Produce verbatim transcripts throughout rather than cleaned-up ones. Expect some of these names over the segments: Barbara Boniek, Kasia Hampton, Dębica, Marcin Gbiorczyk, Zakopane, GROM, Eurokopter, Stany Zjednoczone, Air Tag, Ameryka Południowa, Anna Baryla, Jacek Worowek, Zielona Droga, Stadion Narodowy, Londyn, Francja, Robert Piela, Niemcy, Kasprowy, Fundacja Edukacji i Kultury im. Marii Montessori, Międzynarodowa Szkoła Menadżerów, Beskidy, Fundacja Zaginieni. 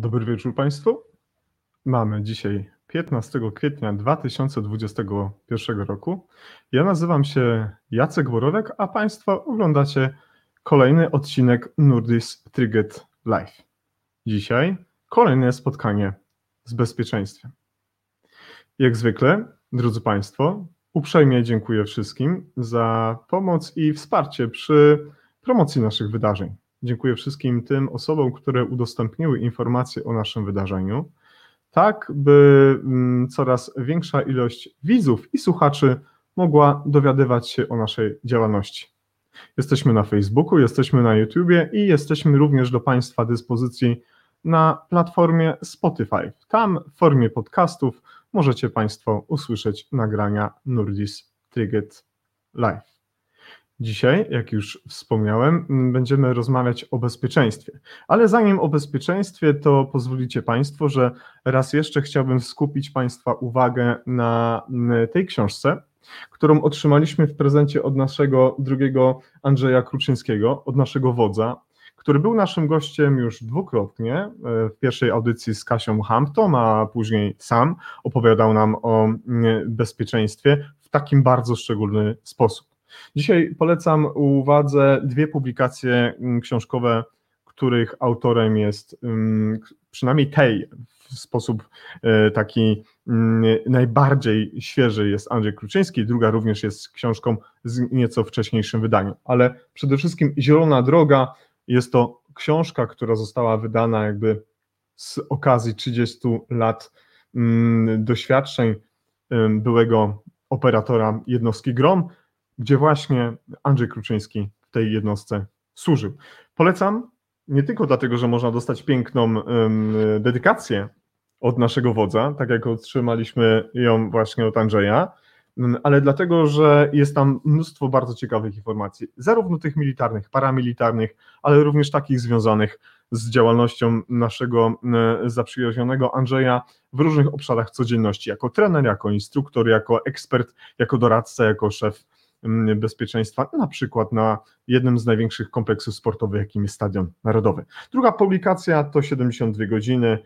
Dobry wieczór Państwu. Mamy dzisiaj piętnastego kwietnia dwa tysiące dwudziestego pierwszego roku. Ja nazywam się Jacek Worowek, a Państwo oglądacie kolejny odcinek Nordisk Trygghet LiVE. Dzisiaj kolejne spotkanie z bezpieczeństwem. Jak zwykle, drodzy Państwo, uprzejmie dziękuję wszystkim za pomoc i wsparcie przy promocji naszych wydarzeń. Dziękuję wszystkim tym osobom, które udostępniły informacje o naszym wydarzeniu, tak by coraz większa ilość widzów i słuchaczy mogła dowiadywać się o naszej działalności. Jesteśmy na Facebooku, jesteśmy na YouTubie i jesteśmy również do Państwa dyspozycji na platformie Spotify. Tam w formie podcastów możecie Państwo usłyszeć nagrania Nordisk Trygghet LiVE. Dzisiaj, jak już wspomniałem, będziemy rozmawiać o bezpieczeństwie. Ale zanim o bezpieczeństwie, to pozwolicie Państwo, że raz jeszcze chciałbym skupić Państwa uwagę na tej książce, którą otrzymaliśmy w prezencie od naszego drugiego Andrzeja Kruczyńskiego, od naszego wodza, który był naszym gościem już dwukrotnie. W pierwszej audycji z Kasią Hampton, a później sam opowiadał nam o bezpieczeństwie w takim bardzo szczególny sposób. Dzisiaj polecam uwadze dwie publikacje książkowe, których autorem jest, przynajmniej tej w sposób taki najbardziej świeży jest Andrzej Kruczyński, druga również jest książką z nieco wcześniejszym wydaniem, ale przede wszystkim Zielona Droga jest to książka, która została wydana jakby z okazji trzydziestu lat doświadczeń byłego operatora jednostki GROM, gdzie właśnie Andrzej Kruczyński w tej jednostce służył. Polecam nie tylko dlatego, że można dostać piękną dedykację od naszego wodza, tak jak otrzymaliśmy ją właśnie od Andrzeja, ale dlatego, że jest tam mnóstwo bardzo ciekawych informacji, zarówno tych militarnych, paramilitarnych, ale również takich związanych z działalnością naszego zaprzyjaźnionego Andrzeja w różnych obszarach codzienności, jako trener, jako instruktor, jako ekspert, jako doradca, jako szef bezpieczeństwa, na przykład na jednym z największych kompleksów sportowych, jakim jest Stadion Narodowy. Druga publikacja to siedemdziesiąt dwie godziny,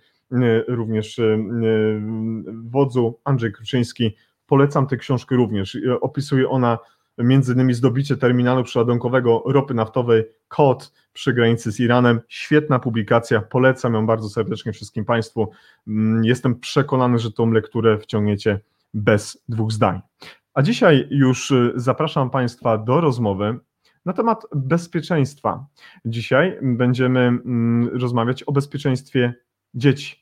również wodzu Andrzej Kruczyński. Polecam tę książkę również. Opisuje ona między innymi zdobycie terminalu przeładunkowego ropy naftowej K O T przy granicy z Iranem. Świetna publikacja, polecam ją bardzo serdecznie wszystkim Państwu. Jestem przekonany, że tą lekturę wciągniecie bez dwóch zdań. A dzisiaj już zapraszam Państwa do rozmowy na temat bezpieczeństwa. Dzisiaj będziemy rozmawiać o bezpieczeństwie dzieci.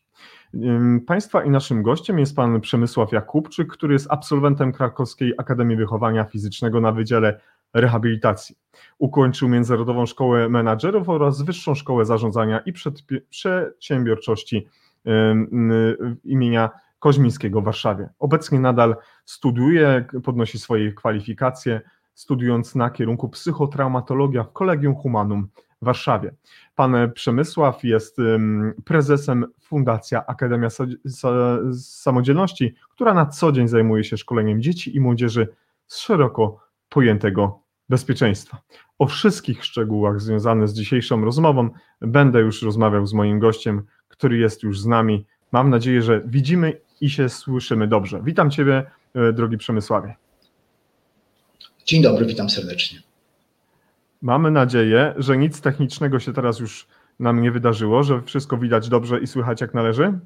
Państwa i naszym gościem jest pan Przemysław Jakóbczyk, który jest absolwentem Krakowskiej Akademii Wychowania Fizycznego na Wydziale Rehabilitacji. Ukończył Międzynarodową Szkołę Menadżerów oraz Wyższą Szkołę Zarządzania i Przedsiębiorczości imienia Koźmińskiego w Warszawie. Obecnie nadal studiuje, podnosi swoje kwalifikacje, studiując na kierunku psychotraumatologia w Collegium Humanum w Warszawie. Pan Przemysław jest prezesem Fundacji Akademia Samodzielności, która na co dzień zajmuje się szkoleniem dzieci i młodzieży z szeroko pojętego bezpieczeństwa. O wszystkich szczegółach związanych z dzisiejszą rozmową będę już rozmawiał z moim gościem, który jest już z nami. Mam nadzieję, że widzimy i się słyszymy dobrze. Witam Ciebie, drogi Przemysławie. Dzień dobry, witam serdecznie. Mamy nadzieję, że nic technicznego się teraz już nam nie wydarzyło, że wszystko widać dobrze i słychać jak należy?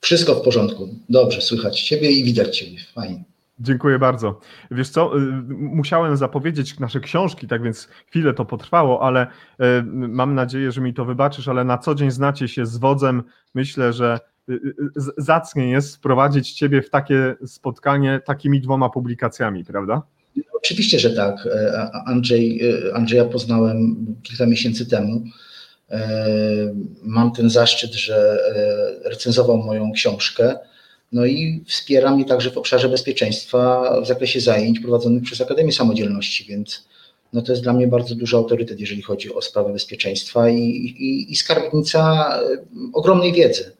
Wszystko w porządku. Dobrze, słychać Ciebie i widać Ciebie. Fajnie. Dziękuję bardzo. Wiesz co, musiałem zapowiedzieć nasze książki, tak więc chwilę to potrwało, ale mam nadzieję, że mi to wybaczysz, ale na co dzień znacie się z wodzem. Myślę, że zacnie jest wprowadzić Ciebie w takie spotkanie takimi dwoma publikacjami, prawda? Oczywiście, że tak. Andrzej, Andrzeja poznałem kilka miesięcy temu. Mam ten zaszczyt, że recenzował moją książkę. No i wspiera mnie także w obszarze bezpieczeństwa w zakresie zajęć prowadzonych przez Akademię Samodzielności, więc no to jest dla mnie bardzo duży autorytet, jeżeli chodzi o sprawę bezpieczeństwa i, i, i skarbnica ogromnej wiedzy.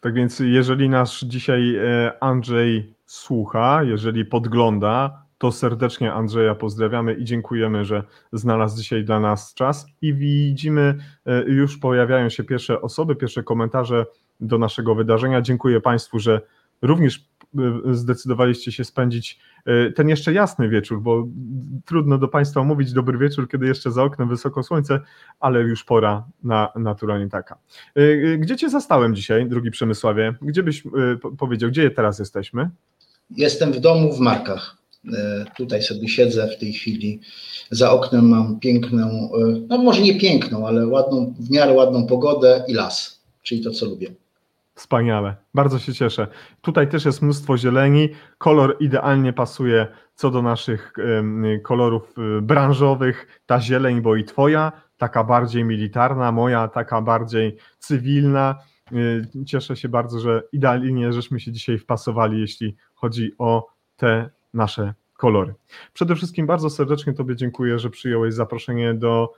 Tak więc jeżeli nas dzisiaj Andrzej słucha, jeżeli podgląda, to serdecznie Andrzeja pozdrawiamy i dziękujemy, że znalazł dzisiaj dla nas czas. I widzimy, już pojawiają się pierwsze osoby, pierwsze komentarze do naszego wydarzenia. Dziękuję Państwu, że również zdecydowaliście się spędzić ten jeszcze jasny wieczór, bo trudno do Państwa mówić dobry wieczór, kiedy jeszcze za oknem wysoko słońce, ale już pora na naturalnie taka. Gdzie Cię zastałem dzisiaj, drogi Przemysławie? Gdzie byś powiedział, gdzie teraz jesteśmy? Jestem w domu w Markach. Tutaj sobie siedzę w tej chwili. Za oknem mam piękną, no może nie piękną, ale ładną, w miarę ładną pogodę i las, czyli to, co lubię. Wspaniale, bardzo się cieszę. Tutaj też jest mnóstwo zieleni, kolor idealnie pasuje co do naszych kolorów branżowych, ta zieleń, bo i twoja, taka bardziej militarna, moja taka bardziej cywilna. Cieszę się bardzo, że idealnie żeśmy się dzisiaj wpasowali, jeśli chodzi o te nasze kolory. Przede wszystkim bardzo serdecznie Tobie dziękuję, że przyjąłeś zaproszenie do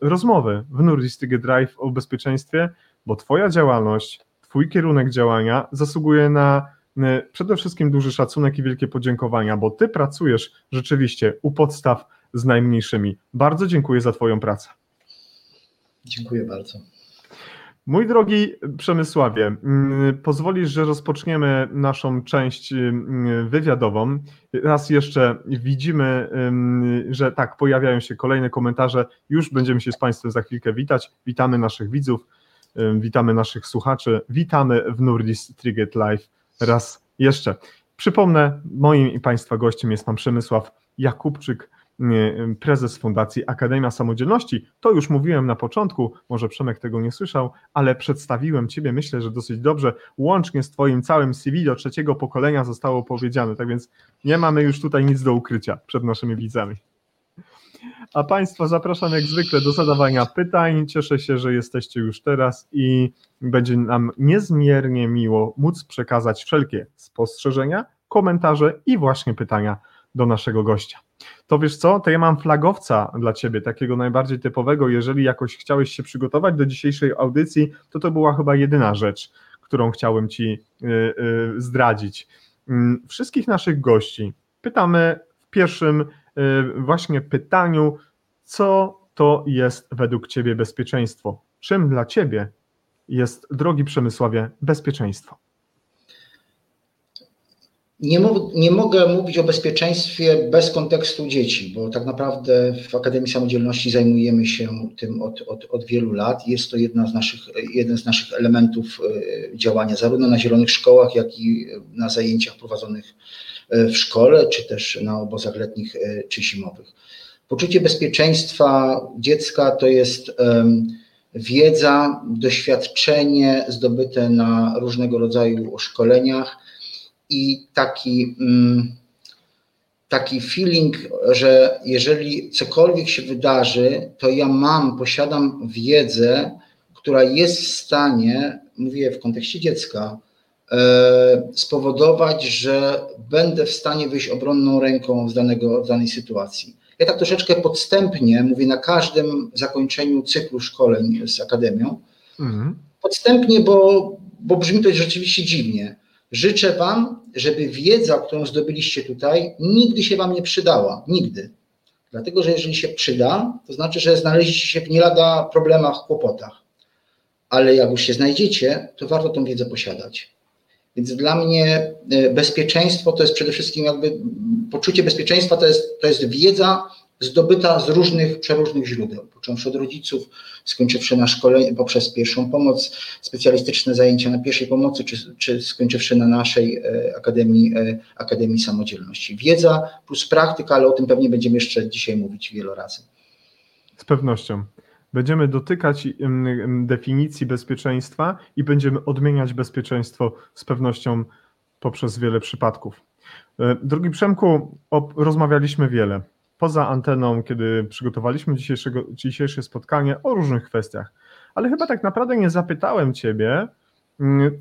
rozmowy w Nordisk Trygghet LiVE o bezpieczeństwie, bo Twoja działalność, Twój kierunek działania zasługuje na przede wszystkim duży szacunek i wielkie podziękowania, bo Ty pracujesz rzeczywiście u podstaw z najmniejszymi. Bardzo dziękuję za Twoją pracę. Dziękuję bardzo. Mój drogi Przemysławie, pozwolisz, że rozpoczniemy naszą część wywiadową. Raz jeszcze widzimy, że tak, pojawiają się kolejne komentarze. Już będziemy się z Państwem za chwilkę witać. Witamy naszych widzów, witamy naszych słuchaczy, witamy w Nordisk Trygghet LiVE raz jeszcze. Przypomnę, moim i Państwa gościem jest Pan Przemysław Jakóbczyk, prezes Fundacji Akademia Samodzielności. To już mówiłem na początku, może Przemek tego nie słyszał, ale przedstawiłem Ciebie, myślę, że dosyć dobrze, łącznie z Twoim całym C V do trzeciego pokolenia zostało powiedziane, tak więc nie mamy już tutaj nic do ukrycia przed naszymi widzami. A Państwa zapraszam jak zwykle do zadawania pytań. Cieszę się, że jesteście już teraz i będzie nam niezmiernie miło móc przekazać wszelkie spostrzeżenia, komentarze i właśnie pytania do naszego gościa. To wiesz co, to ja mam flagowca dla Ciebie, takiego najbardziej typowego. Jeżeli jakoś chciałeś się przygotować do dzisiejszej audycji, to to była chyba jedyna rzecz, którą chciałem Ci zdradzić. Wszystkich naszych gości pytamy w pierwszym właśnie pytaniu, co to jest według Ciebie bezpieczeństwo? Czym dla Ciebie jest, drogi Przemysławie, bezpieczeństwo? Nie, mo- nie mogę mówić o bezpieczeństwie bez kontekstu dzieci, bo tak naprawdę w Akademii Samodzielności zajmujemy się tym od, od, od wielu lat. Jest to jedna z naszych, jeden z naszych elementów działania, zarówno na zielonych szkołach, jak i na zajęciach prowadzonych w szkole, czy też na obozach letnich czy zimowych. Poczucie bezpieczeństwa dziecka to jest um, wiedza, doświadczenie zdobyte na różnego rodzaju szkoleniach i taki, um, taki feeling, że jeżeli cokolwiek się wydarzy, to ja mam, posiadam wiedzę, która jest w stanie, mówię w kontekście dziecka, spowodować, że będę w stanie wyjść obronną ręką z, danego, z danej sytuacji. Ja tak troszeczkę podstępnie, mówię na każdym zakończeniu cyklu szkoleń z Akademią, mhm. podstępnie, bo, bo brzmi to rzeczywiście dziwnie. Życzę Wam, żeby wiedza, którą zdobyliście tutaj, nigdy się Wam nie przydała. Nigdy. Dlatego, że jeżeli się przyda, to znaczy, że znaleźliście się w nie lada problemach, kłopotach. Ale jak już się znajdziecie, to warto tą wiedzę posiadać. Więc dla mnie bezpieczeństwo to jest przede wszystkim jakby poczucie bezpieczeństwa, to jest, to jest wiedza zdobyta z różnych, przeróżnych źródeł, począwszy od rodziców, skończywszy na szkoleniu poprzez pierwszą pomoc, specjalistyczne zajęcia na pierwszej pomocy, czy, czy skończywszy na naszej Akademii, Akademii Samodzielności. Wiedza plus praktyka, ale o tym pewnie będziemy jeszcze dzisiaj mówić wiele razy. Z pewnością. Będziemy dotykać definicji bezpieczeństwa i będziemy odmieniać bezpieczeństwo z pewnością poprzez wiele przypadków. Drogi Przemku, rozmawialiśmy wiele poza anteną, kiedy przygotowaliśmy dzisiejszego, dzisiejsze spotkanie o różnych kwestiach, ale chyba tak naprawdę nie zapytałem Ciebie,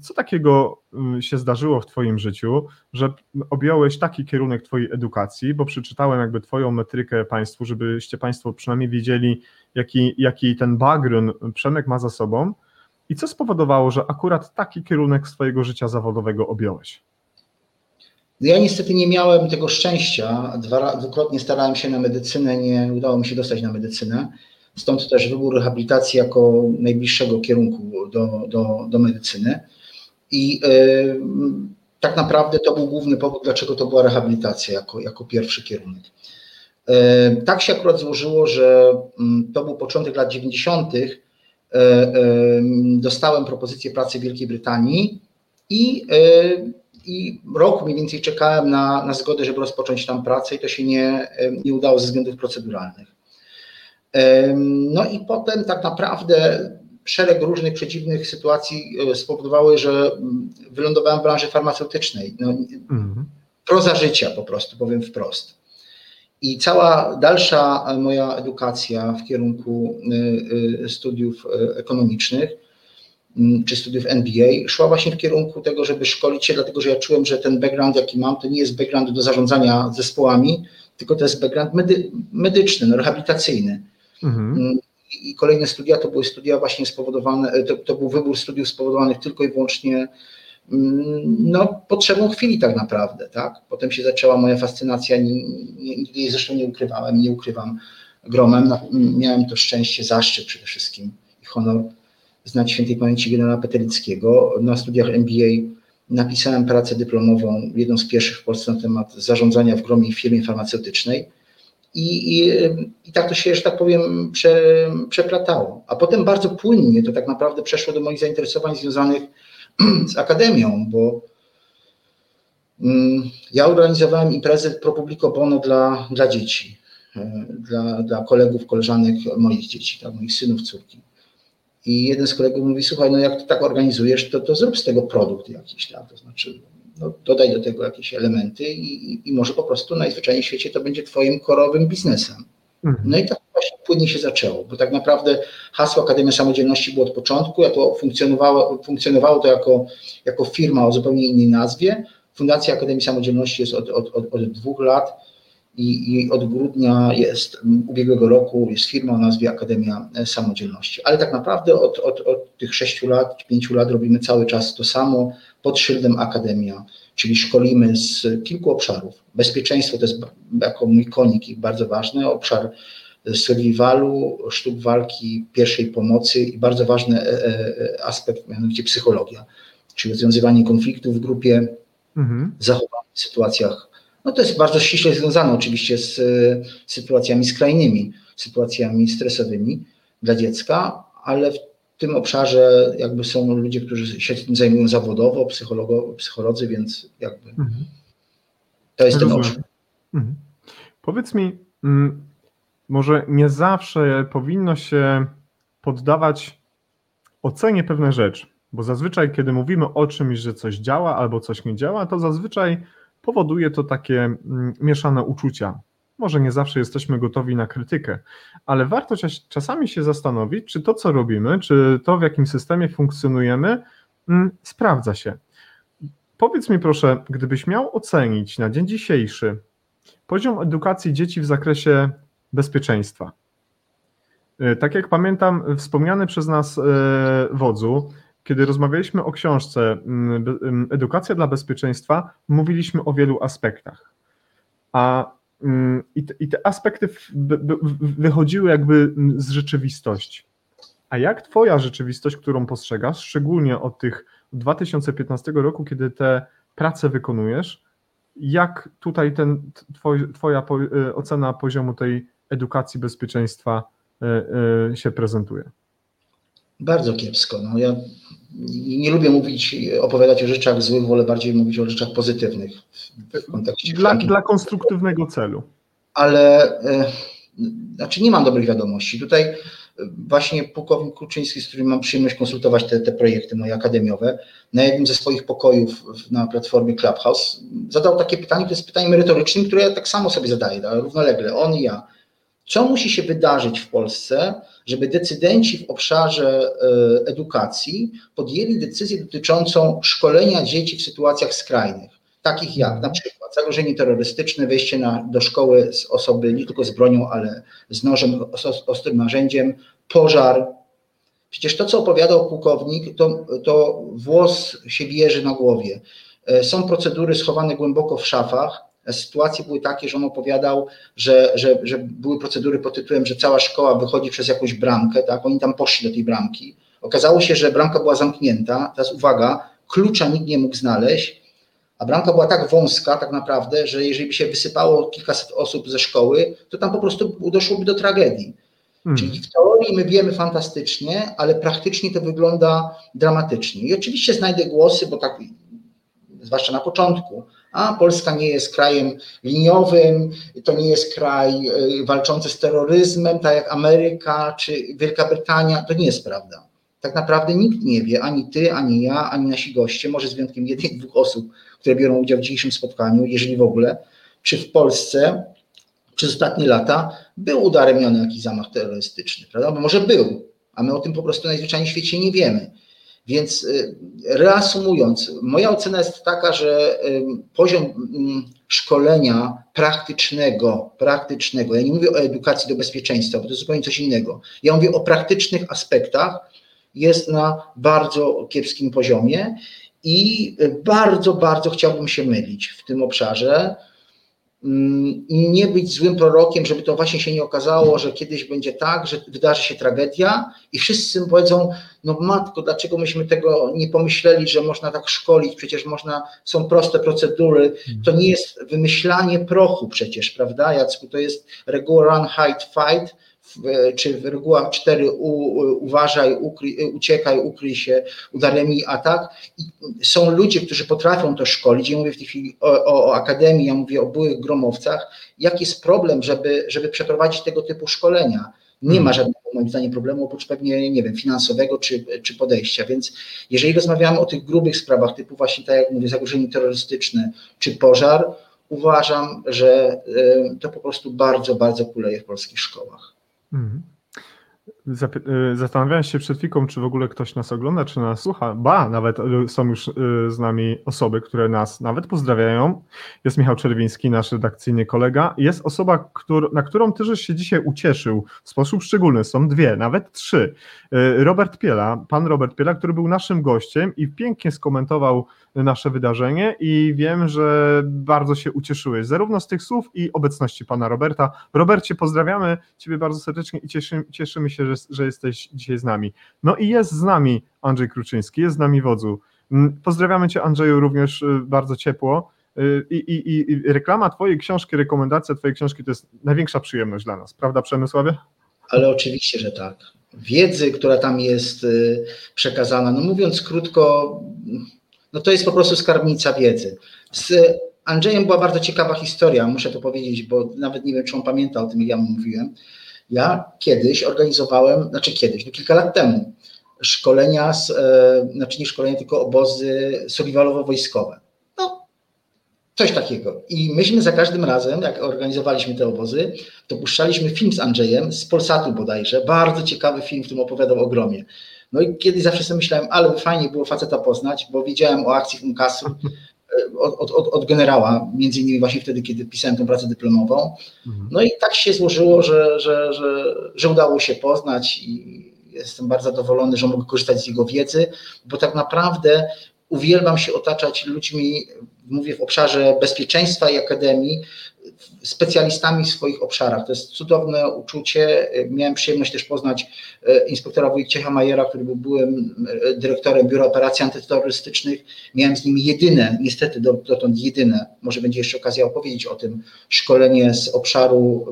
co takiego się zdarzyło w Twoim życiu, że objąłeś taki kierunek Twojej edukacji, bo przeczytałem jakby Twoją metrykę Państwu, żebyście Państwo przynajmniej wiedzieli, jaki, jaki ten background Przemek ma za sobą i co spowodowało, że akurat taki kierunek swojego życia zawodowego objąłeś? Ja niestety nie miałem tego szczęścia. Dwa, dwukrotnie starałem się na medycynę, nie udało mi się dostać na medycynę. Stąd też wybór rehabilitacji jako najbliższego kierunku do, do, do medycyny. I yy, tak naprawdę to był główny powód, dlaczego to była rehabilitacja jako, jako pierwszy kierunek. Yy, tak się akurat złożyło, że yy, to był początek lat dziewięćdziesiątych. Yy, yy, dostałem propozycję pracy w Wielkiej Brytanii i yy, I rok mniej więcej czekałem na, na zgodę, żeby rozpocząć tam pracę i to się nie, nie udało ze względów proceduralnych. No i potem tak naprawdę szereg różnych przeciwnych sytuacji spowodowały, że wylądowałem w branży farmaceutycznej. No, mhm. Proza życia po prostu, powiem wprost. I cała dalsza moja edukacja w kierunku studiów ekonomicznych czy studiów M B A, szła właśnie w kierunku tego, żeby szkolić się, dlatego że ja czułem, że ten background, jaki mam, to nie jest background do zarządzania zespołami, tylko to jest background medy- medyczny, no, rehabilitacyjny. Mhm. I kolejne studia to były studia właśnie spowodowane, to, to był wybór studiów spowodowanych tylko i wyłącznie no, potrzebą chwili tak naprawdę. Tak? Potem się zaczęła moja fascynacja, nigdy jej zresztą nie ukrywałem, nie ukrywam gromem. Miałem to szczęście, zaszczyt przede wszystkim i honor znać świętej pamięci generała Petelickiego. Na studiach M B A napisałem pracę dyplomową, jedną z pierwszych w Polsce na temat zarządzania w gromie i firmie farmaceutycznej i, i, i tak to się, że tak powiem, prze, przeplatało. A potem bardzo płynnie to tak naprawdę przeszło do moich zainteresowań związanych z akademią, bo mm, ja organizowałem imprezę pro publico bono dla, dla dzieci, dla, dla kolegów, koleżanek moich dzieci, tak, moich synów, córki. I jeden z kolegów mówi, słuchaj, no jak ty tak organizujesz, to, to zrób z tego produkt jakiś, tak? To znaczy no, dodaj do tego jakieś elementy i, i może po prostu najzwyczajniej w świecie to będzie twoim korowym biznesem. Mhm. No i tak właśnie płynnie się zaczęło, bo tak naprawdę hasło Akademia Samodzielności było od początku, ja to funkcjonowało, funkcjonowało to jako, jako firma o zupełnie innej nazwie. Fundacja Akademii Samodzielności jest od, od, od, od dwóch lat i, i od grudnia jest, ubiegłego roku jest firma o nazwie Akademia Samodzielności. Ale tak naprawdę od, od, od tych sześciu lat, pięciu lat robimy cały czas to samo pod szyldem Akademia, czyli szkolimy z kilku obszarów. Bezpieczeństwo to jest jako mój konik i bardzo ważny obszar survivalu, sztuk walki, pierwszej pomocy i bardzo ważny aspekt, mianowicie psychologia, czyli rozwiązywanie konfliktów w grupie, mhm. zachowanie w sytuacjach. No to jest bardzo ściśle związane oczywiście z y, sytuacjami skrajnymi, sytuacjami stresowymi dla dziecka, ale w tym obszarze jakby są ludzie, którzy się tym zajmują zawodowo, psychologo, psycholodzy, więc jakby mhm. to jest Rozumiem. Ten obszar. Mhm. Powiedz mi, m, może nie zawsze powinno się poddawać ocenie pewne rzeczy, bo zazwyczaj kiedy mówimy o czymś, że coś działa albo coś nie działa, to zazwyczaj powoduje to takie mieszane uczucia. Może nie zawsze jesteśmy gotowi na krytykę, ale warto czasami się zastanowić, czy to, co robimy, czy to, w jakim systemie funkcjonujemy, sprawdza się. Powiedz mi proszę, gdybyś miał ocenić na dzień dzisiejszy poziom edukacji dzieci w zakresie bezpieczeństwa. Tak jak pamiętam, wspomniany przez nas wodzu, kiedy rozmawialiśmy o książce Edukacja dla bezpieczeństwa, mówiliśmy o wielu aspektach. A, i, te, i te aspekty wychodziły jakby z rzeczywistości. A jak twoja rzeczywistość, którą postrzegasz, szczególnie od tych dwa tysiące piętnastego roku, kiedy te prace wykonujesz, jak tutaj ten, twoj, twoja ocena poziomu tej edukacji bezpieczeństwa się prezentuje? Bardzo kiepsko. No, ja nie lubię mówić, opowiadać o rzeczach złych, wolę bardziej mówić o rzeczach pozytywnych w kontekście. Dla, dla konstruktywnego celu. Ale e, znaczy nie mam dobrych wiadomości. Tutaj właśnie pułkownik Kruczyński, z którym mam przyjemność konsultować te, te projekty moje akademiowe, na jednym ze swoich pokojów na platformie Clubhouse zadał takie pytanie, to jest pytanie merytoryczne, które ja tak samo sobie zadaję, równolegle, on i ja. Co musi się wydarzyć w Polsce, żeby decydenci w obszarze edukacji podjęli decyzję dotyczącą szkolenia dzieci w sytuacjach skrajnych, takich jak na przykład zagrożenie terrorystyczne, wejście na, do szkoły z osoby nie tylko z bronią, ale z nożem, os, ostrym narzędziem, pożar. Przecież to, co opowiadał pułkownik, to, to włos się bierze na głowie. Są procedury schowane głęboko w szafach. Sytuacje były takie, że on opowiadał, że, że, że były procedury pod tytułem, że cała szkoła wychodzi przez jakąś bramkę, tak? Oni tam poszli do tej bramki. Okazało się, że bramka była zamknięta. Teraz uwaga, klucza nikt nie mógł znaleźć, a bramka była tak wąska tak naprawdę, że jeżeli by się wysypało kilkaset osób ze szkoły, to tam po prostu doszłoby do tragedii. Hmm. Czyli w teorii my wiemy fantastycznie, ale praktycznie to wygląda dramatycznie. I oczywiście znajdę głosy, bo tak, zwłaszcza na początku, a Polska nie jest krajem liniowym, to nie jest kraj walczący z terroryzmem, tak jak Ameryka czy Wielka Brytania, to nie jest prawda. Tak naprawdę nikt nie wie, ani ty, ani ja, ani nasi goście, może z wyjątkiem jednej, dwóch osób, które biorą udział w dzisiejszym spotkaniu, jeżeli w ogóle, czy w Polsce przez ostatnie lata był udaremniony jakiś zamach terrorystyczny, prawda? Bo może był, a my o tym po prostu najzwyczajniej w świecie nie wiemy. Więc reasumując, moja ocena jest taka, że poziom szkolenia praktycznego, praktycznego, ja nie mówię o edukacji do bezpieczeństwa, bo to jest zupełnie coś innego, ja mówię o praktycznych aspektach, jest na bardzo kiepskim poziomie i bardzo, bardzo chciałbym się mylić w tym obszarze i nie być złym prorokiem, żeby to właśnie się nie okazało, że kiedyś będzie tak, że wydarzy się tragedia i wszyscy powiedzą, no matko, dlaczego myśmy tego nie pomyśleli, że można tak szkolić, przecież można, są proste procedury, to nie jest wymyślanie prochu przecież, prawda Jacku, to jest reguła run, hide, fight, czy reguła cztery u, uważaj, ukry, uciekaj, ukryj się, udaremnij atak. I są ludzie, którzy potrafią to szkolić. Ja mówię w tej chwili o, o, o akademii, ja mówię o byłych gromowcach. Jaki jest problem, żeby, żeby przeprowadzić tego typu szkolenia? Nie hmm. ma żadnego, moim zdaniem, problemu, oprócz pewnie, nie wiem, finansowego czy, czy podejścia. Więc jeżeli rozmawiamy o tych grubych sprawach, typu właśnie, tak jak mówię, zagrożenie terrorystyczne czy pożar, uważam, że y, to po prostu bardzo, bardzo kuleje w polskich szkołach. Hmm. Zastanawiałem się przed chwilką, czy w ogóle ktoś nas ogląda, czy nas słucha. Ba, nawet są już z nami osoby, które nas nawet pozdrawiają. Jest Michał Czerwiński, nasz redakcyjny kolega. Jest osoba, na którą ty żeś się dzisiaj ucieszył w sposób szczególny. Są dwie, nawet trzy. Robert Piela, pan Robert Piela, który był naszym gościem i pięknie skomentował nasze wydarzenie i wiem, że bardzo się ucieszyłeś zarówno z tych słów i obecności pana Roberta. Robercie, pozdrawiamy ciebie bardzo serdecznie i cieszy, cieszymy się, że, że jesteś dzisiaj z nami. No i jest z nami Andrzej Kruczyński, jest z nami Wodzu. Pozdrawiamy cię, Andrzeju, również bardzo ciepło. I, i, i reklama twojej książki, rekomendacja twojej książki to jest największa przyjemność dla nas, prawda Przemysławie? Ale oczywiście, że tak. Wiedzy, która tam jest przekazana, no mówiąc krótko, no to jest po prostu skarbnica wiedzy. Z Andrzejem była bardzo ciekawa historia, muszę to powiedzieć, bo nawet nie wiem, czy on pamięta o tym, jak ja mu mówiłem. Ja kiedyś organizowałem, znaczy kiedyś, no kilka lat temu, szkolenia, z, znaczy nie szkolenia, tylko obozy survivalowo-wojskowe. No, coś takiego. I myśmy za każdym razem, jak organizowaliśmy te obozy, to puszczaliśmy film z Andrzejem, z Polsatu bodajże, bardzo ciekawy film, w którym opowiadał o gromie. No i kiedyś zawsze sobie myślałem, ale fajnie było faceta poznać, bo wiedziałem o akcji Funkasu od, od, od generała, między innymi właśnie wtedy, kiedy pisałem tę pracę dyplomową. No i tak się złożyło, że, że, że, że udało się poznać i jestem bardzo zadowolony, że mogę korzystać z jego wiedzy, bo tak naprawdę uwielbiam się otaczać ludźmi, mówię w obszarze bezpieczeństwa i akademii, specjalistami w swoich obszarach. To jest cudowne uczucie. Miałem przyjemność też poznać inspektora Wojciecha Majera, który był byłym dyrektorem Biura Operacji Antyterrorystycznych. Miałem z nim jedyne, niestety dotąd jedyne, może będzie jeszcze okazja opowiedzieć o tym, szkolenie z obszaru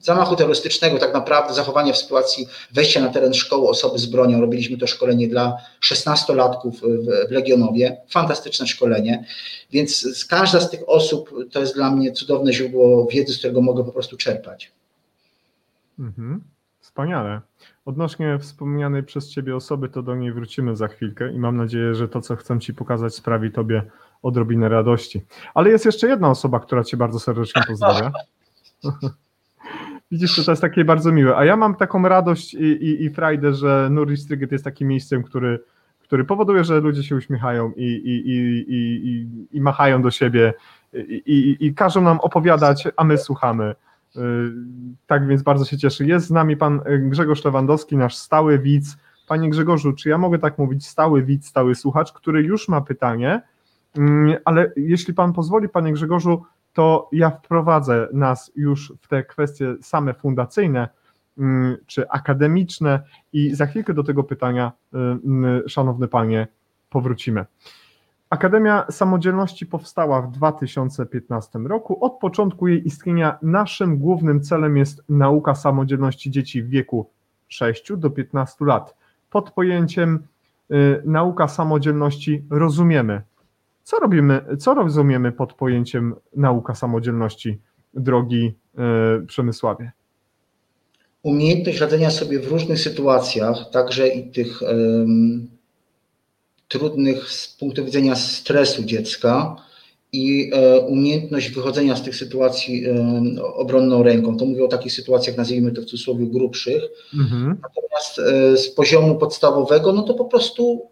zamachu terrorystycznego, tak naprawdę zachowania w sytuacji wejścia na teren szkoły osoby z bronią. Robiliśmy to szkolenie dla szesnastolatków w Legionowie. Fantastyczne szkolenie. Więc każda z tych osób to jest dla mnie cudowne źródło wiedzy, z którego mogę po prostu czerpać. Mhm. Wspaniale. Odnośnie wspomnianej przez ciebie osoby, to do niej wrócimy za chwilkę i mam nadzieję, że to, co chcę ci pokazać, sprawi tobie odrobinę radości. Ale jest jeszcze jedna osoba, która cię bardzo serdecznie pozdrawia. Widzisz, to jest takie bardzo miłe, a ja mam taką radość i, i, i frajdę, że Nordisk Trygghet jest takim miejscem, który, który powoduje, że ludzie się uśmiechają i, i, i, i, i machają do siebie i, i, i każą nam opowiadać, a my słuchamy. Tak więc bardzo się cieszę. Jest z nami pan Grzegorz Lewandowski, nasz stały widz, Panie Grzegorzu, czy ja mogę tak mówić, stały widz, stały słuchacz, który już ma pytanie, ale jeśli Pan pozwoli, Panie Grzegorzu, to ja wprowadzę nas już w te kwestie same fundacyjne czy akademiczne i za chwilkę do tego pytania, Szanowny Panie, powrócimy. Akademia Samodzielności powstała w dwa tysiące piętnastym roku. Od początku jej istnienia naszym głównym celem jest nauka samodzielności dzieci w wieku sześciu do piętnastu lat. Pod pojęciem y, nauka samodzielności rozumiemy. Co robimy, co rozumiemy pod pojęciem nauka samodzielności, drogi y, Przemysławie? Umiejętność radzenia sobie w różnych sytuacjach, także i tych... Y, trudnych z punktu widzenia stresu dziecka i umiejętność wychodzenia z tych sytuacji obronną ręką. To mówię o takich sytuacjach, nazwijmy to w cudzysłowie, grubszych. Mhm. Natomiast z poziomu podstawowego, no to po prostu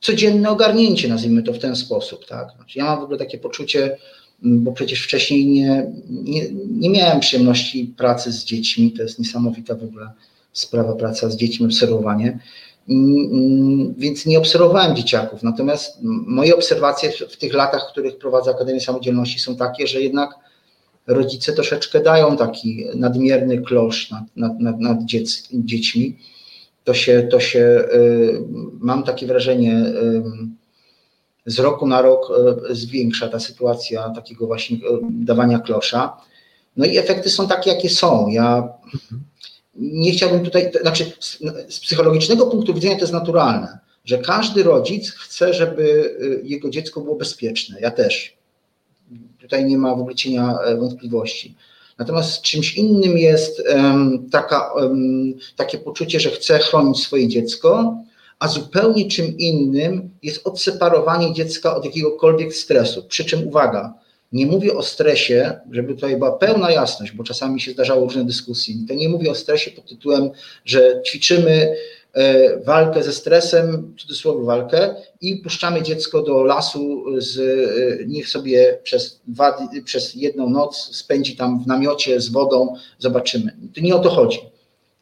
codzienne ogarnięcie, nazwijmy to w ten sposób. Tak? Znaczy ja mam w ogóle takie poczucie, bo przecież wcześniej nie, nie, nie miałem przyjemności pracy z dziećmi, to jest niesamowita w ogóle sprawa, praca z dziećmi, obserwowanie. Więc nie obserwowałem dzieciaków, natomiast moje obserwacje w tych latach, w których prowadzę Akademię Samodzielności, są takie, że jednak rodzice troszeczkę dają taki nadmierny klosz nad, nad, nad, nad dziec, dziećmi. To się, to się y, mam takie wrażenie, y, z roku na rok y, zwiększa ta sytuacja takiego właśnie y, dawania klosza. No i efekty są takie, jakie są. Ja nie chciałbym tutaj, to znaczy z, z psychologicznego punktu widzenia to jest naturalne, że każdy rodzic chce, żeby jego dziecko było bezpieczne. Ja też. Tutaj nie ma w ogóle cienia wątpliwości. Natomiast czymś innym jest um, taka, um, takie poczucie, że chce chronić swoje dziecko, a zupełnie czym innym jest odseparowanie dziecka od jakiegokolwiek stresu. Przy czym uwaga, nie mówię o stresie, żeby tutaj była pełna jasność, bo czasami się zdarzały różne dyskusje. To nie mówię o stresie pod tytułem, że ćwiczymy walkę ze stresem, w cudzysłowie walkę, i puszczamy dziecko do lasu, z, niech sobie przez, dwa, przez jedną noc spędzi tam w namiocie z wodą, zobaczymy. To nie o to chodzi.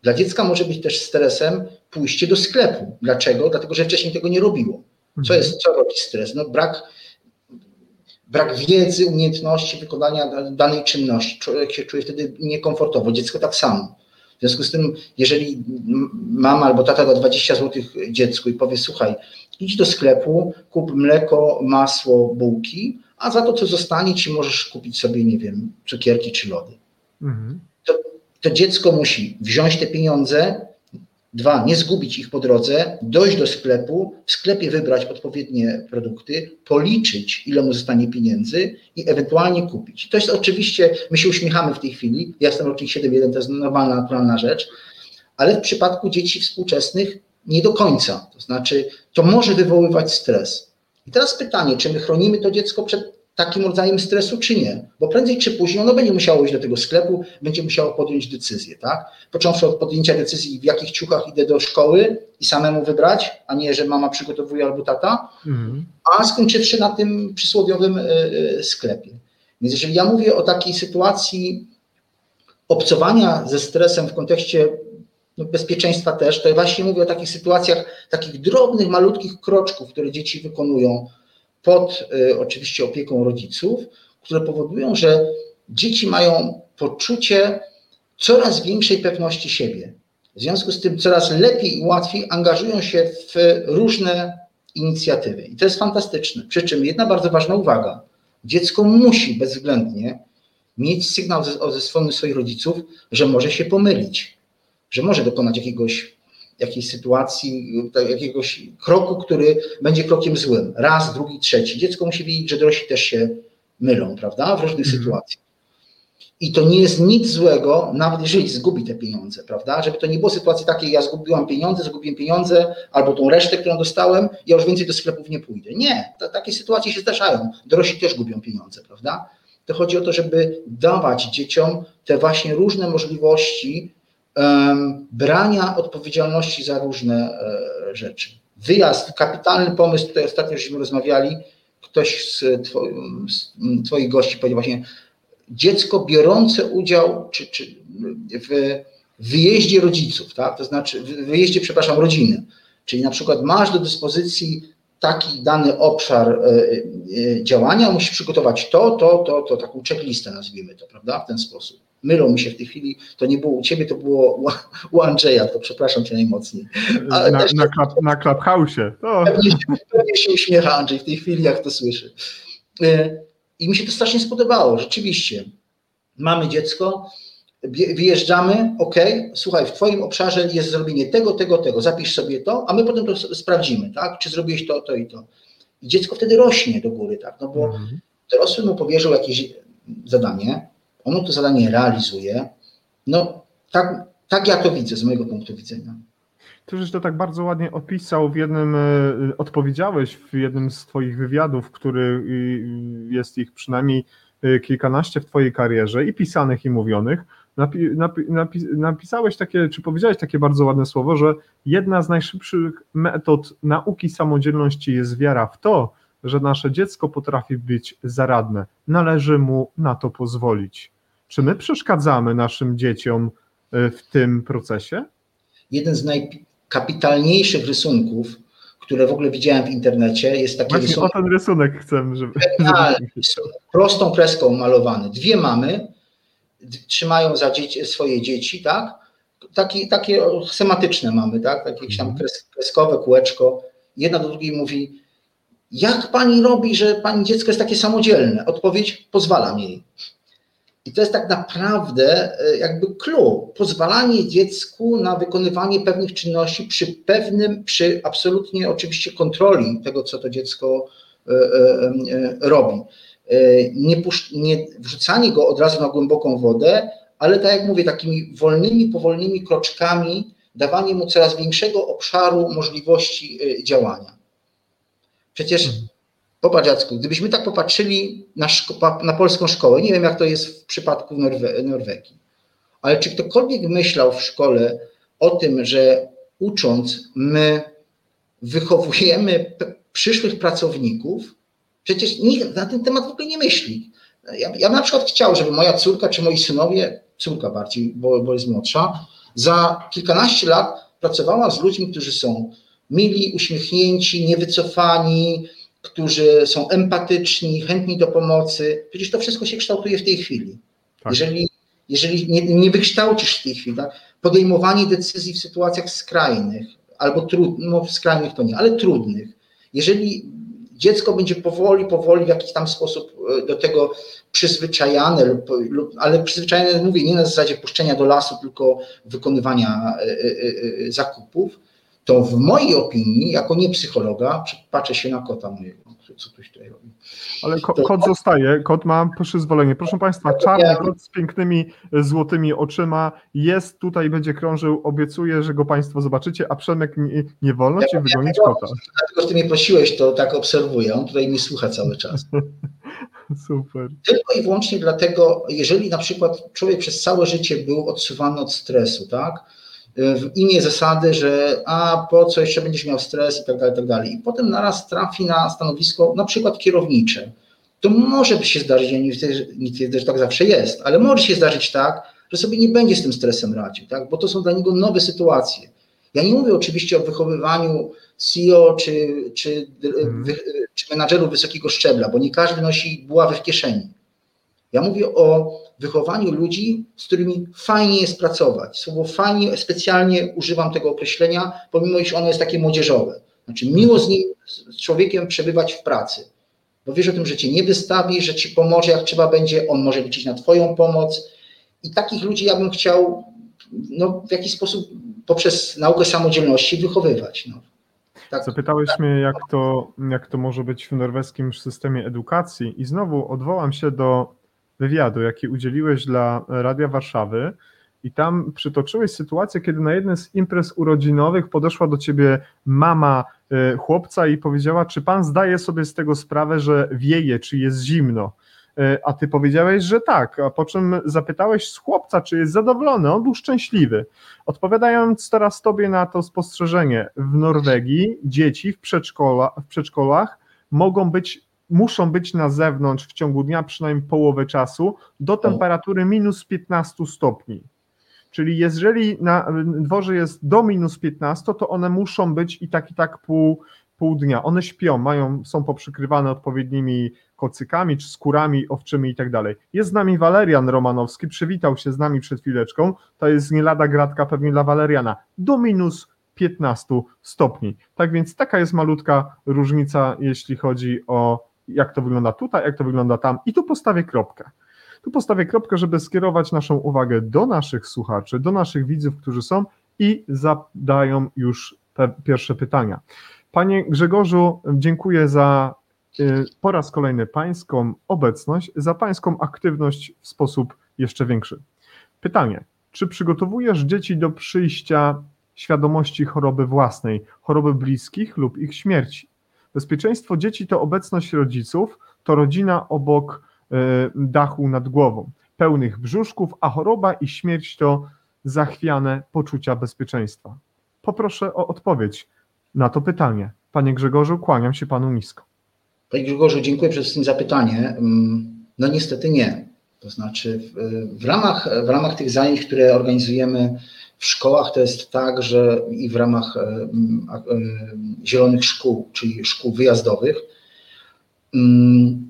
Dla dziecka może być też stresem pójście do sklepu. Dlaczego? Dlatego, że wcześniej tego nie robiło. Co jest, co robi stres? No brak... Brak wiedzy, umiejętności wykonania danej czynności. Człowiek się czuje wtedy niekomfortowo, dziecko tak samo. W związku z tym, jeżeli mama albo tata da dwadzieścia złotych dziecku i powie: słuchaj, idź do sklepu, kup mleko, masło, bułki, a za to, co zostanie ci, możesz kupić sobie, nie wiem, cukierki czy lody. Mhm. To, to dziecko musi wziąć te pieniądze, dwa, nie zgubić ich po drodze, dojść do sklepu, w sklepie wybrać odpowiednie produkty, policzyć, ile mu zostanie pieniędzy i ewentualnie kupić. To jest oczywiście, my się uśmiechamy w tej chwili, ja jestem rocznik siedemdziesiąty pierwszy, to jest normalna, naturalna rzecz, ale w przypadku dzieci współczesnych nie do końca. To znaczy, to może wywoływać stres. I teraz pytanie, czy my chronimy to dziecko przed takim rodzajem stresu, czy nie? Bo prędzej czy później ono będzie musiało iść do tego sklepu, będzie musiało podjąć decyzję, tak? Począwszy od podjęcia decyzji, w jakich ciuchach idę do szkoły i samemu wybrać, a nie, że mama przygotowuje albo tata, mhm. a skończywszy na tym przysłowiowym yy, sklepie. Więc jeżeli ja mówię o takiej sytuacji obcowania ze stresem w kontekście no, bezpieczeństwa też, to ja właśnie mówię o takich sytuacjach, takich drobnych, malutkich kroczków, które dzieci wykonują, pod y, oczywiście opieką rodziców, które powodują, że dzieci mają poczucie coraz większej pewności siebie. W związku z tym coraz lepiej i łatwiej angażują się w różne inicjatywy. I to jest fantastyczne. Przy czym jedna bardzo ważna uwaga. Dziecko musi bezwzględnie mieć sygnał ze, ze strony swoich rodziców, że może się pomylić, że może dokonać jakiegoś jakiejś sytuacji, jakiegoś kroku, który będzie krokiem złym. Raz, drugi, trzeci. Dziecko musi wiedzieć, że dorośli też się mylą, prawda? W różnych mm. sytuacjach. I to nie jest nic złego, nawet jeżeli zgubi te pieniądze, prawda? Żeby to nie było sytuacji takiej, ja zgubiłam pieniądze, zgubiłem pieniądze, albo tą resztę, którą dostałem, ja już więcej do sklepów nie pójdę. Nie, to, takie sytuacje się zdarzają. Dorośli też gubią pieniądze, prawda? To chodzi o to, żeby dawać dzieciom te właśnie różne możliwości brania odpowiedzialności za różne rzeczy. Wyjazd, kapitalny pomysł, tutaj ostatnio żeśmy rozmawiali, ktoś z, two, z Twoich gości powiedział właśnie, dziecko biorące udział czy, czy w wyjeździe rodziców, tak? To znaczy wyjeździe, przepraszam, rodziny. Czyli na przykład masz do dyspozycji taki dany obszar działania, musisz przygotować to, to, to, to, taką checklistę, nazwijmy to, prawda, w ten sposób. Mylą mi się w tej chwili, to nie było u Ciebie, to było u Andrzeja, to przepraszam Cię najmocniej. Ale na, też, na, klub, na Clubhouse'ie. To. Pewnie, się, pewnie się uśmiecha Andrzej w tej chwili, jak to słyszy. I mi się to strasznie spodobało, rzeczywiście. Mamy dziecko, wyjeżdżamy, ok, słuchaj, w Twoim obszarze jest zrobienie tego, tego, tego, zapisz sobie to, a my potem to sprawdzimy, tak, czy zrobiłeś to, to i to. I dziecko wtedy rośnie do góry, tak, no bo dorosły mu powierzył jakieś zadanie, ono to zadanie realizuje, no tak, tak ja to widzę z mojego punktu widzenia. Ty żeś to tak bardzo ładnie opisał w jednym, odpowiedziałeś w jednym z Twoich wywiadów, który jest ich przynajmniej kilkanaście w Twojej karierze i pisanych i mówionych, napi, napi, napi, napisałeś takie, czy powiedziałeś takie bardzo ładne słowo, że jedna z najszybszych metod nauki samodzielności jest wiara w to, że nasze dziecko potrafi być zaradne. Należy mu na to pozwolić. Czy my przeszkadzamy naszym dzieciom w tym procesie? Jeden z najkapitalniejszych rysunków, które w ogóle widziałem w internecie, jest taki właśnie rysunek. O ten rysunek chcę, żeby... Prostą kreską malowany. Dwie mamy trzymają za dzieci, swoje dzieci, tak? Taki, takie schematyczne mamy, tak? Takie jakieś tam kres, kreskowe kółeczko. Jedna do drugiej mówi, jak pani robi, że pani dziecko jest takie samodzielne? Odpowiedź, pozwalam jej. I to jest tak naprawdę jakby clue, pozwalanie dziecku na wykonywanie pewnych czynności przy pewnym, przy absolutnie oczywiście kontroli tego, co to dziecko e, e, robi. E, nie, pusz, nie wrzucanie go od razu na głęboką wodę, ale tak jak mówię, takimi wolnymi, powolnymi kroczkami, dawanie mu coraz większego obszaru możliwości działania. Przecież popatrz, Jacku, gdybyśmy tak popatrzyli na, szko- na polską szkołę, nie wiem jak to jest w przypadku Norwe- Norwegii, ale czy ktokolwiek myślał w szkole o tym, że ucząc my wychowujemy p- przyszłych pracowników? Przecież nikt na ten temat w ogóle nie myśli. Ja, ja na przykład chciał, żeby moja córka czy moi synowie, córka bardziej, bo, bo jest młodsza, za kilkanaście lat pracowała z ludźmi, którzy są mili, uśmiechnięci, niewycofani, którzy są empatyczni, chętni do pomocy. Przecież to wszystko się kształtuje w tej chwili. Tak. Jeżeli, jeżeli nie, nie wykształcisz w tej chwili, tak? Podejmowanie decyzji w sytuacjach skrajnych, albo trudnych, no skrajnych to nie, ale trudnych. Jeżeli dziecko będzie powoli, powoli w jakiś tam sposób do tego przyzwyczajane, lub, lub, ale przyzwyczajane, mówię, nie na zasadzie puszczenia do lasu, tylko wykonywania y, y, y, zakupów, to w mojej opinii, jako nie psychologa, patrzę się na kota mojego, co tu się tutaj robi. Ale ko- kot zostaje, kot ma przyzwolenie. Proszę Państwa, czarny kot z pięknymi, złotymi oczyma jest tutaj, będzie krążył, obiecuję, że go Państwo zobaczycie, a Przemek, nie, nie wolno ja Ci wygonić ja kota. Dlatego, że Ty mnie prosiłeś, to tak obserwuję, on tutaj mnie słucha cały czas. Super. Tylko i wyłącznie dlatego, jeżeli na przykład człowiek przez całe życie był odsuwany od stresu, tak? W imię zasady, że a po co jeszcze będziesz miał stres i tak dalej, tak dalej. I potem naraz trafi na stanowisko na przykład kierownicze. To może się zdarzyć, ja nie widzę, że tak zawsze jest, ale może się zdarzyć tak, że sobie nie będzie z tym stresem radził, tak? Bo to są dla niego nowe sytuacje. Ja nie mówię oczywiście o wychowywaniu C E O czy, czy, hmm. wy, czy menadżerów wysokiego szczebla, bo nie każdy nosi buławę w kieszeni. Ja mówię o wychowaniu ludzi, z którymi fajnie jest pracować. Słowo fajnie, specjalnie używam tego określenia, pomimo iż ono jest takie młodzieżowe. Znaczy miło z nim, z człowiekiem przebywać w pracy. Bo wiesz o tym, że cię nie wystawi, że ci pomoże, jak trzeba będzie, on może liczyć na twoją pomoc. I takich ludzi ja bym chciał no, w jakiś sposób poprzez naukę samodzielności wychowywać. No. Tak. Zapytałeś mnie, jak to, jak to może być w norweskim systemie edukacji i znowu odwołam się do wywiadu, jaki udzieliłeś dla Radia Warszawy i tam przytoczyłeś sytuację, kiedy na jednej z imprez urodzinowych podeszła do ciebie mama chłopca i powiedziała, czy pan zdaje sobie z tego sprawę, że wieje, czy jest zimno, a ty powiedziałeś, że tak, a po czym zapytałeś z chłopca, czy jest zadowolony, on był szczęśliwy. Odpowiadając teraz tobie na to spostrzeżenie, w Norwegii dzieci w, przedszkola, w przedszkolach mogą być muszą być na zewnątrz w ciągu dnia przynajmniej połowę czasu do temperatury minus piętnaście stopni. Czyli jeżeli na dworze jest do minus piętnastu, to one muszą być i tak, i tak pół, pół dnia. One śpią, mają, są poprzykrywane odpowiednimi kocykami czy skórami owczymi i tak dalej. Jest z nami Walerian Romanowski, przywitał się z nami przed chwileczką. To jest nie lada gratka pewnie dla Waleriana. Do minus piętnastu stopni. Tak więc taka jest malutka różnica, jeśli chodzi o jak to wygląda tutaj, jak to wygląda tam. I tu postawię kropkę. Tu postawię kropkę, żeby skierować naszą uwagę do naszych słuchaczy, do naszych widzów, którzy są i zadają już te pierwsze pytania. Panie Grzegorzu, dziękuję za po raz kolejny pańską obecność, za pańską aktywność w sposób jeszcze większy. Pytanie, czy przygotowujesz dzieci do przyjścia świadomości choroby własnej, choroby bliskich lub ich śmierci? Bezpieczeństwo dzieci to obecność rodziców, to rodzina obok dachu nad głową, pełnych brzuszków, a choroba i śmierć to zachwiane poczucia bezpieczeństwa. Poproszę o odpowiedź na to pytanie. Panie Grzegorzu, kłaniam się Panu nisko. Panie Grzegorzu, dziękuję przede wszystkim za pytanie. No niestety nie. To znaczy w, w, ramach, w ramach tych zajęć, które organizujemy w szkołach, to jest tak, że i w ramach um, um, zielonych szkół, czyli szkół wyjazdowych, um,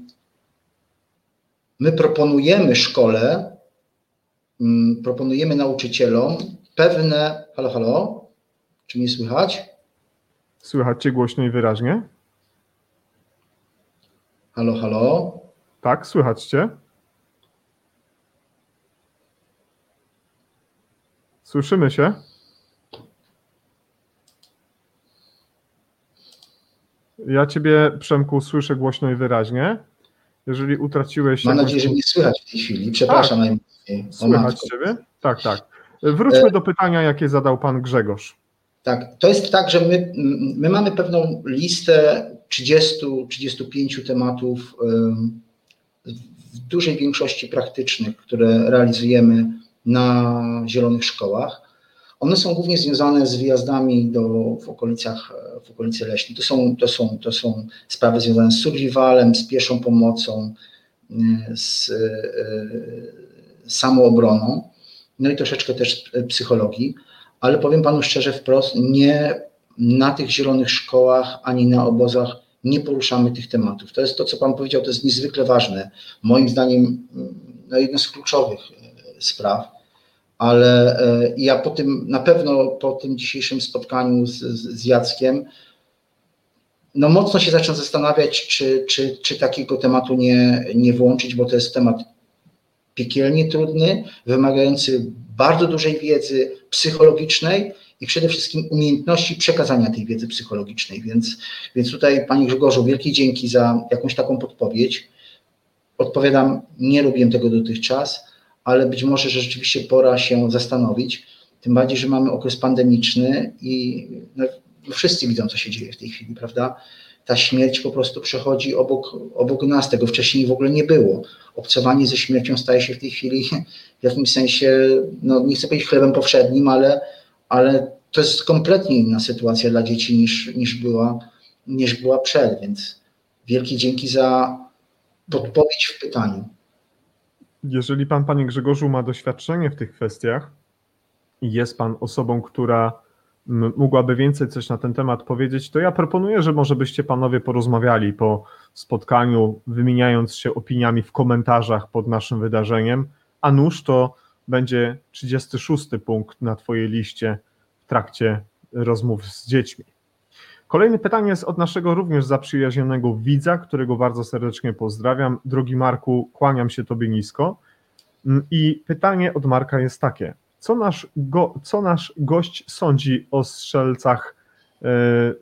my proponujemy szkole, proponujemy nauczycielom pewne... Halo, halo? Czy mnie słychać? Słychać Cię głośno i wyraźnie. Halo, halo? Tak, słychać Cię. Słyszymy się. Ja Ciebie, Przemku, słyszę głośno i wyraźnie. Jeżeli utraciłeś... Mam nadzieję, że mnie słychać w tej chwili. Przepraszam. Tak. Najmniej. Słychać Ciebie? Tak, tak. Wróćmy do pytania, jakie zadał Pan Grzegorz. Tak, to jest tak, że my, my mamy pewną listę trzydziestu do trzydziestu pięciu tematów, w dużej większości praktycznych, które realizujemy na zielonych szkołach. One są głównie związane z wyjazdami do, w, okolicach, w okolicy leśnej. To są, to, są, to są sprawy związane z survivalem, z pieszą pomocą, z y, samoobroną, no i troszeczkę też psychologii, ale powiem Panu szczerze wprost, nie na tych zielonych szkołach ani na obozach nie poruszamy tych tematów. To jest to, co Pan powiedział, to jest niezwykle ważne. Moim zdaniem no, jedno z kluczowych spraw. Ale ja po tym, na pewno po tym dzisiejszym spotkaniu z, z Jackiem, no mocno się zacząłem zastanawiać, czy, czy, czy takiego tematu nie, nie włączyć, bo to jest temat piekielnie trudny, wymagający bardzo dużej wiedzy psychologicznej i przede wszystkim umiejętności przekazania tej wiedzy psychologicznej. Więc, więc tutaj Panie Grzegorzu, wielkie dzięki za jakąś taką podpowiedź. Odpowiadam, nie robiłem tego dotychczas, ale być może, że rzeczywiście pora się zastanowić, tym bardziej, że mamy okres pandemiczny i no, wszyscy widzą, co się dzieje w tej chwili, prawda? Ta śmierć po prostu przechodzi obok, obok nas, tego wcześniej w ogóle nie było. Obcowanie ze śmiercią staje się w tej chwili w jakimś sensie, no nie chcę powiedzieć chlebem powszednim, ale, ale to jest kompletnie inna sytuacja dla dzieci niż, niż, była, niż była przed, więc wielkie dzięki za podpowiedź w pytaniu. Jeżeli Pan, Panie Grzegorzu, ma doświadczenie w tych kwestiach i jest Pan osobą, która mogłaby więcej coś na ten temat powiedzieć, to ja proponuję, że może byście Panowie porozmawiali po spotkaniu, wymieniając się opiniami w komentarzach pod naszym wydarzeniem, a nuż to będzie trzydziesty szósty punkt na Twojej liście w trakcie rozmów z dziećmi. Kolejne pytanie jest od naszego również zaprzyjaźnionego widza, którego bardzo serdecznie pozdrawiam. Drogi Marku, kłaniam się Tobie nisko. I pytanie od Marka jest takie. Co nasz, go, co nasz gość sądzi o strzelcach y,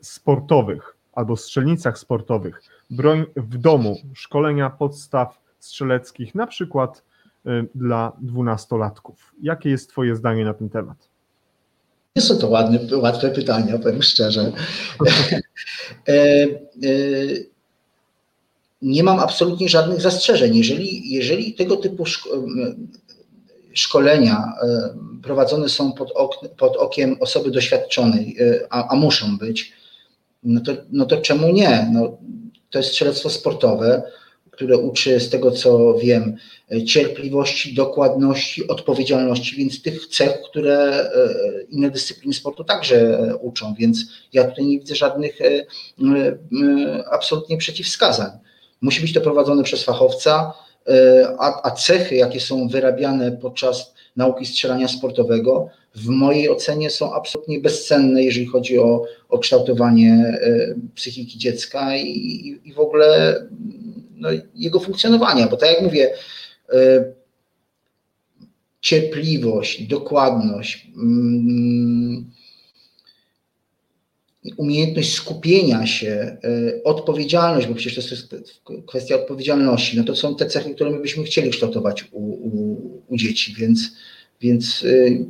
sportowych albo strzelnicach sportowych? Broń w domu, szkolenia podstaw strzeleckich, na przykład y, dla dwunastolatków. Jakie jest Twoje zdanie na ten temat? Są to ładne, łatwe pytania, powiem szczerze. Nie mam absolutnie żadnych zastrzeżeń. Jeżeli, jeżeli tego typu szkolenia prowadzone są pod, ok, pod okiem osoby doświadczonej, a, a muszą być, no to, no to czemu nie? No, to jest strzelectwo sportowe. które uczy, z tego co wiem, cierpliwości, dokładności, odpowiedzialności, więc tych cech, które inne dyscypliny sportu także uczą, więc ja tutaj nie widzę żadnych absolutnie przeciwwskazań. Musi być to prowadzone przez fachowca, a, a cechy, jakie są wyrabiane podczas nauki strzelania sportowego, w mojej ocenie są absolutnie bezcenne, jeżeli chodzi o, o kształtowanie psychiki dziecka i, i w ogóle no, jego funkcjonowania, bo tak jak mówię, cierpliwość, dokładność, umiejętność skupienia się, odpowiedzialność, bo przecież to jest kwestia odpowiedzialności, no to są te cechy, które my byśmy chcieli kształtować u, u, u dzieci, więc Więc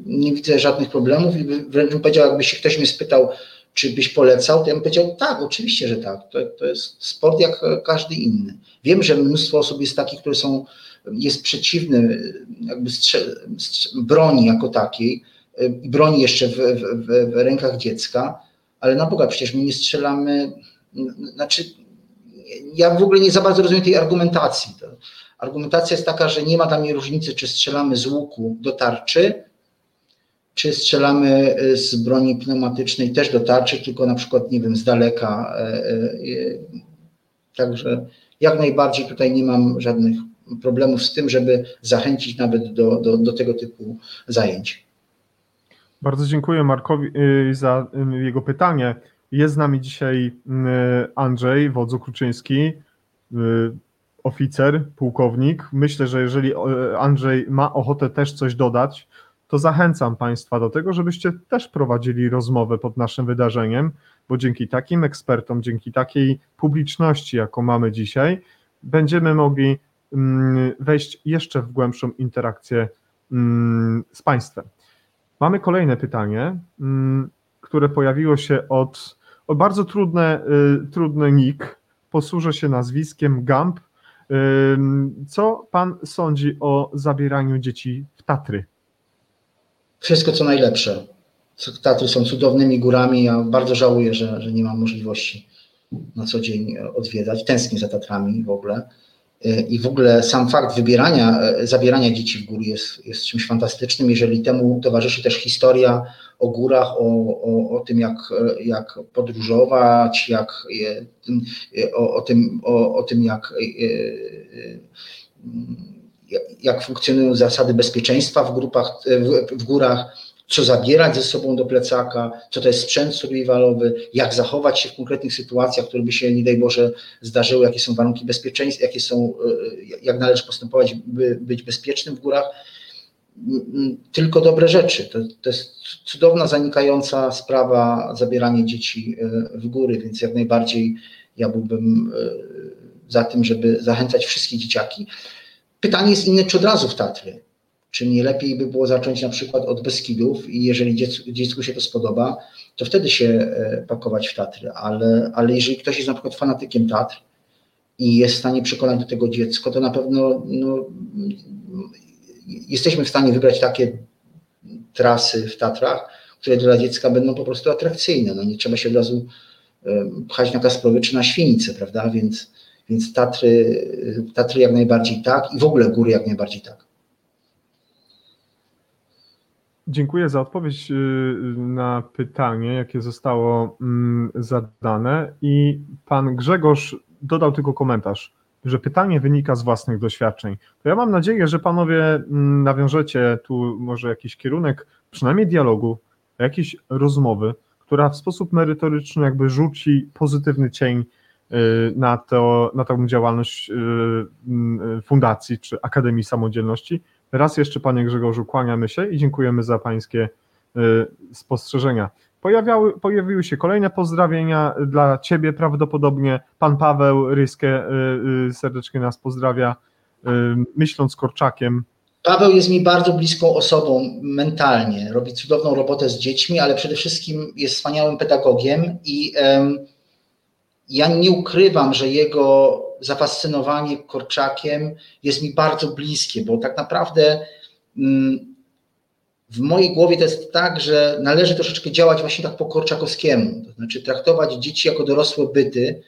nie widzę żadnych problemów i wręcz bym powiedział, jakby się ktoś mnie spytał, czy byś polecał, to ja bym powiedział tak, oczywiście, że tak. To, to jest sport jak każdy inny. Wiem, że mnóstwo osób jest takich, które są, jest przeciwne jakby strze- broni jako takiej i broni jeszcze w, w, w rękach dziecka, ale na Boga, przecież my nie strzelamy, znaczy ja w ogóle nie za bardzo rozumiem tej argumentacji. Argumentacja jest taka, że nie ma dla mnie różnicy, czy strzelamy z łuku do tarczy, czy strzelamy z broni pneumatycznej też do tarczy, tylko na przykład, nie wiem, z daleka. Także jak najbardziej tutaj nie mam żadnych problemów z tym, żeby zachęcić nawet do, do, do tego typu zajęć. Bardzo dziękuję Markowi za jego pytanie. Jest z nami dzisiaj Andrzej Wodzu Kruczyński, oficer, pułkownik. Myślę, że jeżeli Andrzej ma ochotę też coś dodać, to zachęcam Państwa do tego, żebyście też prowadzili rozmowę pod naszym wydarzeniem, bo dzięki takim ekspertom, dzięki takiej publiczności, jaką mamy dzisiaj, będziemy mogli wejść jeszcze w głębszą interakcję z Państwem. Mamy kolejne pytanie, które pojawiło się od, od bardzo trudne, trudny nick. Posłużę się nazwiskiem Gamp. Co pan sądzi o zabieraniu dzieci w Tatry? Wszystko co najlepsze. Tatry są cudownymi górami. Ja bardzo żałuję, że, że nie mam możliwości na co dzień odwiedzać. Tęsknię za Tatrami w ogóle. I w ogóle sam fakt wybierania, zabierania dzieci w góry jest, jest czymś fantastycznym, jeżeli temu towarzyszy też historia o górach, o, o, o tym jak, jak podróżować, jak, o, o tym, o, o tym jak, jak funkcjonują zasady bezpieczeństwa w, grupach, w, w górach, co zabierać ze sobą do plecaka, co to jest sprzęt survivalowy, jak zachować się w konkretnych sytuacjach, które by się, nie daj Boże, zdarzyły, jakie są warunki bezpieczeństwa, jakie są, jak należy postępować, by być bezpiecznym w górach. Tylko dobre rzeczy. To, to jest cudowna, zanikająca sprawa zabieranie dzieci w góry, więc jak najbardziej ja byłbym za tym, żeby zachęcać wszystkie dzieciaki. Pytanie jest inne, czy od razu w Tatry. Czy nie lepiej by było zacząć na przykład od Beskidów i jeżeli dziecku, dziecku się to spodoba, to wtedy się pakować w Tatry, ale, ale jeżeli ktoś jest na przykład fanatykiem Tatr i jest w stanie przekonać do tego dziecko, to na pewno no, jesteśmy w stanie wybrać takie trasy w Tatrach, które dla dziecka będą po prostu atrakcyjne. No, nie trzeba się od razu pchać na Kasprowy czy na Świnicę, prawda? Więc, więc Tatry, Tatry jak najbardziej tak i w ogóle góry jak najbardziej tak. Dziękuję za odpowiedź na pytanie, jakie zostało zadane i pan Grzegorz dodał tylko komentarz, że pytanie wynika z własnych doświadczeń. To ja mam nadzieję, że panowie nawiążecie tu może jakiś kierunek, przynajmniej dialogu, jakiejś rozmowy, która w sposób merytoryczny jakby rzuci pozytywny cień na, to, na tą działalność fundacji czy Akademii Samodzielności. Raz jeszcze, panie Grzegorzu, kłaniamy się i dziękujemy za pańskie spostrzeżenia. Pojawiały, pojawiły się kolejne pozdrowienia dla ciebie prawdopodobnie. Pan Paweł Ryskę serdecznie nas pozdrawia, myśląc Korczakiem. Paweł jest mi bardzo bliską osobą mentalnie, robi cudowną robotę z dziećmi, ale przede wszystkim jest wspaniałym pedagogiem i um, ja nie ukrywam, że jego zafascynowanie Korczakiem jest mi bardzo bliskie, bo tak naprawdę w mojej głowie to jest tak, że należy troszeczkę działać właśnie tak po korczakowskiemu, to znaczy traktować dzieci jako dorosłe byty,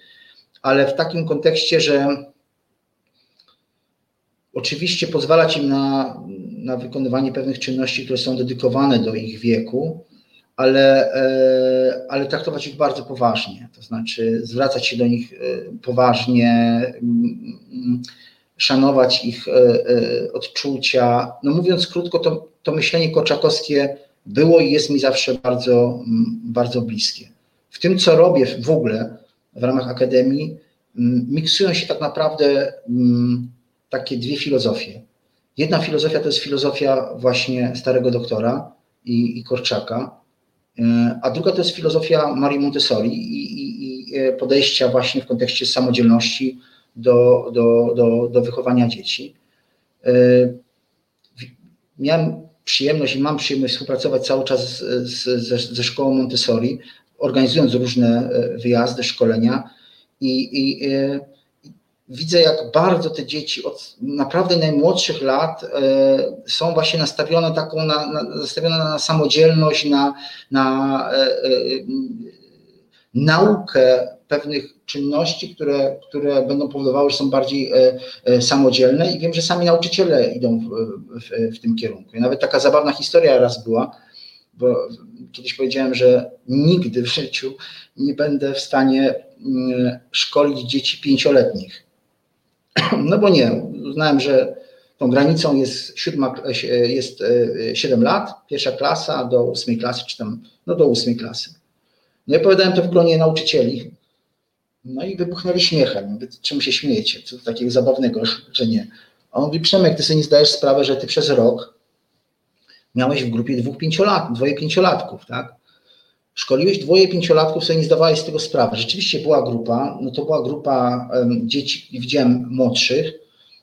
ale w takim kontekście, że Oczywiście pozwalać im na, na wykonywanie pewnych czynności, które są dedykowane do ich wieku, ale, ale traktować ich bardzo poważnie, to znaczy zwracać się do nich poważnie, szanować ich odczucia. No mówiąc krótko, to, to myślenie korczakowskie było i jest mi zawsze bardzo, bardzo bliskie. W tym, co robię w ogóle w ramach Akademii, miksują się tak naprawdę takie dwie filozofie. Jedna filozofia to jest filozofia właśnie starego doktora i, i Korczaka, a druga to jest filozofia Marii Montessori i, i, i podejścia właśnie w kontekście samodzielności do, do, do, do wychowania dzieci. Miałem przyjemność i mam przyjemność współpracować cały czas z, z, ze szkołą Montessori, organizując różne wyjazdy, szkolenia i, i widzę, jak bardzo te dzieci od naprawdę najmłodszych lat y, są właśnie nastawione taką na, na, nastawione na samodzielność, na, na y, y, naukę pewnych czynności, które, które będą powodowały, że są bardziej y, y, samodzielne i wiem, że sami nauczyciele idą w, w, w tym kierunku. I nawet taka zabawna historia raz była, bo kiedyś powiedziałem, że nigdy w życiu nie będę w stanie y, szkolić dzieci pięcioletnich. No bo nie, uznałem, że tą granicą jest, siódma, jest siedem lat, pierwsza klasa do ósmej klasy, czy tam, no do ósmej klasy. No i opowiadałem to w gronie nauczycieli, no i wybuchnęli śmiechem. Mówię, czemu się śmiejecie, co takiego zabawnego, że nie. A on mówi, Przemek, ty sobie nie zdajesz sprawy, że ty przez rok miałeś w grupie dwóch pięciolatków, dwoje pięciolatków, tak? Szkoliłeś dwoje pięciolatków, sobie nie zdawałeś z tego sprawy. Rzeczywiście była grupa, no to była grupa um, dzieci, widziałem młodszych,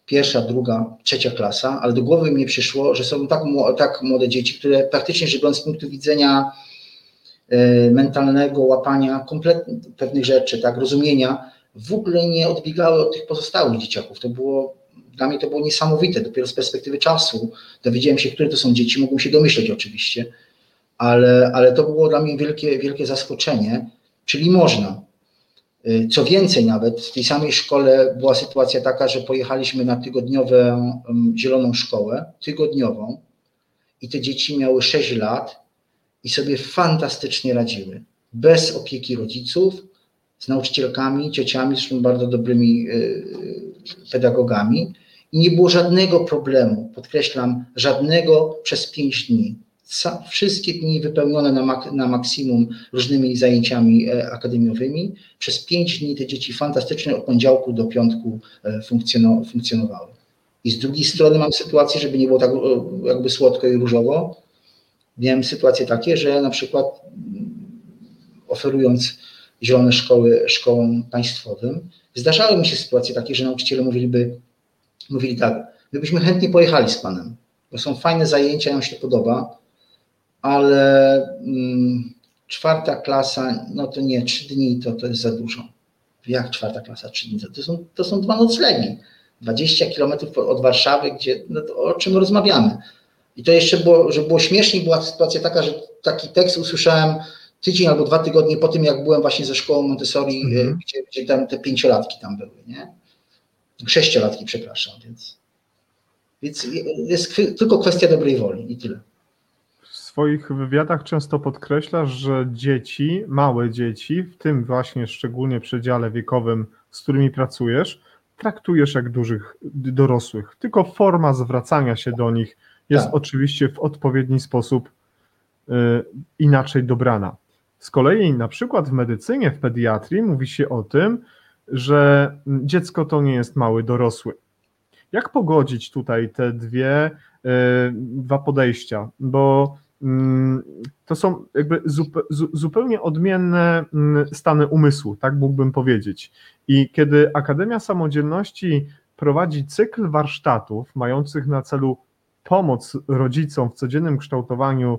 pierwsza, druga, trzecia klasa, ale do głowy mi przyszło, że są tak, tak młode dzieci, które praktycznie rzecz biorąc z punktu widzenia y, mentalnego, łapania kompletnie pewnych rzeczy, tak, rozumienia, w ogóle nie odbiegały od tych pozostałych dzieciaków. To było, dla mnie to było niesamowite. Dopiero z perspektywy czasu dowiedziałem się, które to są dzieci, mogłem się domyśleć oczywiście. Ale, ale to było dla mnie wielkie, wielkie zaskoczenie, czyli można. Co więcej nawet, w tej samej szkole była sytuacja taka, że pojechaliśmy na tygodniową zieloną szkołę, tygodniową i te dzieci miały sześć lat i sobie fantastycznie radziły. Bez opieki rodziców, z nauczycielkami, ciociami, zresztą bardzo dobrymi pedagogami i nie było żadnego problemu, podkreślam, żadnego przez pięć dni. Wszystkie dni wypełnione na, mak- na maksimum różnymi zajęciami e, akademiowymi. Przez pięć dni te dzieci fantastycznie od poniedziałku do piątku e, funkcjono- funkcjonowały. I z drugiej strony mam sytuację, żeby nie było tak e, jakby słodko i różowo. Miałem sytuacje takie, że na przykład oferując zielone szkoły szkołom państwowym, zdarzały mi się sytuacje takie, że nauczyciele mówiliby, mówili tak, my byśmy chętnie pojechali z panem, bo są fajne zajęcia, nam się podoba, ale mm, czwarta klasa, no to nie, trzy dni to, to jest za dużo. Jak czwarta klasa, trzy dni? To są, to są dwa noclegi, dwadzieścia kilometrów od Warszawy, gdzie, no to o czym rozmawiamy. I to jeszcze było, że było śmiesznie, była sytuacja taka, że taki tekst usłyszałem tydzień albo dwa tygodnie po tym, jak byłem właśnie ze szkołą Montessori, mhm. gdzie, gdzie tam te pięciolatki tam były, nie? Sześciolatki, przepraszam, więc, więc jest tylko kwestia dobrej woli i tyle. W swoich wywiadach często podkreślasz, że dzieci, małe dzieci, w tym właśnie szczególnie przedziale wiekowym, z którymi pracujesz, traktujesz jak dużych dorosłych. Tylko forma zwracania się do nich jest tak. Oczywiście w odpowiedni sposób y, inaczej dobrana. Z kolei na przykład w medycynie, w pediatrii mówi się o tym, że dziecko to nie jest mały dorosły. Jak pogodzić tutaj te dwie, y, dwa podejścia? Bo to są jakby zupełnie odmienne stany umysłu, tak mógłbym powiedzieć. I kiedy Akademia Samodzielności prowadzi cykl warsztatów mających na celu pomoc rodzicom w codziennym kształtowaniu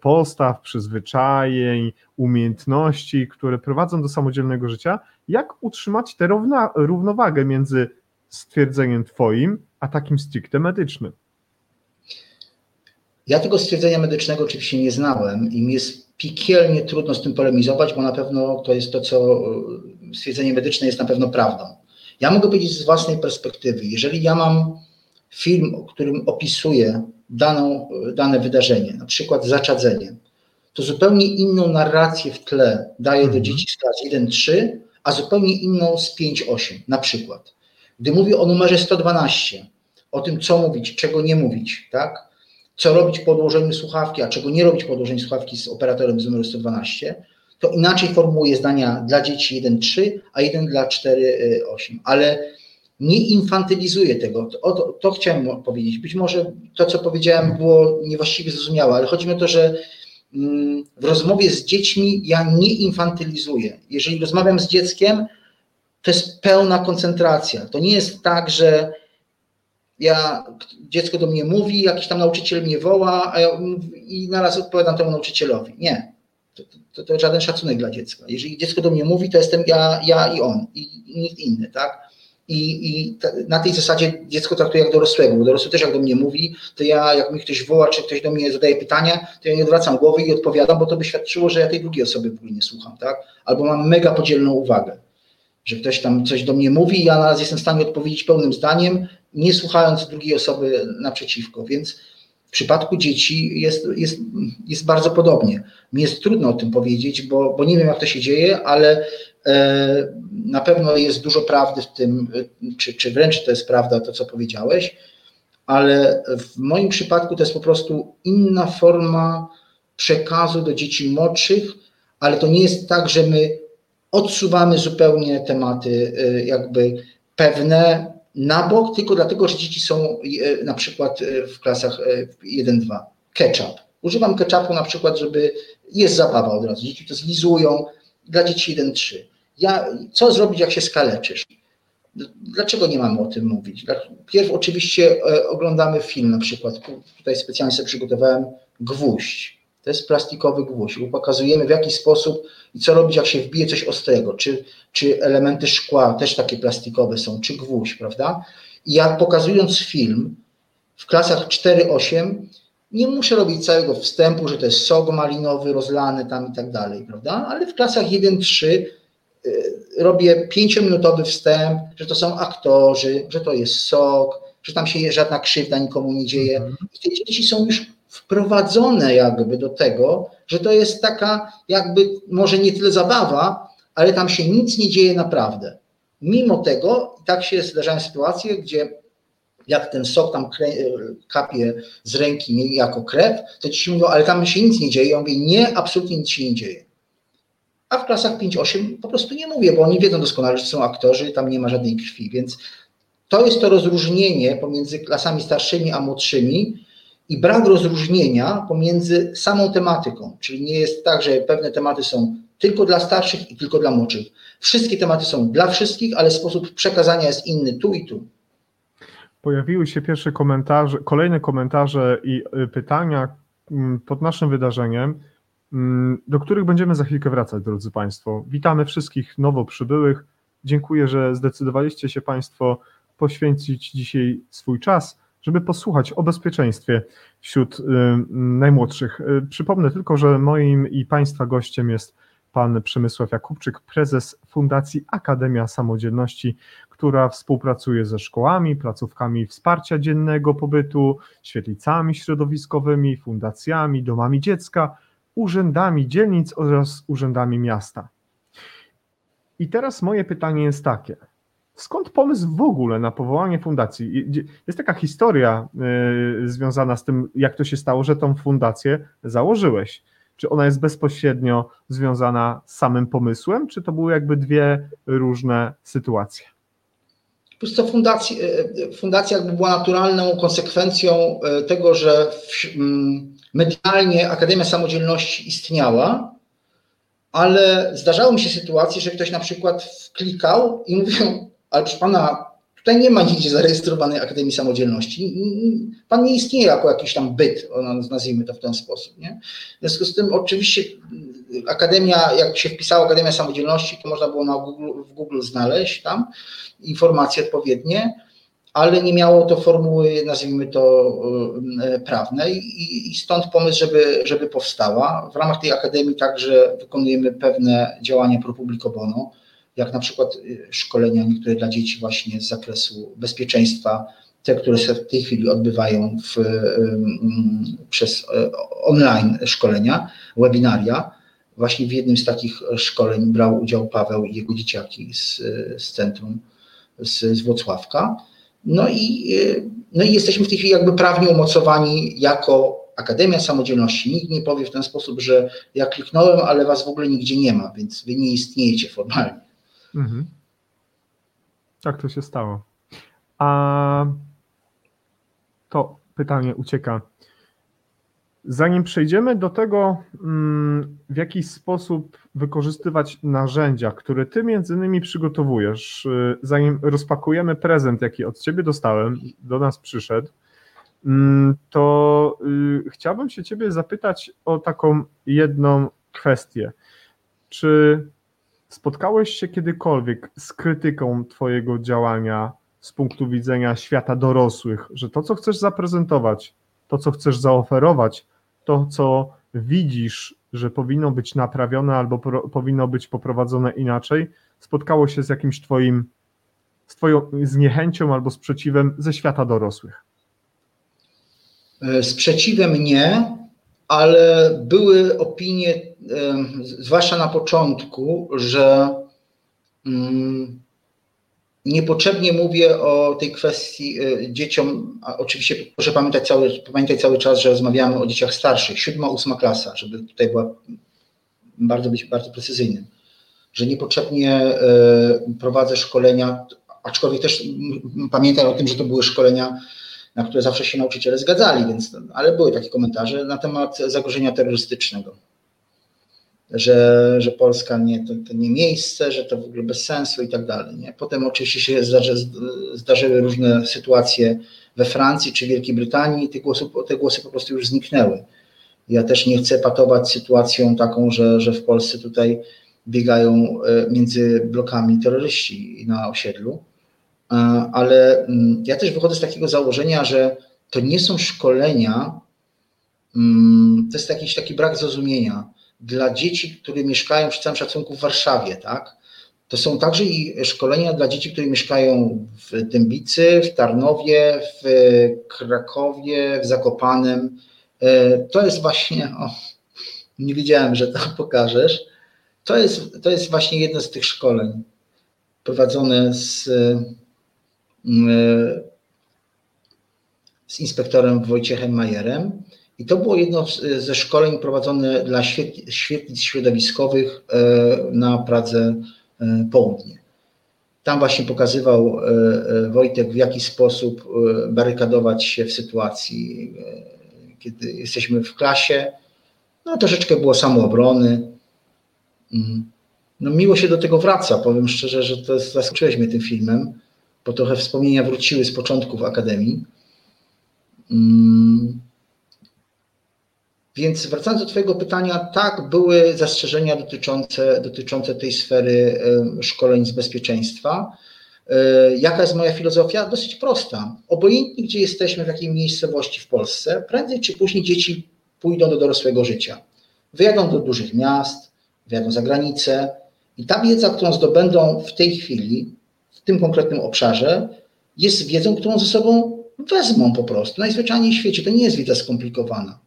postaw, przyzwyczajeń, umiejętności, które prowadzą do samodzielnego życia, jak utrzymać tę równa, równowagę między stwierdzeniem twoim, a takim stricte medycznym? Ja tego stwierdzenia medycznego oczywiście nie znałem i mi jest piekielnie trudno z tym polemizować, bo na pewno to jest to, co stwierdzenie medyczne jest na pewno prawdą. Ja mogę powiedzieć z własnej perspektywy, jeżeli ja mam film, w którym opisuje daną, dane wydarzenie, na przykład zaczadzenie, to zupełnie inną narrację w tle daje mhm. do dzieci z klas jeden trzy, a zupełnie inną z pięć osiem na przykład. Gdy mówi o numerze sto dwanaście, o tym co mówić, czego nie mówić, tak? Co robić po odłożeniu słuchawki, a czego nie robić po odłożeniu słuchawki z operatorem z numeru sto dwanaście, to inaczej formułuje zdania dla dzieci jeden trzy, a jeden dla cztery osiem. Ale nie infantylizuje tego. To, to, to chciałem powiedzieć. Być może to, co powiedziałem, było niewłaściwie zrozumiałe, ale chodzi mi o to, że w rozmowie z dziećmi ja nie infantylizuję. Jeżeli rozmawiam z dzieckiem, to jest pełna koncentracja. To nie jest tak, że ja, dziecko do mnie mówi, jakiś tam nauczyciel mnie woła a ja, i naraz odpowiadam temu nauczycielowi. Nie, to, to, to żaden szacunek dla dziecka. Jeżeli dziecko do mnie mówi, to jestem ja, ja i on i, i nikt inny, tak? I, i ta, na tej zasadzie dziecko traktuję jak dorosłego, bo dorosły też jak do mnie mówi, to ja, jak mi ktoś woła, czy ktoś do mnie zadaje pytania, to ja nie odwracam głowy i odpowiadam, bo to by świadczyło, że ja tej drugiej osoby w ogóle nie słucham, tak? Albo mam mega podzielną uwagę, że ktoś tam coś do mnie mówi i ja naraz jestem w stanie odpowiedzieć pełnym zdaniem, nie słuchając drugiej osoby naprzeciwko, więc w przypadku dzieci jest, jest, jest bardzo podobnie. Mi jest trudno o tym powiedzieć, bo, bo nie wiem, jak to się dzieje, ale e, na pewno jest dużo prawdy w tym, czy, czy wręcz to jest prawda, to co powiedziałeś, ale w moim przypadku to jest po prostu inna forma przekazu do dzieci młodszych, ale to nie jest tak, że my odsuwamy zupełnie tematy jakby pewne na bok, tylko dlatego, że dzieci są na przykład w klasach jeden dwa. Ketchup. Używam ketchupu na przykład, żeby jest zabawa od razu. Dzieci to zlizują. Dla dzieci jeden trzy. Ja, co zrobić, jak się skaleczysz? Dlaczego nie mamy o tym mówić? Pierw oczywiście oglądamy film na przykład. Tutaj specjalnie sobie przygotowałem gwóźdź. To jest plastikowy gwóźdź, bo pokazujemy w jaki sposób i co robić, jak się wbije coś ostrego, czy, czy elementy szkła też takie plastikowe są, czy gwóźdź, prawda? I ja pokazując film w klasach cztery osiem nie muszę robić całego wstępu, że to jest sok malinowy, rozlany tam i tak dalej, prawda? Ale w klasach jeden trzy y, robię pięciominutowy wstęp, że to są aktorzy, że to jest sok, że tam się żadna krzywda nikomu nie dzieje. I te dzieci są już wprowadzone jakby do tego, że to jest taka jakby może nie tyle zabawa, ale tam się nic nie dzieje naprawdę. Mimo tego tak się zdarzają sytuacje, gdzie jak ten sok tam kapie z ręki jako krew, to ci mówią, ale tam się nic nie dzieje. Ja mówię, nie, absolutnie nic się nie dzieje. A w klasach pięć osiem po prostu nie mówię, bo oni wiedzą doskonale, że są aktorzy, tam nie ma żadnej krwi, więc to jest to rozróżnienie pomiędzy klasami starszymi a młodszymi, i brak rozróżnienia pomiędzy samą tematyką, czyli nie jest tak, że pewne tematy są tylko dla starszych i tylko dla młodszych. Wszystkie tematy są dla wszystkich, ale sposób przekazania jest inny tu i tu. Pojawiły się pierwsze komentarze, kolejne komentarze i pytania pod naszym wydarzeniem, do których będziemy za chwilkę wracać, drodzy Państwo. Witamy wszystkich nowo przybyłych. Dziękuję, że zdecydowaliście się Państwo poświęcić dzisiaj swój czas, żeby posłuchać o bezpieczeństwie wśród najmłodszych. Przypomnę tylko, że moim i Państwa gościem jest pan Przemysław Jakóbczyk, prezes Fundacji Akademia Samodzielności, która współpracuje ze szkołami, placówkami wsparcia dziennego pobytu, świetlicami środowiskowymi, fundacjami, domami dziecka, urzędami dzielnic oraz urzędami miasta. I teraz moje pytanie jest takie. Skąd pomysł w ogóle na powołanie fundacji? Jest taka historia związana z tym, jak to się stało, że tą fundację założyłeś. Czy ona jest bezpośrednio związana z samym pomysłem, czy to były jakby dwie różne sytuacje? Po prostu fundacja, fundacja jakby była naturalną konsekwencją tego, że medialnie Akademia Samodzielności istniała, ale zdarzały mi się sytuacje, że ktoś na przykład wklikał i mówił, ale proszę pana, tutaj nie ma nigdzie zarejestrowanej Akademii Samodzielności. Pan nie istnieje jako jakiś tam byt, nazwijmy to w ten sposób. Nie? W związku z tym oczywiście Akademia, jak się wpisało Akademia Samodzielności, to można było na Google, w Google znaleźć tam informacje odpowiednie, ale nie miało to formuły, nazwijmy to, prawnej i stąd pomysł, żeby, żeby powstała. W ramach tej akademii także wykonujemy pewne działania pro publico bono, jak na przykład szkolenia niektóre dla dzieci właśnie z zakresu bezpieczeństwa te, które się w tej chwili odbywają w, przez online szkolenia, webinaria. Właśnie w jednym z takich szkoleń brał udział Paweł i jego dzieciaki z, z centrum z, z Włocławka. No i, no i jesteśmy w tej chwili jakby prawnie umocowani jako Akademia Samodzielności. Nikt nie powie w ten sposób, że ja kliknąłem, ale was w ogóle nigdzie nie ma, więc wy nie istniejecie formalnie. Mhm. Tak to się stało. A to pytanie ucieka. Zanim przejdziemy do tego, w jaki sposób wykorzystywać narzędzia, które ty między innymi przygotowujesz, zanim rozpakujemy prezent, jaki od ciebie dostałem, do nas przyszedł, to chciałbym się ciebie zapytać o taką jedną kwestię. Czy spotkałeś się kiedykolwiek z krytyką twojego działania z punktu widzenia świata dorosłych, że to, co chcesz zaprezentować, to, co chcesz zaoferować, to, co widzisz, że powinno być naprawione albo pro, powinno być poprowadzone inaczej, spotkało się z jakimś twoim, z twoją zniechęcią albo sprzeciwem ze świata dorosłych? Sprzeciwem nie, ale były opinie, zwłaszcza na początku, że mm, niepotrzebnie mówię o tej kwestii dzieciom, a oczywiście proszę pamiętać cały, pamiętać cały czas, że rozmawiamy o dzieciach starszych, siódma, ósma klasa, żeby tutaj była bardzo, być bardzo precyzyjnym, że niepotrzebnie prowadzę szkolenia, aczkolwiek też pamiętaj o tym, że to były szkolenia, na które zawsze się nauczyciele zgadzali, więc, ale były takie komentarze na temat zagrożenia terrorystycznego. Że, że Polska nie, to, to nie miejsce, że to w ogóle bez sensu i tak dalej. Nie? Potem oczywiście się zdarzy, zdarzyły różne sytuacje we Francji czy Wielkiej Brytanii i te głosy, te głosy po prostu już zniknęły. Ja też nie chcę patować sytuacją taką, że, że w Polsce tutaj biegają między blokami terroryści na osiedlu, ale ja też wychodzę z takiego założenia, że to nie są szkolenia, to jest jakiś taki brak zrozumienia. Dla dzieci, które mieszkają przy całym szacunku w Warszawie, tak? To są także i szkolenia dla dzieci, które mieszkają w Dębicy, w Tarnowie, w Krakowie, w Zakopanem. To jest właśnie, o, nie wiedziałem, że to pokażesz, to jest, to jest właśnie jedno z tych szkoleń prowadzone z, z inspektorem Wojciechem Majerem. I to było jedno ze szkoleń prowadzone dla świetlic środowiskowych na Pradze Południe. Tam właśnie pokazywał Wojtek, w jaki sposób barykadować się w sytuacji, kiedy jesteśmy w klasie. No troszeczkę było samoobrony. No miło się do tego wraca, powiem szczerze, że to zaskoczyłeś mnie tym filmem, bo trochę wspomnienia wróciły z początków Akademii. Więc wracając do twojego pytania, tak, były zastrzeżenia dotyczące, dotyczące tej sfery szkoleń z bezpieczeństwa. Jaka jest moja filozofia? Dosyć prosta. Obojętnie, gdzie jesteśmy, w jakiej miejscowości w Polsce, prędzej czy później dzieci pójdą do dorosłego życia. Wyjadą do dużych miast, wyjadą za granicę i ta wiedza, którą zdobędą w tej chwili, w tym konkretnym obszarze, jest wiedzą, którą ze sobą wezmą po prostu. Najzwyczajniej w świecie. To nie jest wiedza skomplikowana.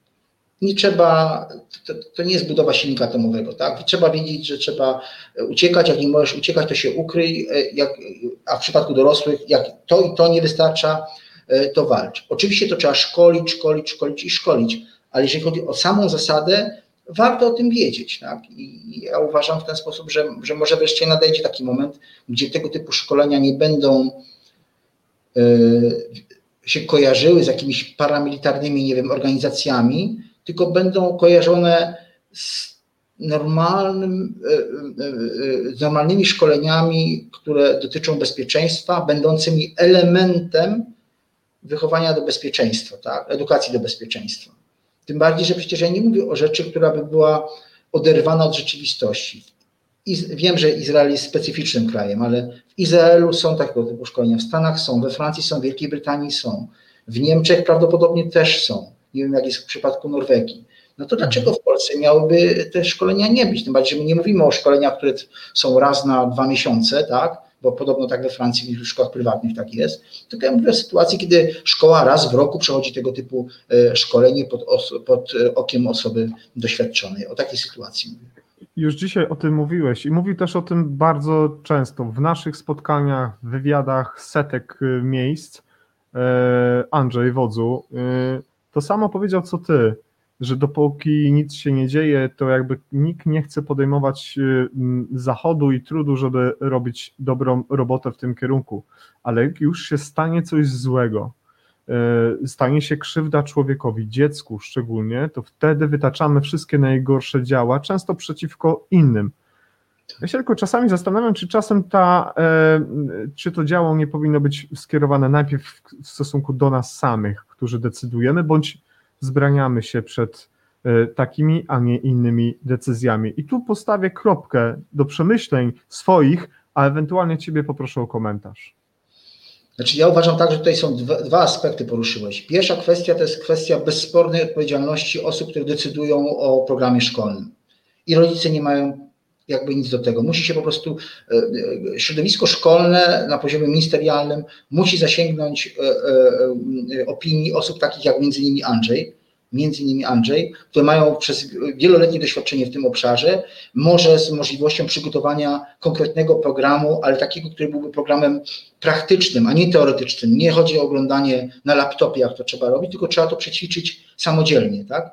Nie trzeba, to, to nie jest budowa silnika atomowego, tak? Trzeba wiedzieć, że trzeba uciekać, jak nie możesz uciekać, to się ukryj, jak, a w przypadku dorosłych, jak to i to nie wystarcza, to walcz. Oczywiście to trzeba szkolić, szkolić, szkolić i szkolić, ale jeżeli chodzi o samą zasadę, warto o tym wiedzieć, tak? I ja uważam w ten sposób, że, że może wreszcie nadejdzie taki moment, gdzie tego typu szkolenia nie będą yy, się kojarzyły z jakimiś paramilitarnymi, nie wiem, organizacjami, tylko będą kojarzone z, normalnym, z normalnymi szkoleniami, które dotyczą bezpieczeństwa, będącymi elementem wychowania do bezpieczeństwa, tak? Edukacji do bezpieczeństwa. Tym bardziej, że przecież ja nie mówię o rzeczy, która by była oderwana od rzeczywistości. I wiem, że Izrael jest specyficznym krajem, ale w Izraelu są takie typu szkolenia, w Stanach są, we Francji są, w Wielkiej Brytanii są, w Niemczech prawdopodobnie też są. Nie wiem, jak jest w przypadku Norwegii. No to dlaczego w Polsce miałyby te szkolenia nie być? Tym bardziej, że my nie mówimy o szkoleniach, które są raz na dwa miesiące, tak? bo podobno tak we Francji, w szkołach prywatnych tak jest, tylko ja mówię o sytuacji, kiedy szkoła raz w roku przechodzi tego typu szkolenie pod, oso- pod okiem osoby doświadczonej. O takiej sytuacji mówię. Już dzisiaj o tym mówiłeś i mówił też o tym bardzo często w naszych spotkaniach, wywiadach, setek miejsc. Andrzej Wodzu, to samo powiedział co ty, że dopóki nic się nie dzieje, to jakby nikt nie chce podejmować zachodu i trudu, żeby robić dobrą robotę w tym kierunku, ale już się stanie coś złego, stanie się krzywda człowiekowi, dziecku szczególnie, to wtedy wytaczamy wszystkie najgorsze działa, często przeciwko innym. Ja się tylko czasami zastanawiam, czy czasem ta, czy to działo nie powinno być skierowane najpierw w stosunku do nas samych, którzy decydujemy, bądź zbraniamy się przed takimi, a nie innymi decyzjami. I tu postawię kropkę do przemyśleń swoich, a ewentualnie ciebie poproszę o komentarz. Znaczy ja uważam tak, że tutaj są dwa, dwa aspekty poruszyłeś. Pierwsza kwestia to jest kwestia bezspornej odpowiedzialności osób, które decydują o programie szkolnym. I rodzice nie mają jakby nic do tego. Musi się po prostu, środowisko szkolne na poziomie ministerialnym musi zasięgnąć opinii osób takich jak między innymi Andrzej, między innymi Andrzej, które mają przez wieloletnie doświadczenie w tym obszarze, może z możliwością przygotowania konkretnego programu, ale takiego, który byłby programem praktycznym, a nie teoretycznym. Nie chodzi o oglądanie na laptopie, jak to trzeba robić, tylko trzeba to przećwiczyć samodzielnie, tak?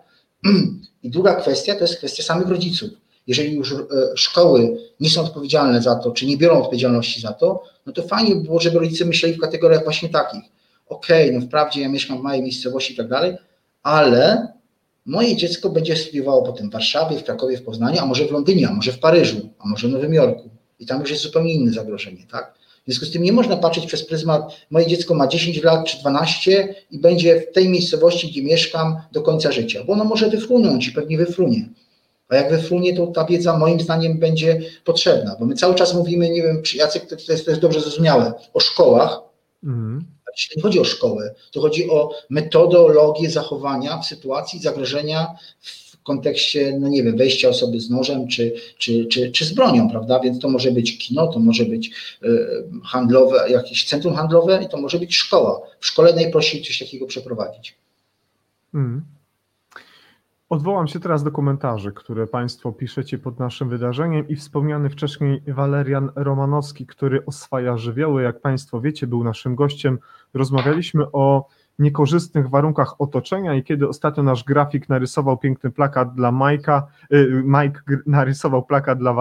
I druga kwestia to jest kwestia samych rodziców. Jeżeli już szkoły nie są odpowiedzialne za to, czy nie biorą odpowiedzialności za to, no to fajnie by było, żeby rodzice myśleli w kategoriach właśnie takich. Okej, okay, no wprawdzie ja mieszkam w małej miejscowości i tak dalej, ale moje dziecko będzie studiowało potem w Warszawie, w Krakowie, w Poznaniu, a może w Londynie, a może w Paryżu, a może w Nowym Jorku. I tam już jest zupełnie inne zagrożenie, tak? W związku z tym nie można patrzeć przez pryzmat, moje dziecko ma dziesięć lat czy dwanaście i będzie w tej miejscowości, gdzie mieszkam, do końca życia, bo ono może wyfrunąć i pewnie wyfrunie. A jak wyfrunie, to ta wiedza moim zdaniem będzie potrzebna, bo my cały czas mówimy, nie wiem, czy Jacek, to, to jest też dobrze zrozumiałe, o szkołach, mm. ale jeśli nie chodzi o szkołę, to chodzi o metodologię zachowania w sytuacji zagrożenia w kontekście, no nie wiem, wejścia osoby z nożem czy, czy, czy, czy z bronią, prawda, więc to może być kino, to może być handlowe, jakieś centrum handlowe i to może być szkoła. W szkole najprościej coś takiego przeprowadzić. Mm. Odwołam się teraz do komentarzy, które Państwo piszecie pod naszym wydarzeniem i wspomniany wcześniej Walerian Romanowski, który oswaja żywioły, jak Państwo wiecie, był naszym gościem. Rozmawialiśmy o niekorzystnych warunkach otoczenia i kiedy ostatnio nasz grafik narysował piękny plakat dla Majka, Mike narysował plakat dla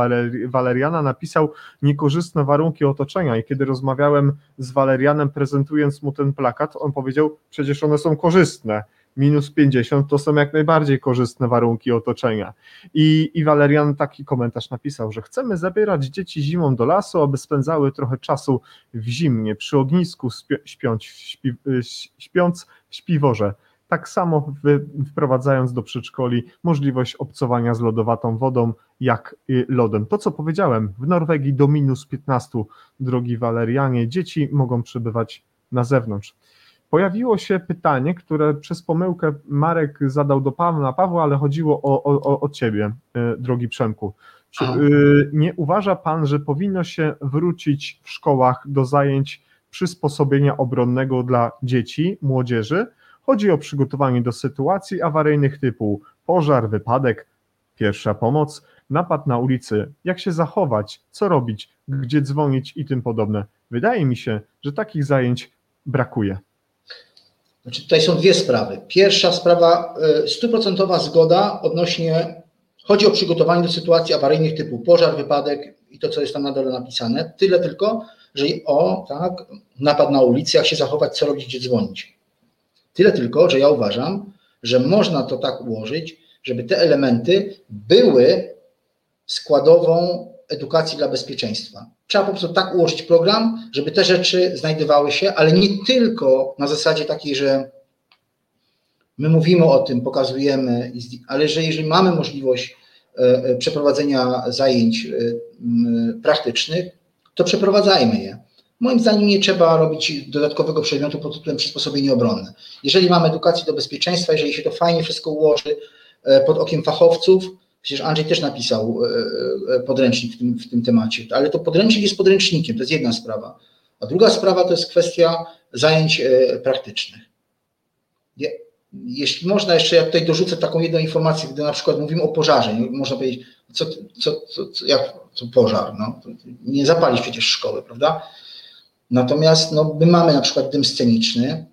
Waleriana, napisał niekorzystne warunki otoczenia i kiedy rozmawiałem z Walerianem, prezentując mu ten plakat, on powiedział, przecież one są korzystne. minus pięćdziesiąt to są jak najbardziej korzystne warunki otoczenia. I, i Walerian taki komentarz napisał, że chcemy zabierać dzieci zimą do lasu, aby spędzały trochę czasu w zimnie, przy ognisku śpi- śpiąc, śpi- śpiąc w śpiworze. Tak samo wy, wprowadzając do przedszkoli możliwość obcowania z lodowatą wodą jak lodem. To co powiedziałem, w Norwegii do minus piętnaście, drogi Walerianie, dzieci mogą przebywać na zewnątrz. Pojawiło się pytanie, które przez pomyłkę Marek zadał do Pawła, Pawła ale chodziło o, o, o ciebie, drogi Przemku. Czy y, nie uważa pan, że powinno się wrócić w szkołach do zajęć przysposobienia obronnego dla dzieci, młodzieży? Chodzi o przygotowanie do sytuacji awaryjnych typu pożar, wypadek, pierwsza pomoc, napad na ulicy, jak się zachować, co robić, gdzie dzwonić i tym podobne. Wydaje mi się, że takich zajęć brakuje. Znaczy, tutaj są dwie sprawy. Pierwsza sprawa, stuprocentowa zgoda odnośnie, chodzi o przygotowanie do sytuacji awaryjnych typu pożar, wypadek i to, co jest tam na dole napisane. Tyle tylko, że o, tak, napad na ulicy, jak się zachować, co robić, gdzie dzwonić. Tyle tylko, że ja uważam, że można to tak ułożyć, żeby te elementy były składową edukacji dla bezpieczeństwa. Trzeba po prostu tak ułożyć program, żeby te rzeczy znajdowały się, ale nie tylko na zasadzie takiej, że my mówimy o tym, pokazujemy, ale że jeżeli mamy możliwość przeprowadzenia zajęć praktycznych, to przeprowadzajmy je. Moim zdaniem nie trzeba robić dodatkowego przedmiotu pod tytułem przysposobienie obronne. Jeżeli mamy edukację do bezpieczeństwa, jeżeli się to fajnie wszystko ułoży pod okiem fachowców, Przecież Andrzej też napisał podręcznik w tym, w tym temacie, ale to podręcznik jest podręcznikiem, to jest jedna sprawa. A druga sprawa to jest kwestia zajęć praktycznych. Jeśli można jeszcze, ja tutaj dorzucę taką jedną informację, gdy na przykład mówimy o pożarze, można powiedzieć, co, co, co, co jak to pożar, no, nie zapalić przecież szkoły, prawda? Natomiast no, my mamy na przykład dym sceniczny.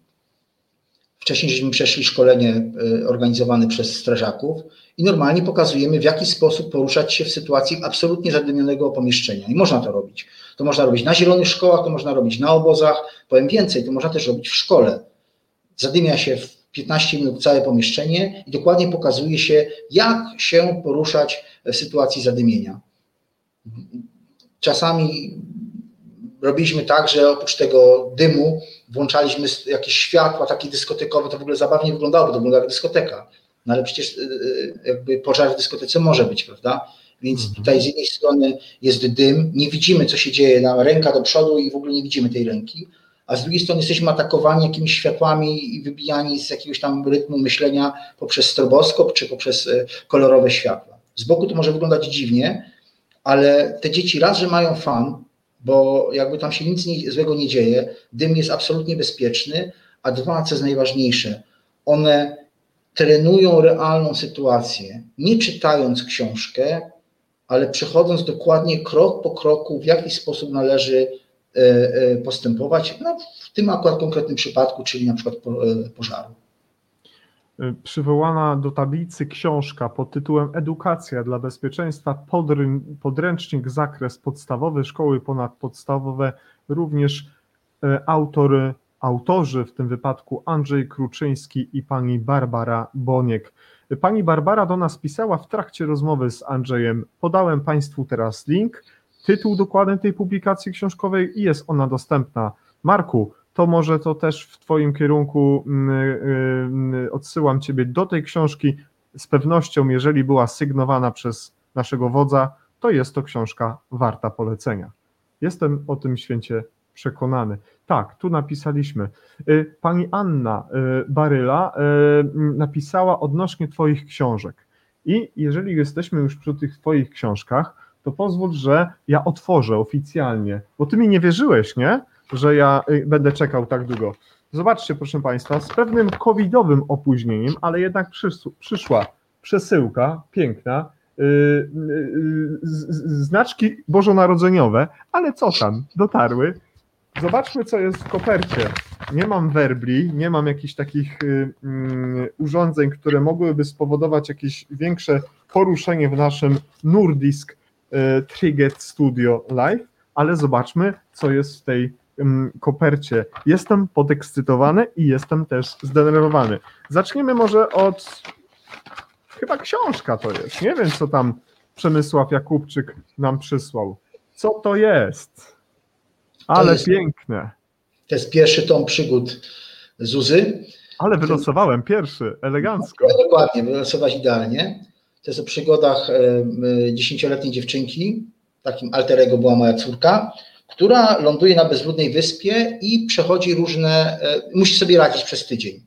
Wcześniej żeśmy przeszli szkolenie organizowane przez strażaków i normalnie pokazujemy, w jaki sposób poruszać się w sytuacji absolutnie zadymionego pomieszczenia. I można to robić. To można robić na zielonych szkołach, to można robić na obozach. Powiem więcej, to można też robić w szkole. Zadymia się w piętnaście minut całe pomieszczenie i dokładnie pokazuje się, jak się poruszać w sytuacji zadymienia. Czasami robiliśmy tak, że oprócz tego dymu włączaliśmy jakieś światła takie dyskotekowe, to w ogóle zabawnie wyglądało, bo to wygląda jak dyskoteka. No ale przecież jakby pożar w dyskotece może być, prawda? Więc tutaj z jednej strony jest dym, nie widzimy, co się dzieje, nam ręka do przodu i w ogóle nie widzimy tej ręki, a z drugiej strony jesteśmy atakowani jakimiś światłami i wybijani z jakiegoś tam rytmu myślenia poprzez stroboskop czy poprzez kolorowe światła. Z boku to może wyglądać dziwnie, ale te dzieci raz, że mają fan, bo jakby tam się nic nie, złego nie dzieje, dym jest absolutnie bezpieczny, a dwa, co jest najważniejsze, one trenują realną sytuację, nie czytając książkę, ale przechodząc dokładnie krok po kroku, w jaki sposób należy postępować, no w tym akurat konkretnym przypadku, czyli na przykład pożaru. Przywołana do tablicy książka pod tytułem Edukacja dla bezpieczeństwa, podręcznik zakres podstawowy, szkoły ponadpodstawowe, również autory, autorzy w tym wypadku Andrzej Kruczyński i pani Barbara Boniek. Pani Barbara do nas pisała w trakcie rozmowy z Andrzejem. Podałem Państwu teraz link, tytuł dokładny tej publikacji książkowej i jest ona dostępna. Marku, to może to też w Twoim kierunku odsyłam Ciebie do tej książki. Z pewnością, jeżeli była sygnowana przez naszego wodza, to jest to książka warta polecenia. Jestem o tym święcie przekonany. Tak, tu napisaliśmy. Pani Anna Baryla napisała odnośnie Twoich książek. I jeżeli jesteśmy już przy tych Twoich książkach, to pozwól, że ja otworzę oficjalnie, bo Ty mi nie wierzyłeś, nie? Że ja będę czekał tak długo. Zobaczcie, proszę Państwa, z pewnym covidowym opóźnieniem, ale jednak przyszła, przyszła przesyłka piękna, yy, yy, znaczki bożonarodzeniowe, ale co tam, dotarły. Zobaczmy, co jest w kopercie. Nie mam werbli, nie mam jakichś takich yy, yy, urządzeń, które mogłyby spowodować jakieś większe poruszenie w naszym Nordisk yy, Trygghet LiVE, ale zobaczmy, co jest w tej kopercie. Jestem podekscytowany i jestem też zdenerwowany. Zaczniemy może od... Chyba książka to jest. Nie wiem, co tam Przemysław Jakóbczyk nam przysłał. Co to jest? Ale to jest piękne. To jest pierwszy tom przygód Zuzy. Ale wylosowałem pierwszy, elegancko. Dokładnie, wylosować idealnie. To jest o przygodach dziesięcioletniej dziewczynki. Takim alter ego była moja córka, która ląduje na bezludnej wyspie i przechodzi różne, musi sobie radzić przez tydzień.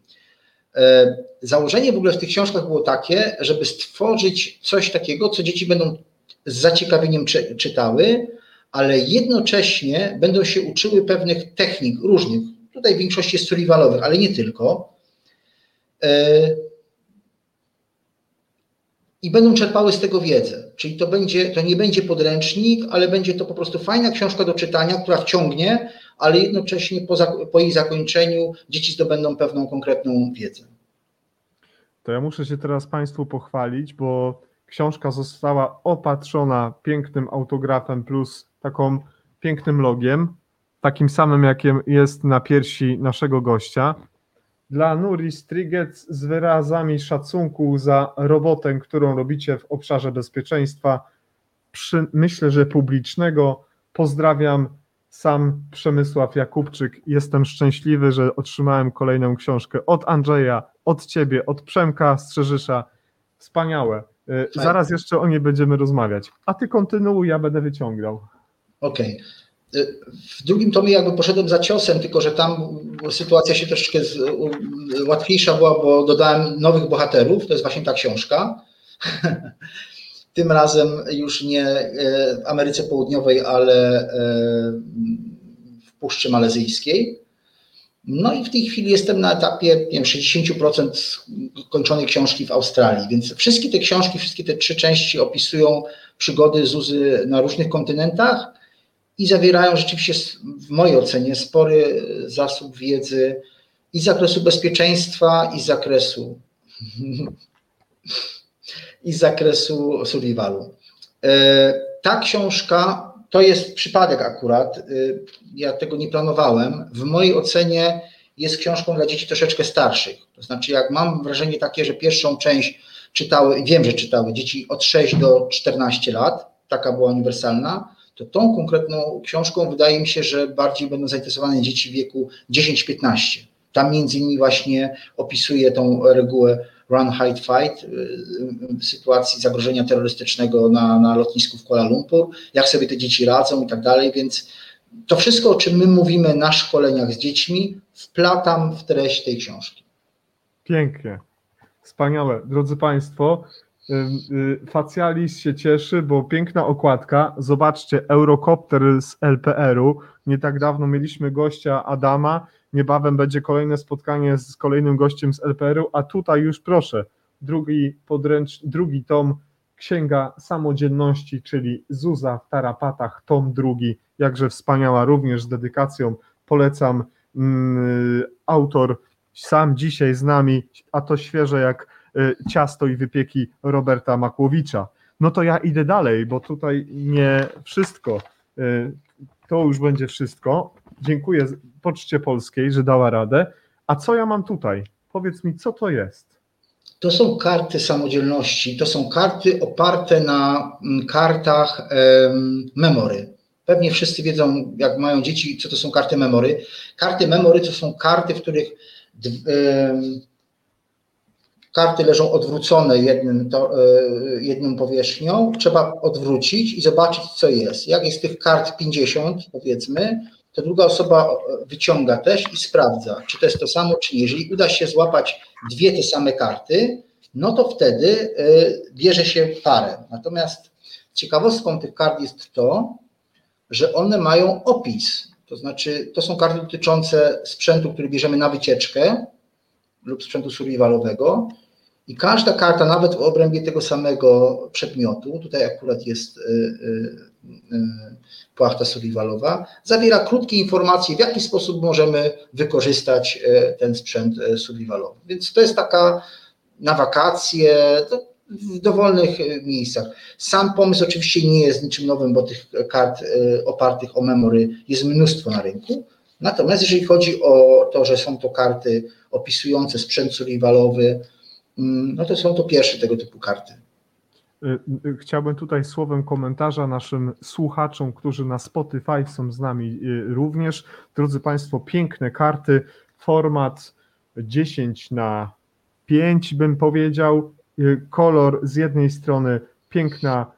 Założenie w ogóle w tych książkach było takie, żeby stworzyć coś takiego, co dzieci będą z zaciekawieniem czytały, ale jednocześnie będą się uczyły pewnych technik różnych, tutaj w większości jest survivalowych, ale nie tylko, i będą czerpały z tego wiedzę. Czyli to będzie, to nie będzie podręcznik, ale będzie to po prostu fajna książka do czytania, która wciągnie, ale jednocześnie po, po jej zakończeniu dzieci zdobędą pewną konkretną wiedzę. To ja muszę się teraz Państwu pochwalić, bo książka została opatrzona pięknym autografem plus taką pięknym logiem, takim samym, jakim jest na piersi naszego gościa. Dla Nordisk Trygghet z wyrazami szacunku za robotę, którą robicie w obszarze bezpieczeństwa, przy, myślę, że publicznego. Pozdrawiam, sam Przemysław Jakóbczyk. Jestem szczęśliwy, że otrzymałem kolejną książkę od Andrzeja, od Ciebie, od Przemka Strzeżysza. Wspaniałe. Zaraz jeszcze o niej będziemy rozmawiać. A Ty kontynuuj, ja będę wyciągał. Okej. Okay. W drugim tomie jakby poszedłem za ciosem, tylko że tam sytuacja się troszeczkę łatwiejsza była, bo dodałem nowych bohaterów, to jest właśnie ta książka. Tym razem już nie w Ameryce Południowej, ale w Puszczy Malezyjskiej. No i w tej chwili jestem na etapie nie wiem, sześćdziesiąt procent kończonej książki w Australii, więc wszystkie te książki, wszystkie te trzy części opisują przygody Zuzy na różnych kontynentach i zawierają rzeczywiście w mojej ocenie spory zasób wiedzy i z zakresu bezpieczeństwa, i z zakresu i z zakresu survivalu. Ta książka to jest przypadek akurat, ja tego nie planowałem. W mojej ocenie jest książką dla dzieci troszeczkę starszych. To znaczy, jak mam wrażenie takie, że pierwszą część czytały, wiem, że czytały dzieci od sześciu do czternastu lat, taka była uniwersalna, to tą konkretną książką wydaje mi się, że bardziej będą zainteresowane dzieci w wieku dziesięć do piętnastu. Tam między innymi właśnie opisuje tą regułę Run, Hide, Fight, sytuacji zagrożenia terrorystycznego na, na lotnisku w Kuala Lumpur, jak sobie te dzieci radzą i tak dalej, więc to wszystko, o czym my mówimy na szkoleniach z dziećmi, wplatam w treść tej książki. Pięknie, wspaniałe. Drodzy Państwo, Facjalis się cieszy, bo piękna okładka. Zobaczcie, Eurokopter z el pe eru. Nie tak dawno mieliśmy gościa Adama, niebawem będzie kolejne spotkanie z kolejnym gościem z el pe eru, a tutaj już proszę, drugi podręcz, drugi tom, Księga Samodzielności, czyli Zuza w tarapatach, tom drugi, jakże wspaniała, również z dedykacją, polecam, mm, autor sam dzisiaj z nami, a to świeże jak y, ciasto i wypieki Roberta Makłowicza. No to ja idę dalej, bo tutaj nie wszystko, y, to już będzie wszystko. Dziękuję Poczcie Polskiej, że dała radę. A co ja mam tutaj? Powiedz mi, co to jest? To są karty samodzielności. To są karty oparte na kartach um, memory. Pewnie wszyscy wiedzą, jak mają dzieci, co to są karty memory. Karty memory to są karty, w których um, karty leżą odwrócone jednym, to, um, jedną powierzchnią. Trzeba odwrócić i zobaczyć, co jest. Jak jest tych kart pięćdziesiąt, powiedzmy, to druga osoba wyciąga też i sprawdza, czy to jest to samo, czy nie. Jeżeli uda się złapać dwie te same karty, no to wtedy bierze się parę. Natomiast ciekawostką tych kart jest to, że one mają opis. To znaczy, to są karty dotyczące sprzętu, który bierzemy na wycieczkę lub sprzętu survivalowego i każda karta, nawet w obrębie tego samego przedmiotu, tutaj akurat jest płachta survivalowa, zawiera krótkie informacje, w jaki sposób możemy wykorzystać ten sprzęt survivalowy. Więc to jest taka na wakacje, w dowolnych miejscach. Sam pomysł oczywiście nie jest niczym nowym, bo tych kart opartych o memory jest mnóstwo na rynku. Natomiast jeżeli chodzi o to, że są to karty opisujące sprzęt survivalowy, no to są to pierwsze tego typu karty. Chciałbym tutaj słowem komentarza naszym słuchaczom, którzy na Spotify są z nami również. Drodzy Państwo, piękne karty, format dziesięć na pięć bym powiedział, kolor z jednej strony piękna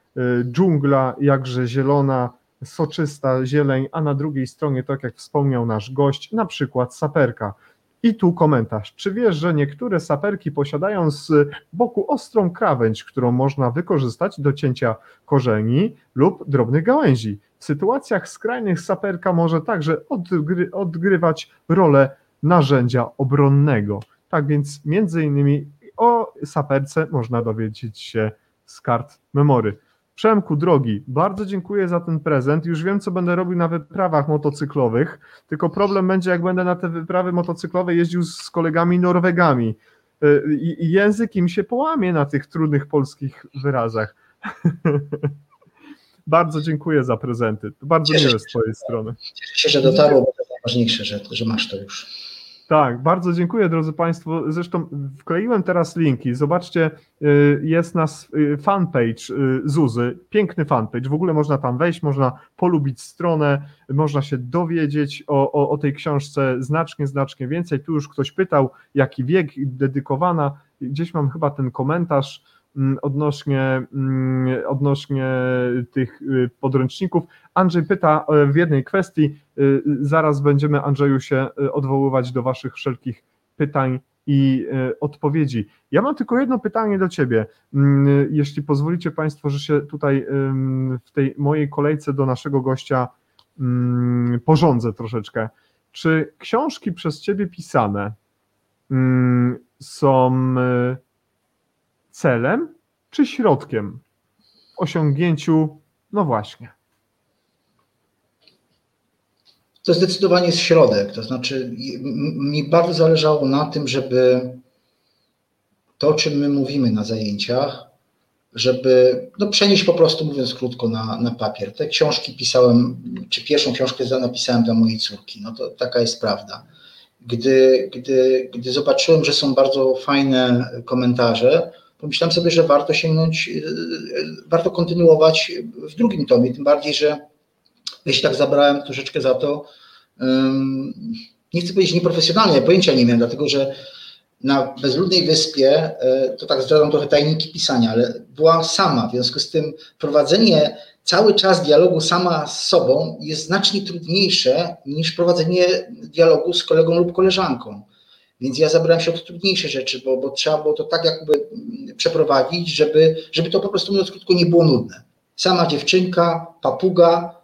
dżungla, jakże zielona, soczysta zieleń, a na drugiej stronie, tak jak wspomniał nasz gość, na przykład saperka. I tu komentarz. Czy wiesz, że niektóre saperki posiadają z boku ostrą krawędź, którą można wykorzystać do cięcia korzeni lub drobnych gałęzi? W sytuacjach skrajnych saperka może także odgry- odgrywać rolę narzędzia obronnego. Tak więc między innymi o saperce można dowiedzieć się z kart memory. Przemku, drogi, bardzo dziękuję za ten prezent. Już wiem, co będę robił na wyprawach motocyklowych, tylko problem będzie, jak będę na te wyprawy motocyklowe jeździł z kolegami Norwegami. I język im się połamie na tych trudnych polskich wyrazach. Bardzo dziękuję za prezenty. Bardzo miłe z Twojej strony. Cieszę się, że dotarło, bo to najważniejsze, że, że masz to już. Tak, bardzo dziękuję, drodzy Państwo. Zresztą wkleiłem teraz linki. Zobaczcie, jest nasz fanpage Zuzy, piękny fanpage. W ogóle można tam wejść, można polubić stronę, można się dowiedzieć o, o, o tej książce znacznie, znacznie więcej. Tu już ktoś pytał, jaki wiek dedykowana. Gdzieś mam chyba ten komentarz odnośnie, odnośnie tych podręczników. Andrzej pyta w jednej kwestii, zaraz będziemy, Andrzeju, się odwoływać do waszych wszelkich pytań i odpowiedzi. Ja mam tylko jedno pytanie do Ciebie. Jeśli pozwolicie Państwo, że się tutaj w tej mojej kolejce do naszego gościa porządzę troszeczkę. Czy książki przez Ciebie pisane są celem czy środkiem w osiągnięciu, no właśnie? To zdecydowanie jest środek, to znaczy mi bardzo zależało na tym, żeby to, o czym my mówimy na zajęciach, żeby no, przenieść po prostu, mówiąc krótko, na, na papier. Te książki pisałem, czy pierwszą książkę napisałem dla mojej córki, no to taka jest prawda. Gdy, gdy, gdy zobaczyłem, że są bardzo fajne komentarze, pomyślałem sobie, że warto sięgnąć, warto kontynuować w drugim tomie, tym bardziej, że ja się tak zabrałem troszeczkę za to, um, nie chcę powiedzieć nieprofesjonalnie, ja pojęcia nie miałem, dlatego że na Bezludnej Wyspie, to tak zdradzam trochę tajniki pisania, ale była sama, w związku z tym prowadzenie cały czas dialogu sama z sobą jest znacznie trudniejsze niż prowadzenie dialogu z kolegą lub koleżanką. Więc ja zabrałem się od trudniejszych rzeczy, bo, bo trzeba było to tak jakby przeprowadzić, żeby, żeby to po prostu, mówiąc krótko, nie było nudne. Sama dziewczynka, papuga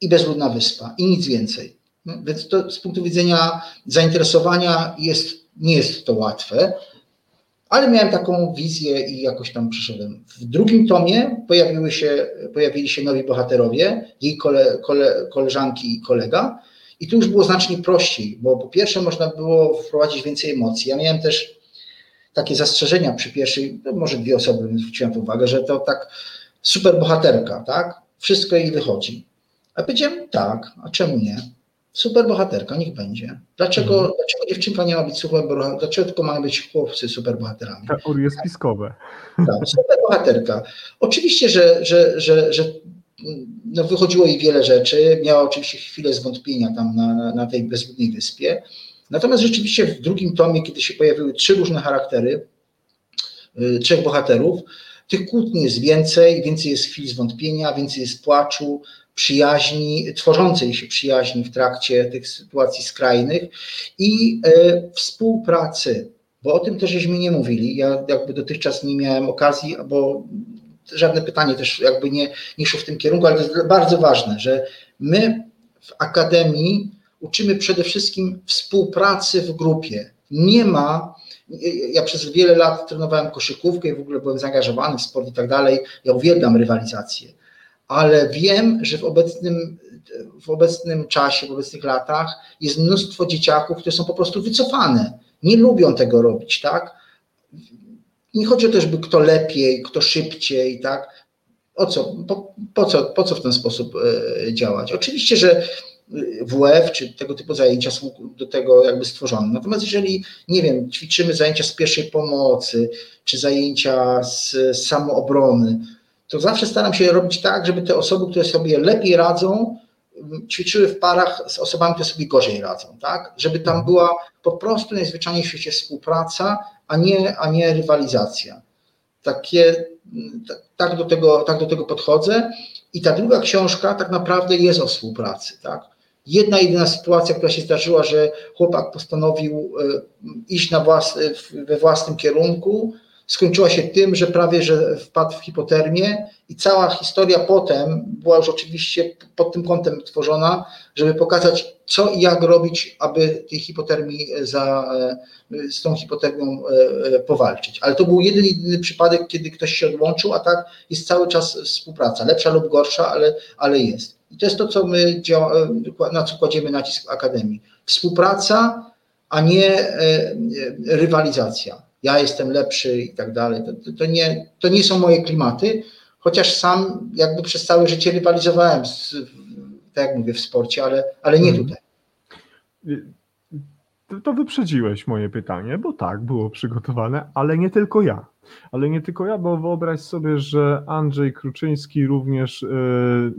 i Bezludna Wyspa i nic więcej. No, więc to z punktu widzenia zainteresowania jest, nie jest to łatwe, ale miałem taką wizję i jakoś tam przyszedłem. W drugim tomie pojawiły się, pojawili się nowi bohaterowie, jej kole, kole, koleżanki i kolega i tu już było znacznie prościej, bo po pierwsze można było wprowadzić więcej emocji. Ja miałem też takie zastrzeżenia przy pierwszej, no może dwie osoby zwróciłem uwagę, że to tak super bohaterka, tak? Wszystko jej wychodzi. A powiedziałem tak, a czemu nie? Super bohaterka, niech będzie. Dlaczego, mhm. dlaczego dziewczynka nie ma być super bohaterką? Dlaczego tylko mają być chłopcy super bohaterami? Teorie spiskowe. Tak, super bohaterka. Oczywiście, że, że, że, że no wychodziło jej wiele rzeczy. Miała oczywiście chwilę zwątpienia tam na, na, na tej Bezludnej Wyspie. Natomiast rzeczywiście w drugim tomie, kiedy się pojawiły trzy różne charaktery, yy, trzech bohaterów, tych kłótni jest więcej, więcej jest chwil zwątpienia, więcej jest płaczu, przyjaźni, tworzącej się przyjaźni w trakcie tych sytuacji skrajnych i y, współpracy, bo o tym też żeśmy nie mówili. Ja jakby dotychczas nie miałem okazji, bo żadne pytanie też jakby nie, nie szło w tym kierunku, ale to jest bardzo ważne, że my w akademii uczymy przede wszystkim współpracy w grupie. Nie ma, ja przez wiele lat trenowałem koszykówkę i w ogóle byłem zaangażowany w sport i tak dalej, ja uwielbiam rywalizację. Ale wiem, że w obecnym, w obecnym czasie, w obecnych latach jest mnóstwo dzieciaków, które są po prostu wycofane. Nie lubią tego robić, tak? Nie chodzi o to, żeby kto lepiej, kto szybciej, tak? O co, po, po co, po co w ten sposób działać? Oczywiście, że W F czy tego typu zajęcia są do tego jakby stworzone. Natomiast jeżeli, nie wiem, ćwiczymy zajęcia z pierwszej pomocy, czy zajęcia z samoobrony, to zawsze staram się robić tak, żeby te osoby, które sobie lepiej radzą, ćwiczyły w parach z osobami, które sobie gorzej radzą, tak? Żeby tam była po prostu najzwyczajniej w świecie współpraca, a nie, a nie rywalizacja. Takie, t- tak, do tego, tak do tego podchodzę i ta druga książka tak naprawdę jest o współpracy, tak? Jedna jedyna sytuacja, która się zdarzyła, że chłopak postanowił iść na włas- we własnym kierunku, skończyła się tym, że prawie że wpadł w hipotermię i cała historia potem była już oczywiście pod tym kątem tworzona, żeby pokazać, co i jak robić, aby tej hipotermii za, z tą hipotermią powalczyć. Ale to był jeden jedyny przypadek, kiedy ktoś się odłączył, a tak jest cały czas współpraca, lepsza lub gorsza, ale, ale jest. I to jest to, co my działa, na co kładziemy nacisk w Akademii. Współpraca, a nie rywalizacja. Ja jestem lepszy i tak dalej. To, to, nie, to nie są moje klimaty, chociaż sam jakby przez całe życie rywalizowałem, z, tak jak mówię, w sporcie, ale, ale nie tutaj. To, to wyprzedziłeś moje pytanie, bo tak, było przygotowane, ale nie tylko ja. Ale nie tylko ja, bo wyobraź sobie, że Andrzej Kruczyński również yy,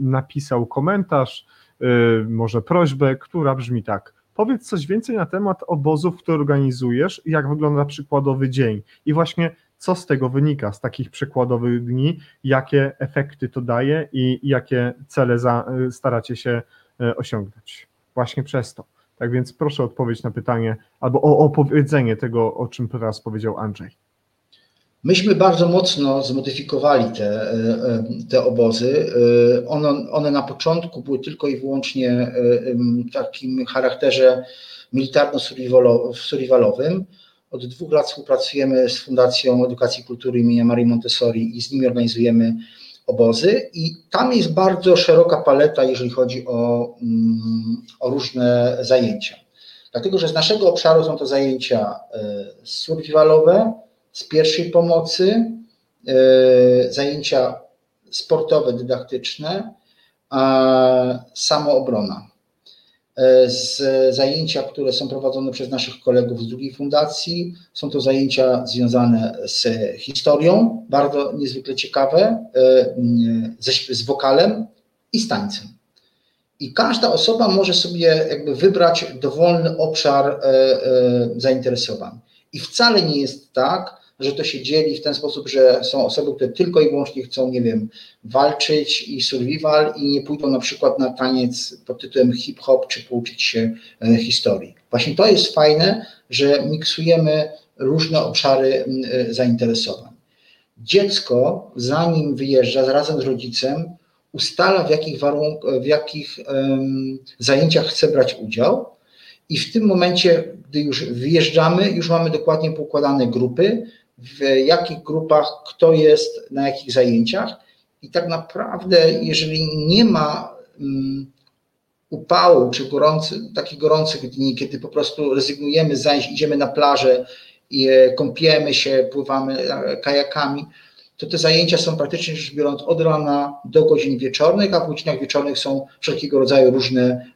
napisał komentarz, yy, może prośbę, która brzmi tak. Powiedz coś więcej na temat obozów, które organizujesz i jak wygląda przykładowy dzień i właśnie co z tego wynika, z takich przykładowych dni, jakie efekty to daje i jakie cele za, staracie się osiągnąć właśnie przez to. Tak więc proszę o odpowiedź na pytanie, albo o opowiedzenie tego, o czym teraz powiedział Andrzej. Myśmy bardzo mocno zmodyfikowali te, te obozy. One, one na początku były tylko i wyłącznie w takim charakterze militarno-survivalowym. Od dwóch lat współpracujemy z Fundacją Edukacji i Kultury im. Marii Montessori i z nimi organizujemy obozy i tam jest bardzo szeroka paleta, jeżeli chodzi o, o różne zajęcia. Dlatego, że z naszego obszaru są to zajęcia survivalowe, z pierwszej pomocy, zajęcia sportowe, dydaktyczne, samoobrona. Z zajęcia, które są prowadzone przez naszych kolegów z drugiej fundacji, są to zajęcia związane z historią, bardzo niezwykle ciekawe, ze, z wokalem i z tańcem. I każda osoba może sobie jakby wybrać dowolny obszar zainteresowań. I wcale nie jest tak, że to się dzieli w ten sposób, że są osoby, które tylko i wyłącznie chcą, nie wiem, walczyć i survival i nie pójdą na przykład na taniec pod tytułem hip-hop czy pouczyć się historii. Właśnie to jest fajne, że miksujemy różne obszary zainteresowań. Dziecko, zanim wyjeżdża razem z rodzicem, ustala w jakich, warunk- w jakich um, zajęciach chce brać udział. I w tym momencie, gdy już wyjeżdżamy, już mamy dokładnie poukładane grupy, w jakich grupach, kto jest, na jakich zajęciach. I tak naprawdę, jeżeli nie ma um, upału czy gorący, takich gorących dni, kiedy po prostu rezygnujemy z zajęć, idziemy na plażę, i kąpiemy się, pływamy kajakami, to te zajęcia są praktycznie rzecz biorąc od rana do godzin wieczornych, a w godzinach wieczornych są wszelkiego rodzaju różne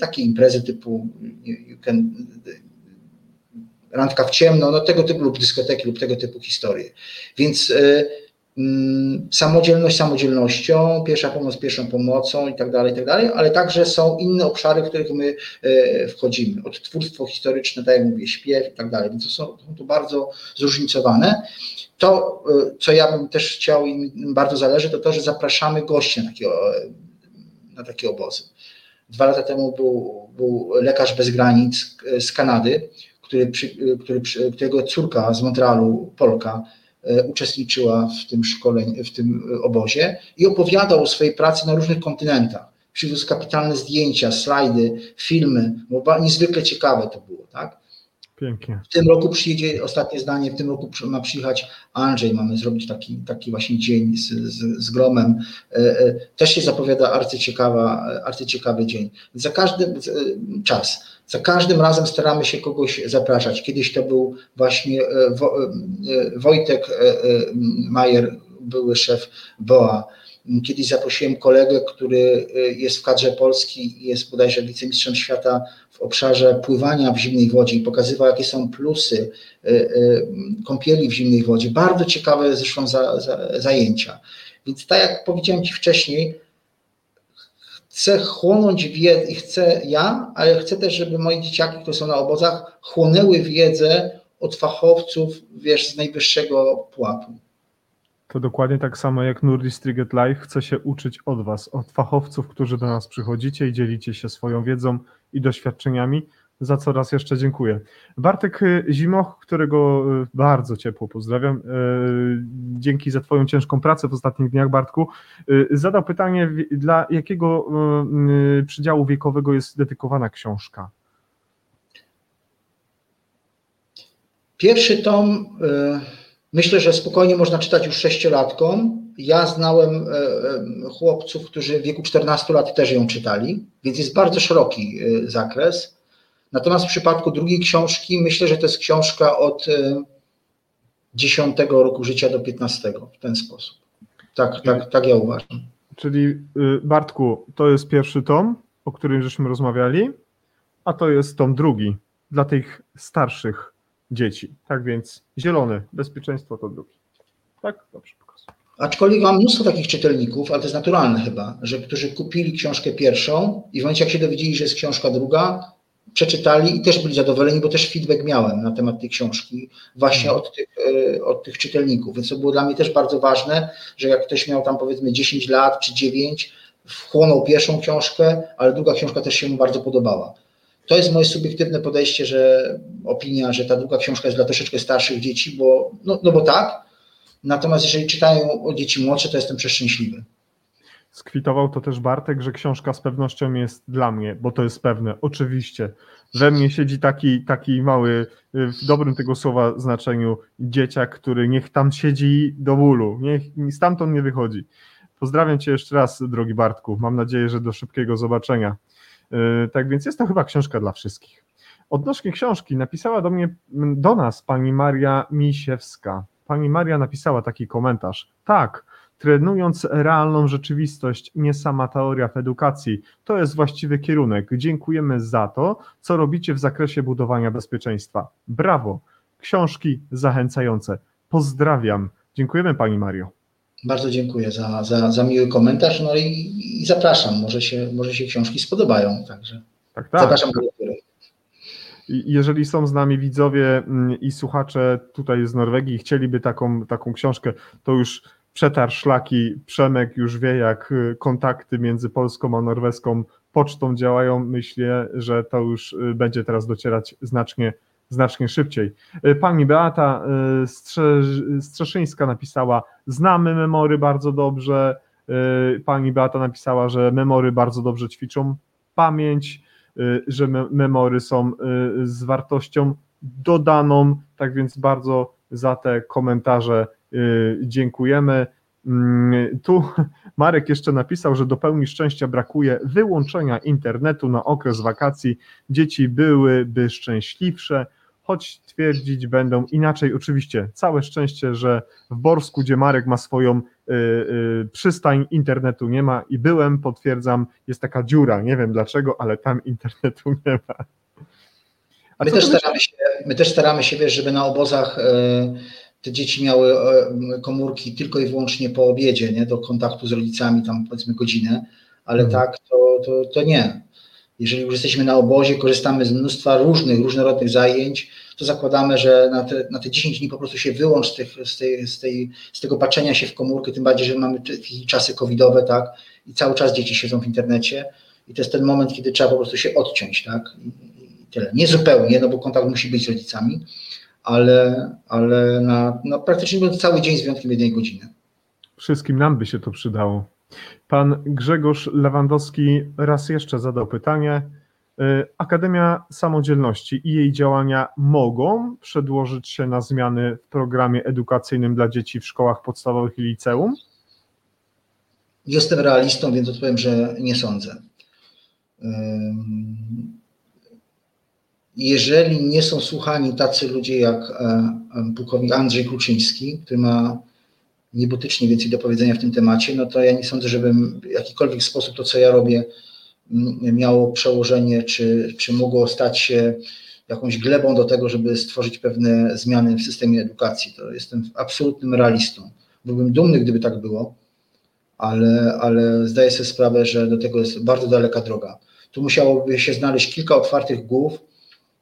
takie imprezy typu you can, randka w ciemno, no tego typu lub dyskoteki lub tego typu historie. Więc y, y, samodzielność samodzielnością, pierwsza pomoc pierwszą pomocą i tak dalej, i tak dalej, ale także są inne obszary, w których my y, wchodzimy. Odtwórstwo historyczne, tak jak mówię, śpiew i tak dalej. Więc to są, są to bardzo zróżnicowane. To, co ja bym też chciał i mi bardzo zależy, to to, że zapraszamy gości na takie, na takie obozy. Dwa lata temu był, był lekarz bez granic z Kanady, który, który, którego córka z Montrealu, Polka, uczestniczyła w tym szkoleniu, w tym obozie i opowiadał o swojej pracy na różnych kontynentach. Przywiózł kapitalne zdjęcia, slajdy, filmy, bo niezwykle ciekawe to było, tak? Pięknie. W tym roku przyjedzie, ostatnie zdanie, w tym roku ma przyjechać Andrzej, mamy zrobić taki, taki właśnie dzień z, z, z Gromem. Też się zapowiada arcyciekawa, arcyciekawy dzień. Za każdy czas, za każdym razem staramy się kogoś zapraszać. Kiedyś to był właśnie Wo, Wojtek Majer, były szef B O A. Kiedyś zaprosiłem kolegę, który jest w kadrze Polski i jest bodajże wicemistrzem świata w obszarze pływania w zimnej wodzie i pokazywał, jakie są plusy kąpieli w zimnej wodzie. Bardzo ciekawe zresztą za, za, zajęcia. Więc tak jak powiedziałem Ci wcześniej, chcę chłonąć wiedzę i chcę ja, ale chcę też, żeby moje dzieciaki, które są na obozach, chłonęły wiedzę od fachowców, wiesz, z najwyższego pułapu. To dokładnie tak samo jak Nordisk Trygghet LiVE chce się uczyć od Was, od fachowców, którzy do nas przychodzicie i dzielicie się swoją wiedzą i doświadczeniami, za co raz jeszcze dziękuję. Bartek Zimoch, którego bardzo ciepło pozdrawiam, dzięki za Twoją ciężką pracę w ostatnich dniach, Bartku, zadał pytanie, dla jakiego przedziału wiekowego jest dedykowana książka? Pierwszy tom... Y- Myślę, że spokojnie można czytać już sześciolatkom. Ja znałem chłopców, którzy w wieku czternastu lat też ją czytali, więc jest bardzo szeroki zakres. Natomiast w przypadku drugiej książki myślę, że to jest książka od dziesiątego roku życia do piętnastego, w ten sposób. Tak, tak, tak ja uważam. Czyli Bartku, to jest pierwszy tom, o którym żeśmy rozmawiali, a to jest tom drugi dla tych starszych dzieci. Tak więc zielony, bezpieczeństwo to drugi. Tak? Dobrze. Aczkolwiek mam mnóstwo takich czytelników, ale to jest naturalne chyba, że którzy kupili książkę pierwszą i w momencie jak się dowiedzieli, że jest książka druga, przeczytali i też byli zadowoleni, bo też feedback miałem na temat tej książki właśnie hmm. od, tych, od tych czytelników. Więc to było dla mnie też bardzo ważne, że jak ktoś miał tam powiedzmy dziesięć lat czy dziewięć, wchłonął pierwszą książkę, ale druga książka też się mu bardzo podobała. To jest moje subiektywne podejście, że opinia, że ta długa książka jest dla troszeczkę starszych dzieci, bo, no, no bo tak. Natomiast jeżeli czytają dzieci młodsze, to jestem przeszczęśliwy. Skwitował to też Bartek, że książka z pewnością jest dla mnie, bo to jest pewne, oczywiście. We mnie siedzi taki, taki mały, w dobrym tego słowa znaczeniu, dzieciak, który niech tam siedzi do bólu, niech stamtąd nie wychodzi. Pozdrawiam Cię jeszcze raz, drogi Bartku, mam nadzieję, że do szybkiego zobaczenia. Tak więc jest to chyba książka dla wszystkich. Odnośnie książki napisała do mnie, do nas pani Maria Misiewska. Pani Maria napisała taki komentarz. Tak, trenując realną rzeczywistość, nie sama teoria w edukacji, to jest właściwy kierunek. Dziękujemy za to, co robicie w zakresie budowania bezpieczeństwa. Brawo, książki zachęcające. Pozdrawiam. Dziękujemy pani Mario. Bardzo dziękuję za, za, za miły komentarz, no i, i zapraszam, może się, może się książki spodobają, także tak, tak. Zapraszam do lektury. Jeżeli są z nami widzowie i słuchacze tutaj z Norwegii i chcieliby taką, taką książkę, to już przetarł szlaki, Przemek już wie, jak kontakty między polską a norweską pocztą działają, myślę, że to już będzie teraz docierać znacznie znacznie szybciej. Pani Beata Strzeszyńska napisała, znamy memory bardzo dobrze. Pani Beata napisała, że memory bardzo dobrze ćwiczą pamięć, że memory są z wartością dodaną, tak więc bardzo za te komentarze dziękujemy. Tu Marek jeszcze napisał, że do pełni szczęścia brakuje wyłączenia internetu na okres wakacji. Dzieci byłyby szczęśliwsze, choć twierdzić będą inaczej. Oczywiście całe szczęście, że w Borsku, gdzie Marek ma swoją y, y, przystań, internetu nie ma i byłem, potwierdzam, jest taka dziura, nie wiem dlaczego, ale tam internetu nie ma. My też, staramy się, my też staramy się, wiesz, żeby na obozach... Y- Te dzieci miały komórki tylko i wyłącznie po obiedzie, nie? Do kontaktu z rodzicami, tam powiedzmy godzinę, ale mm. tak to, to, to nie. Jeżeli już jesteśmy na obozie, korzystamy z mnóstwa różnych, różnorodnych zajęć, to zakładamy, że na te, na te dziesięć dni po prostu się wyłącz z, tych, z, tej, z, tej, z tego patrzenia się w komórkę, tym bardziej, że mamy czasy covidowe, tak? I cały czas dzieci siedzą w internecie i to jest ten moment, kiedy trzeba po prostu się odciąć, tak? I, i tyle. Nie zupełnie, no bo kontakt musi być z rodzicami, ale, ale na, na praktycznie cały dzień z wyjątkiem jednej godziny. Wszystkim nam by się to przydało. Pan Grzegorz Lewandowski raz jeszcze zadał pytanie. Akademia Samodzielności i jej działania mogą przedłożyć się na zmiany w programie edukacyjnym dla dzieci w szkołach podstawowych i liceum? Jestem realistą, więc odpowiem, że nie sądzę. Um... Jeżeli nie są słuchani tacy ludzie jak pułkownik Andrzej Kruczyński, który ma niebotycznie więcej do powiedzenia w tym temacie, no to ja nie sądzę, żebym w jakikolwiek sposób to, co ja robię, miało przełożenie, czy, czy mogło stać się jakąś glebą do tego, żeby stworzyć pewne zmiany w systemie edukacji. To jestem absolutnym realistą. Byłbym dumny, gdyby tak było, ale, ale zdaję sobie sprawę, że do tego jest bardzo daleka droga. Tu musiałoby się znaleźć kilka otwartych głów,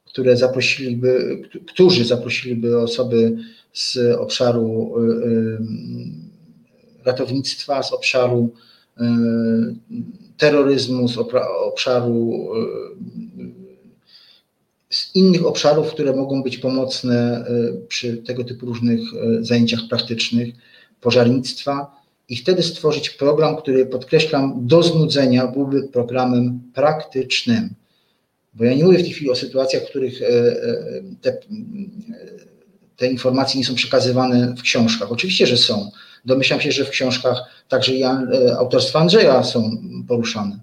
które zaprosiliby, którzy zaprosiliby osoby z obszaru ratownictwa, z obszaru terroryzmu, z obszaru z innych obszarów, które mogą być pomocne przy tego typu różnych zajęciach praktycznych, pożarnictwa i wtedy stworzyć program, który, podkreślam, do znudzenia byłby programem praktycznym. Bo ja nie mówię w tej chwili o sytuacjach, w których te, te informacje nie są przekazywane w książkach. Oczywiście, że są. Domyślam się, że w książkach także i autorstwa Andrzeja są poruszane.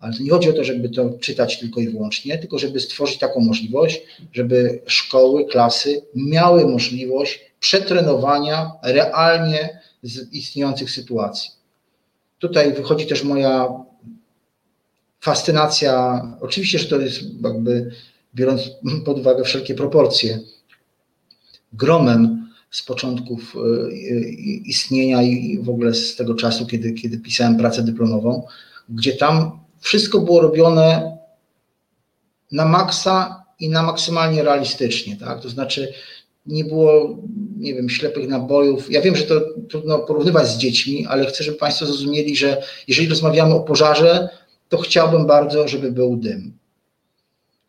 Ale to nie chodzi o to, żeby to czytać tylko i wyłącznie, tylko żeby stworzyć taką możliwość, żeby szkoły, klasy miały możliwość przetrenowania realnie z istniejących sytuacji. Tutaj wychodzi też moja fascynacja, oczywiście, że to jest jakby, biorąc pod uwagę wszelkie proporcje, gromem z początków istnienia i w ogóle z tego czasu, kiedy, kiedy pisałem pracę dyplomową, gdzie tam wszystko było robione na maksa i na maksymalnie realistycznie, tak? To znaczy nie było, nie wiem, ślepych nabojów. Ja wiem, że to trudno porównywać z dziećmi, ale chcę, żeby Państwo zrozumieli, że jeżeli rozmawiamy o pożarze, to chciałbym bardzo, żeby był dym.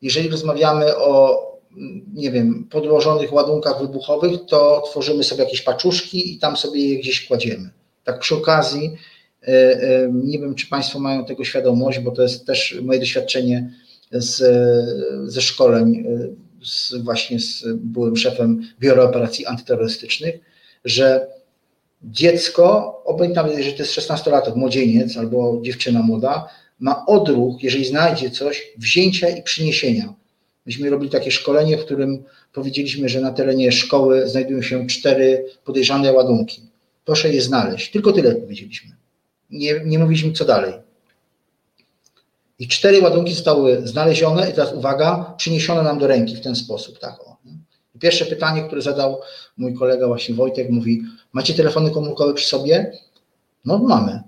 Jeżeli rozmawiamy o, nie wiem, podłożonych ładunkach wybuchowych, to tworzymy sobie jakieś paczuszki i tam sobie je gdzieś kładziemy. Tak przy okazji, nie wiem, czy Państwo mają tego świadomość, bo to jest też moje doświadczenie z, ze szkoleń, z, właśnie z byłym szefem Biura Operacji Antyterrorystycznych, że dziecko, obojętnie, że to jest szesnastolatek, młodzieniec albo dziewczyna młoda, ma odruch, jeżeli znajdzie coś, wzięcia i przyniesienia. Myśmy robili takie szkolenie, w którym powiedzieliśmy, że na terenie szkoły znajdują się cztery podejrzane ładunki. Proszę je znaleźć. Tylko tyle powiedzieliśmy. Nie, nie mówiliśmy, co dalej. I cztery ładunki zostały znalezione i teraz uwaga, przyniesione nam do ręki w ten sposób. Tak, o. Pierwsze pytanie, które zadał mój kolega właśnie Wojtek, mówi, macie telefony komórkowe przy sobie? No mamy.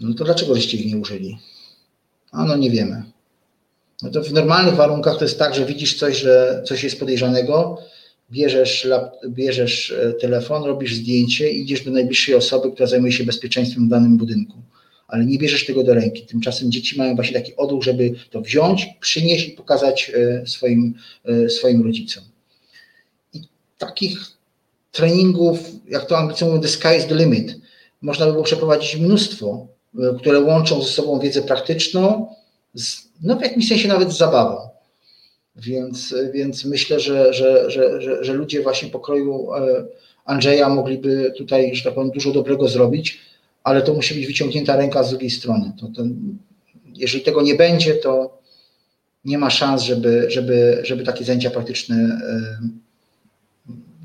No to dlaczego żeście ich nie użyli? A no nie wiemy. No to w normalnych warunkach to jest tak, że widzisz coś, że coś jest podejrzanego, bierzesz, lap, bierzesz telefon, robisz zdjęcie i idziesz do najbliższej osoby, która zajmuje się bezpieczeństwem w danym budynku. Ale nie bierzesz tego do ręki. Tymczasem dzieci mają właśnie taki odruch, żeby to wziąć, przynieść i pokazać swoim, swoim rodzicom. I takich treningów, jak to Anglicy mówią, the sky is the limit, można by było przeprowadzić mnóstwo, które łączą ze sobą wiedzę praktyczną, z, no w jakimś sensie nawet z zabawą. Więc, więc myślę, że, że, że, że, że ludzie właśnie pokroju Andrzeja mogliby tutaj, że tak powiem, dużo dobrego zrobić, ale to musi być wyciągnięta ręka z drugiej strony. To, to, jeżeli tego nie będzie, to nie ma szans, żeby, żeby, żeby takie zajęcia praktyczne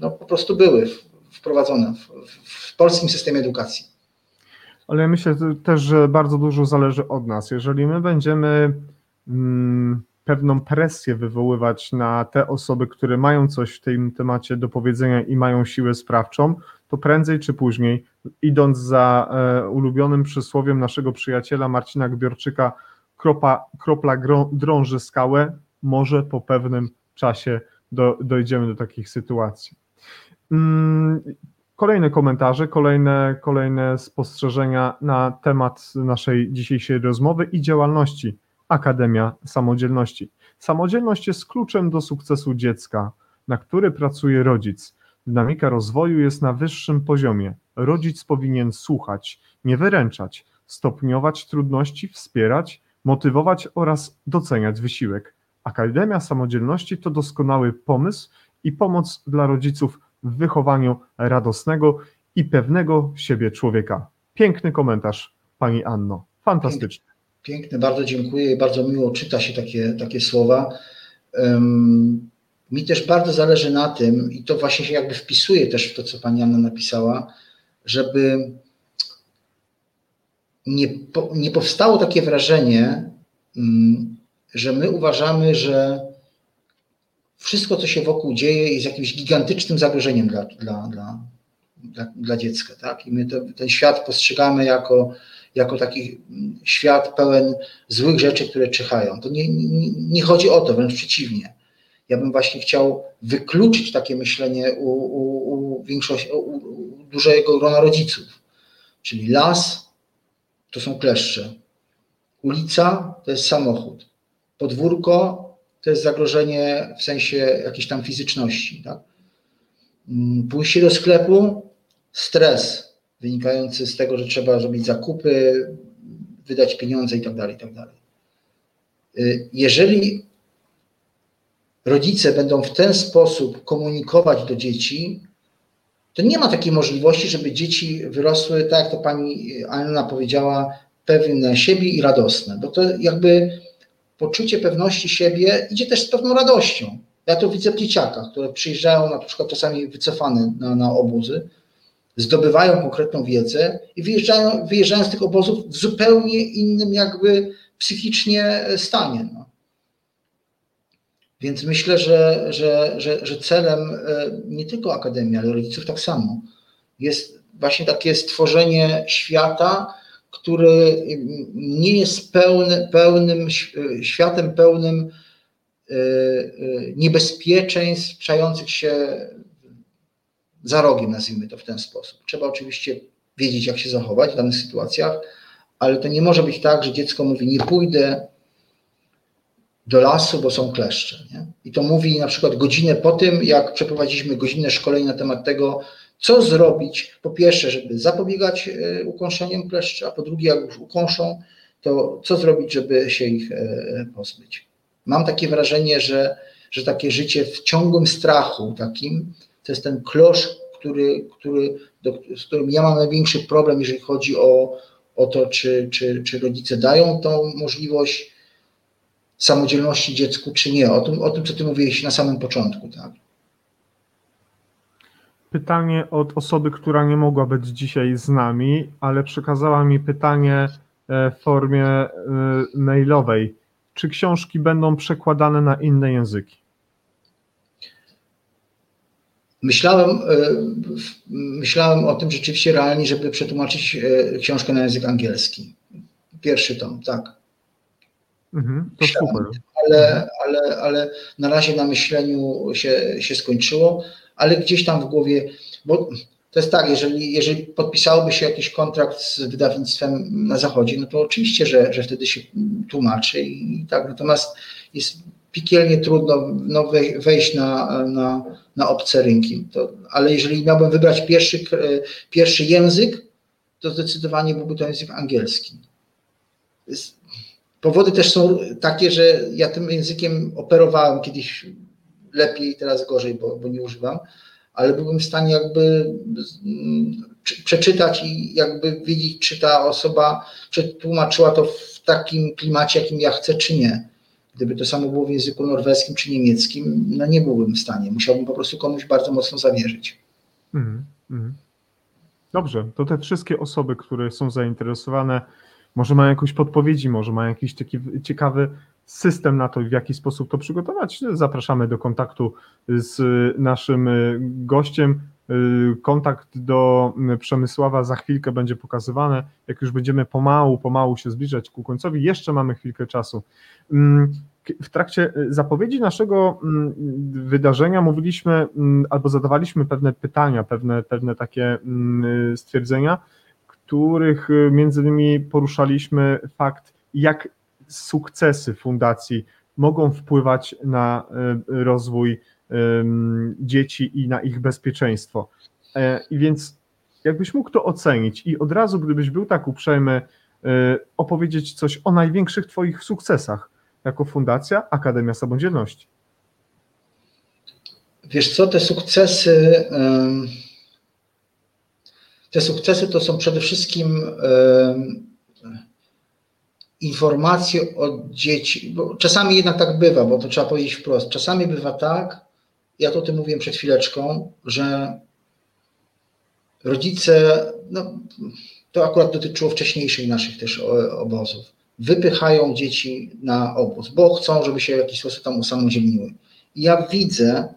no, po prostu były wprowadzone w, w polskim systemie edukacji. Ale ja myślę też, że bardzo dużo zależy od nas. Jeżeli my będziemy mm, pewną presję wywoływać na te osoby, które mają coś w tym temacie do powiedzenia i mają siłę sprawczą, to prędzej czy później, idąc za e, ulubionym przysłowiem naszego przyjaciela Marcina Gbiorczyka, kropa, kropla grą, drąży skałę, może po pewnym czasie do, dojdziemy do takich sytuacji. Mm, Kolejne komentarze, kolejne, kolejne spostrzeżenia na temat naszej dzisiejszej rozmowy i działalności Akademia Samodzielności. Samodzielność jest kluczem do sukcesu dziecka, na który pracuje rodzic. Dynamika rozwoju jest na wyższym poziomie. Rodzic powinien słuchać, nie wyręczać, stopniować trudności, wspierać, motywować oraz doceniać wysiłek. Akademia Samodzielności to doskonały pomysł i pomoc dla rodziców w wychowaniu radosnego i pewnego siebie człowieka. Piękny komentarz, Pani Anno. Fantastyczny. Piękny, piękny, bardzo dziękuję i bardzo miło czyta się takie, takie słowa. Um, mi też bardzo zależy na tym i to właśnie się jakby wpisuje też w to, co Pani Anna napisała, żeby nie, po, nie powstało takie wrażenie, um, że my uważamy, że wszystko, co się wokół dzieje, jest jakimś gigantycznym zagrożeniem dla, dla, dla, dla, dla dziecka. Tak? I my to, ten świat postrzegamy jako, jako taki świat pełen złych rzeczy, które czyhają. To nie, nie, nie chodzi o to, wręcz przeciwnie. Ja bym właśnie chciał wykluczyć takie myślenie u, u, u, większości, u, u dużego grona rodziców. Czyli las to są kleszcze, ulica to jest samochód, podwórko to jest zagrożenie w sensie jakiejś tam fizyczności. Tak? Pójście do sklepu, stres wynikający z tego, że trzeba zrobić zakupy, wydać pieniądze i tak dalej, i tak dalej. Jeżeli rodzice będą w ten sposób komunikować do dzieci, to nie ma takiej możliwości, żeby dzieci wyrosły, tak jak to Pani Anna powiedziała, pewne siebie i radosne, bo to jakby poczucie pewności siebie idzie też z pewną radością. Ja to widzę w dzieciakach, które przyjeżdżają na przykład czasami wycofane na, na obozy, zdobywają konkretną wiedzę i wyjeżdżają, wyjeżdżają z tych obozów w zupełnie innym jakby psychicznie stanie. No. Więc myślę, że, że, że, że celem nie tylko Akademii, ale rodziców tak samo jest właśnie takie stworzenie świata, który nie jest pełny, pełnym, światem pełnym niebezpieczeństw czających się za rogiem, nazwijmy to w ten sposób. Trzeba oczywiście wiedzieć, jak się zachować w danych sytuacjach, ale to nie może być tak, że dziecko mówi, nie pójdę do lasu, bo są kleszcze. Nie? I to mówi na przykład godzinę po tym, jak przeprowadziliśmy godzinne szkolenie na temat tego, co zrobić, po pierwsze, żeby zapobiegać ukąszeniom kleszczy, a po drugie, jak już ukąszą, to co zrobić, żeby się ich pozbyć. Mam takie wrażenie, że, że takie życie w ciągłym strachu takim, to jest ten klosz, który, który, do, z którym ja mam największy problem, jeżeli chodzi o, o to, czy, czy, czy rodzice dają tą możliwość samodzielności dziecku, czy nie. O tym, o tym co ty mówiłeś na samym początku, tak? Pytanie od osoby, która nie mogła być dzisiaj z nami, ale przekazała mi pytanie w formie mailowej. Czy książki będą przekładane na inne języki? Myślałem, myślałem o tym rzeczywiście realnie, żeby przetłumaczyć książkę na język angielski. Pierwszy tom, tak. Mhm, to myślałem, super. Ale, ale, ale na razie na myśleniu się, się skończyło, ale gdzieś tam w głowie, bo to jest tak, jeżeli, jeżeli podpisałoby się jakiś kontrakt z wydawnictwem na zachodzie, no to oczywiście, że, że wtedy się tłumaczy i tak, natomiast jest piekielnie trudno no, wejść na, na, na obce rynki, to, ale jeżeli miałbym wybrać pierwszy, pierwszy język, to zdecydowanie byłby to język angielski. Powody też są takie, że ja tym językiem operowałem kiedyś lepiej, teraz gorzej, bo, bo nie używam, ale byłbym w stanie jakby przeczytać i jakby wiedzieć, czy ta osoba przetłumaczyła to w takim klimacie, jakim ja chcę, czy nie. Gdyby to samo było w języku norweskim czy niemieckim, no nie byłbym w stanie. Musiałbym po prostu komuś bardzo mocno zawierzyć. Mm, mm. Dobrze, to te wszystkie osoby, które są zainteresowane, może mają jakąś podpowiedzi, może mają jakiś taki ciekawy system na to, w jaki sposób to przygotować. Zapraszamy do kontaktu z naszym gościem. Kontakt do Przemysława za chwilkę będzie pokazywany, jak już będziemy pomału, pomału się zbliżać ku końcowi. Jeszcze mamy chwilkę czasu. W trakcie zapowiedzi naszego wydarzenia mówiliśmy albo zadawaliśmy pewne pytania, pewne, pewne takie stwierdzenia, których między innymi poruszaliśmy fakt, jak sukcesy fundacji mogą wpływać na rozwój dzieci i na ich bezpieczeństwo. I więc jakbyś mógł to ocenić i od razu, gdybyś był tak uprzejmy, opowiedzieć coś o największych twoich sukcesach jako Fundacja Akademia Samodzielności. Wiesz co, te sukcesy... Te sukcesy to są przede wszystkim informacje od dzieci, bo czasami jednak tak bywa, bo to trzeba powiedzieć wprost, czasami bywa tak, ja to o tym mówiłem przed chwileczką, że rodzice, no to akurat dotyczyło wcześniejszych naszych też obozów, wypychają dzieci na obóz, bo chcą, żeby się w jakiś sposób tam usamodzielniły. I ja widzę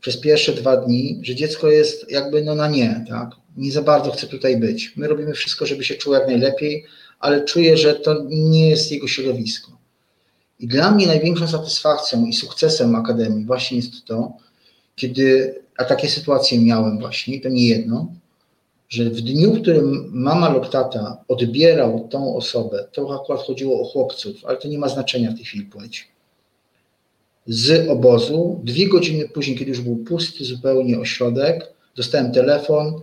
przez pierwsze dwa dni, że dziecko jest jakby no na nie, tak? Nie za bardzo chce tutaj być. My robimy wszystko, żeby się czuło jak najlepiej, ale czuję, że to nie jest jego środowisko. I dla mnie największą satysfakcją i sukcesem Akademii właśnie jest to, kiedy, a takie sytuacje miałem właśnie, to nie jedno, że w dniu, w którym mama lub tata odbierał tą osobę, to akurat chodziło o chłopców, ale to nie ma znaczenia w tej chwili płci, z obozu, dwie godziny później, kiedy już był pusty zupełnie ośrodek, dostałem telefon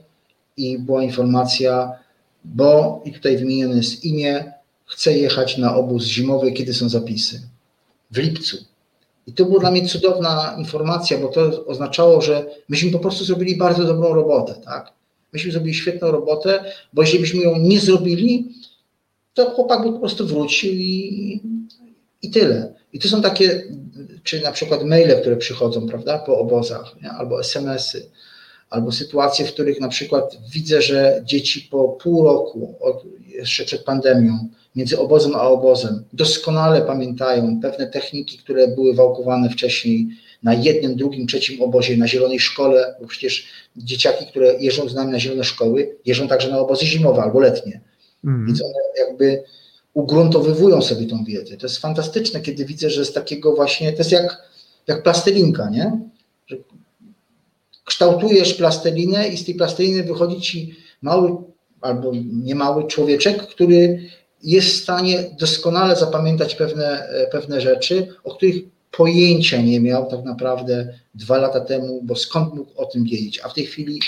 i była informacja, bo, i tutaj wymienione jest imię, chcę jechać na obóz zimowy, kiedy są zapisy. W lipcu. I to była dla mnie cudowna informacja, bo to oznaczało, że myśmy po prostu zrobili bardzo dobrą robotę, tak? Myśmy zrobili świetną robotę, bo jeżeli byśmy ją nie zrobili, to chłopak by po prostu wrócił i, i tyle. I to są takie, czy na przykład maile, które przychodzą, prawda, po obozach, nie? Albo es em esy. Albo sytuacje, w których na przykład widzę, że dzieci po pół roku, jeszcze przed pandemią, między obozem a obozem, doskonale pamiętają pewne techniki, które były wałkowane wcześniej na jednym, drugim, trzecim obozie, na zielonej szkole, bo przecież dzieciaki, które jeżdżą z nami na zielone szkoły, jeżdżą także na obozy zimowe albo letnie. Mm. Więc one jakby ugruntowywują sobie tą wiedzę. To jest fantastyczne, kiedy widzę, że z takiego właśnie, to jest jak, jak plastelinka, nie? Że kształtujesz plastelinę i z tej plasteliny wychodzi ci mały albo niemały człowieczek, który jest w stanie doskonale zapamiętać pewne, pewne rzeczy, o których pojęcia nie miał tak naprawdę dwa lata temu, bo skąd mógł o tym wiedzieć, a w tej chwili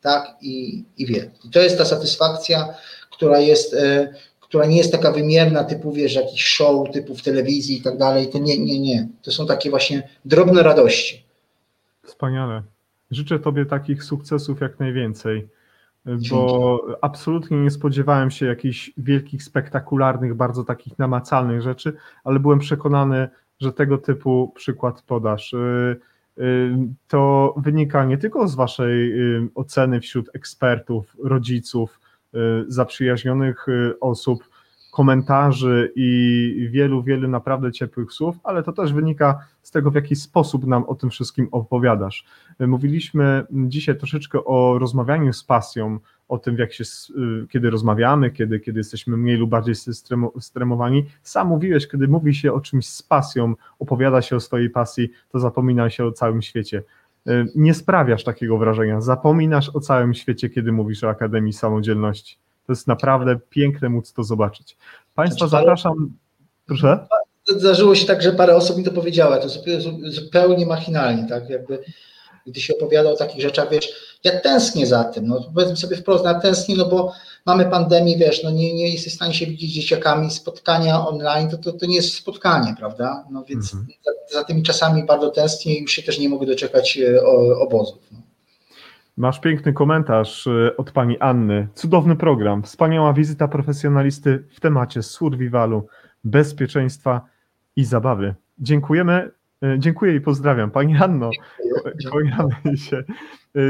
tak i, i wie. I to jest ta satysfakcja, która jest, e, która nie jest taka wymierna, typu wiesz, jakiś show, typu w telewizji i tak dalej, to nie, nie, nie. To są takie właśnie drobne radości. Wspaniale. Życzę Tobie takich sukcesów jak najwięcej, bo dzięki. Absolutnie nie spodziewałem się jakichś wielkich, spektakularnych, bardzo takich namacalnych rzeczy, ale byłem przekonany, że tego typu przykład podasz. To wynika nie tylko z Waszej oceny wśród ekspertów, rodziców, zaprzyjaźnionych osób, komentarzy i wielu, wielu naprawdę ciepłych słów, ale to też wynika z tego, w jaki sposób nam o tym wszystkim opowiadasz. Mówiliśmy dzisiaj troszeczkę o rozmawianiu z pasją, o tym, jak się, kiedy rozmawiamy, kiedy, kiedy jesteśmy mniej lub bardziej stremowani. Sam mówiłeś, kiedy mówi się o czymś z pasją, opowiada się o swojej pasji, to zapomina się o całym świecie. Nie sprawiasz takiego wrażenia, zapominasz o całym świecie, kiedy mówisz o Akademii Samodzielności. To jest naprawdę piękne móc to zobaczyć. Państwa znaczy, zapraszam... Proszę? Zdarzyło się tak, że parę osób mi to powiedziała, to zupełnie machinalnie, tak jakby, gdy się opowiada o takich rzeczach, wiesz, ja tęsknię za tym, no powiedzmy sobie wprost, ja tęsknię, no bo mamy pandemię, wiesz, no nie, nie jesteś w stanie się widzieć z dzieciakami, spotkania online, to, to, to nie jest spotkanie, prawda, no więc mhm. za, za tymi czasami bardzo tęsknię i już się też nie mogę doczekać o, obozów. No. Masz piękny komentarz od pani Anny. Cudowny program, wspaniała wizyta profesjonalisty w temacie survivalu, bezpieczeństwa i zabawy. Dziękujemy, dziękuję i pozdrawiam. Pani Anno, kojarzymy się.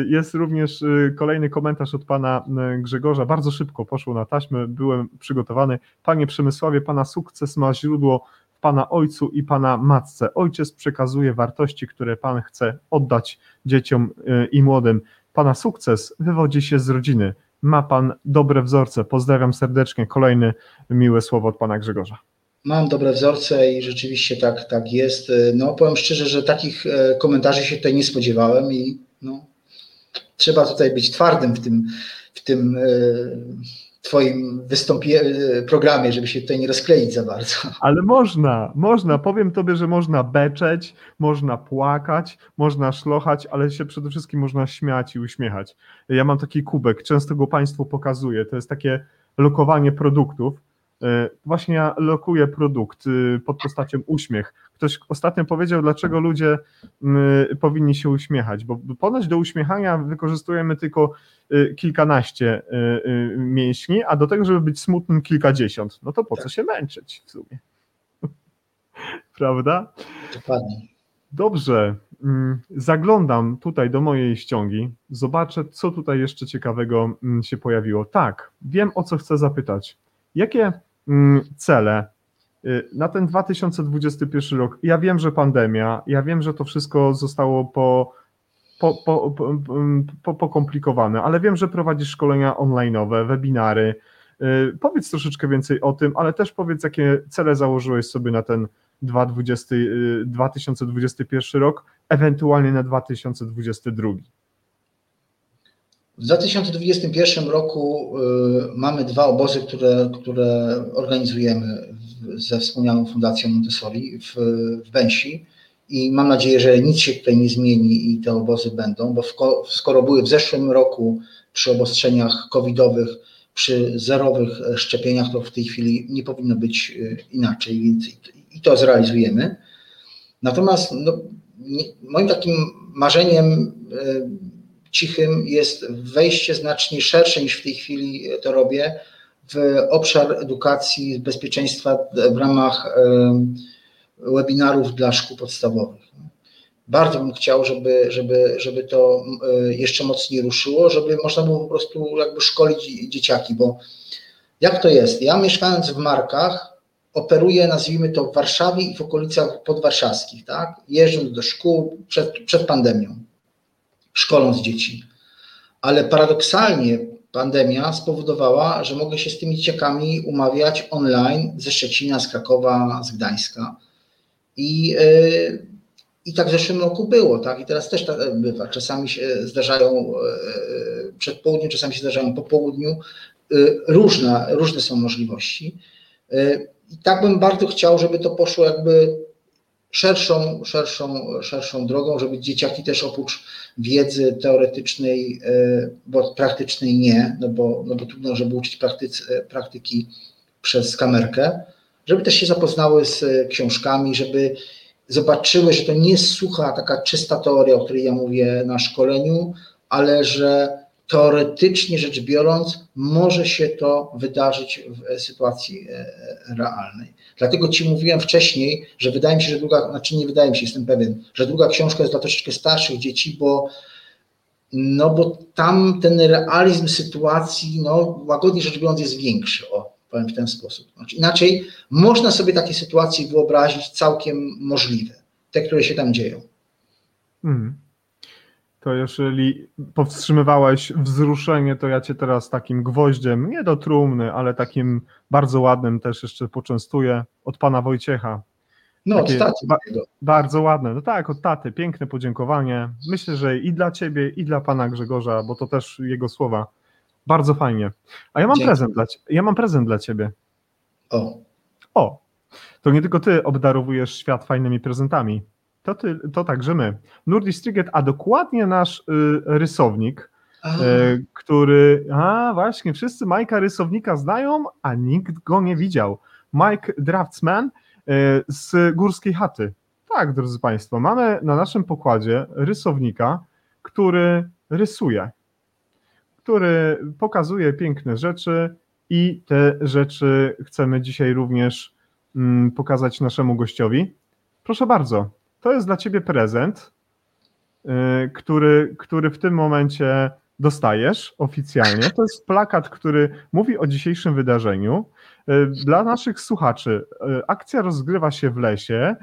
Jest również kolejny komentarz od pana Grzegorza. Bardzo szybko poszło na taśmę, byłem przygotowany. Panie Przemysławie, pana sukces ma źródło w pana ojcu i pana matce. Ojciec przekazuje wartości, które pan chce oddać dzieciom i młodym. Pana sukces wywodzi się z rodziny. Ma pan dobre wzorce. Pozdrawiam serdecznie. Kolejne miłe słowo od pana Grzegorza. Mam dobre wzorce i rzeczywiście tak, tak jest. No powiem szczerze, że takich komentarzy się tutaj nie spodziewałem i no, trzeba tutaj być twardym w tym, w tym twoim wystąpie- programie, żeby się tutaj nie rozkleić za bardzo. Ale można, można. Powiem tobie, że można beczeć, można płakać, można szlochać, ale się przede wszystkim można śmiać i uśmiechać. Ja mam taki kubek, często go państwu pokazuję. To jest takie lokowanie produktów. Właśnie ja lokuję produkt pod postacią uśmiech. Ktoś ostatnio powiedział, dlaczego ludzie powinni się uśmiechać, bo ponoć do uśmiechania wykorzystujemy tylko kilkanaście mięśni, a do tego, żeby być smutnym, kilkadziesiąt. No to po co się męczyć w sumie? Prawda? Dobrze, zaglądam tutaj do mojej ściągi, zobaczę, co tutaj jeszcze ciekawego się pojawiło. Tak, wiem, o co chcę zapytać. Jakie cele na ten dwa tysiące dwudziesty pierwszy rok? Ja wiem, że pandemia, ja wiem, że to wszystko zostało po, po, po, po, po, pokomplikowane, ale wiem, że prowadzisz szkolenia online'owe, webinary. Powiedz troszeczkę więcej o tym, ale też powiedz, jakie cele założyłeś sobie na ten dwa tysiące dwudziesty pierwszy rok, ewentualnie na dwa tysiące dwudziesty drugi. W dwa tysiące dwudziestym pierwszym roku y, mamy dwa obozy, które, które organizujemy w, ze wspomnianą Fundacją Montessori w, w Bęsi i mam nadzieję, że nic się tutaj nie zmieni i te obozy będą, bo w, skoro były w zeszłym roku przy obostrzeniach covidowych, przy zerowych szczepieniach, to w tej chwili nie powinno być inaczej, więc i to zrealizujemy. Natomiast no, nie, moim takim marzeniem y, cichym jest wejście znacznie szersze niż w tej chwili to robię w obszar edukacji bezpieczeństwa w ramach webinarów dla szkół podstawowych. Bardzo bym chciał, żeby, żeby, żeby to jeszcze mocniej ruszyło, żeby można było po prostu jakby szkolić dzieciaki, bo jak to jest? Ja mieszkając w Markach operuję, nazwijmy to, w Warszawie i w okolicach podwarszawskich, tak? Jeżdżąc do szkół przed, przed pandemią. Szkoląc dzieci, ale paradoksalnie pandemia spowodowała, że mogę się z tymi dzieciakami umawiać online ze Szczecina, z Krakowa, z Gdańska i, yy, i tak w zeszłym roku było, tak? I teraz też tak bywa, czasami się zdarzają yy, przed południem, czasami się zdarzają po południu różna, różne są możliwości. I tak bym bardzo chciał, żeby to poszło jakby szerszą, szerszą, szerszą drogą, żeby dzieciaki też oprócz wiedzy teoretycznej, bo praktycznej nie, no bo, no bo trudno, żeby uczyć praktyc, praktyki przez kamerkę, żeby też się zapoznały z książkami, żeby zobaczyły, że to nie jest sucha taka czysta teoria, o której ja mówię na szkoleniu, ale że teoretycznie rzecz biorąc może się to wydarzyć w sytuacji realnej. Dlatego Ci mówiłem wcześniej, że wydaje mi się, że druga, znaczy nie wydaje mi się, jestem pewien, że druga książka jest dla troszeczkę starszych dzieci, bo, no bo tam ten realizm sytuacji, no łagodnie rzecz biorąc, jest większy, o, powiem w ten sposób. Znaczy, inaczej można sobie takie sytuacje wyobrazić całkiem możliwe, te, które się tam dzieją. Mhm. To jeżeli powstrzymywałeś wzruszenie, to ja cię teraz takim gwoździem, nie do trumny, ale takim bardzo ładnym też jeszcze poczęstuję od pana Wojciecha. No, od taty. Ba- bardzo ładne, no tak, od taty, piękne podziękowanie. Myślę, że i dla ciebie, i dla pana Grzegorza, bo to też jego słowa. Bardzo fajnie. A ja mam, prezent dla, ja mam prezent dla ciebie. O. O, to nie tylko ty obdarowujesz świat fajnymi prezentami. To, ty, to także my. Nordisk Trygghet, a dokładnie nasz y, rysownik, y, który... A właśnie, wszyscy Majka rysownika znają, a nikt go nie widział. Mike Draftsman y, z Górskiej Chaty. Tak, drodzy Państwo, mamy na naszym pokładzie rysownika, który rysuje, który pokazuje piękne rzeczy i te rzeczy chcemy dzisiaj również mm, pokazać naszemu gościowi. Proszę bardzo. To jest dla ciebie prezent, który, który w tym momencie dostajesz oficjalnie. To jest plakat, który mówi o dzisiejszym wydarzeniu. Dla naszych słuchaczy akcja rozgrywa się w lesie.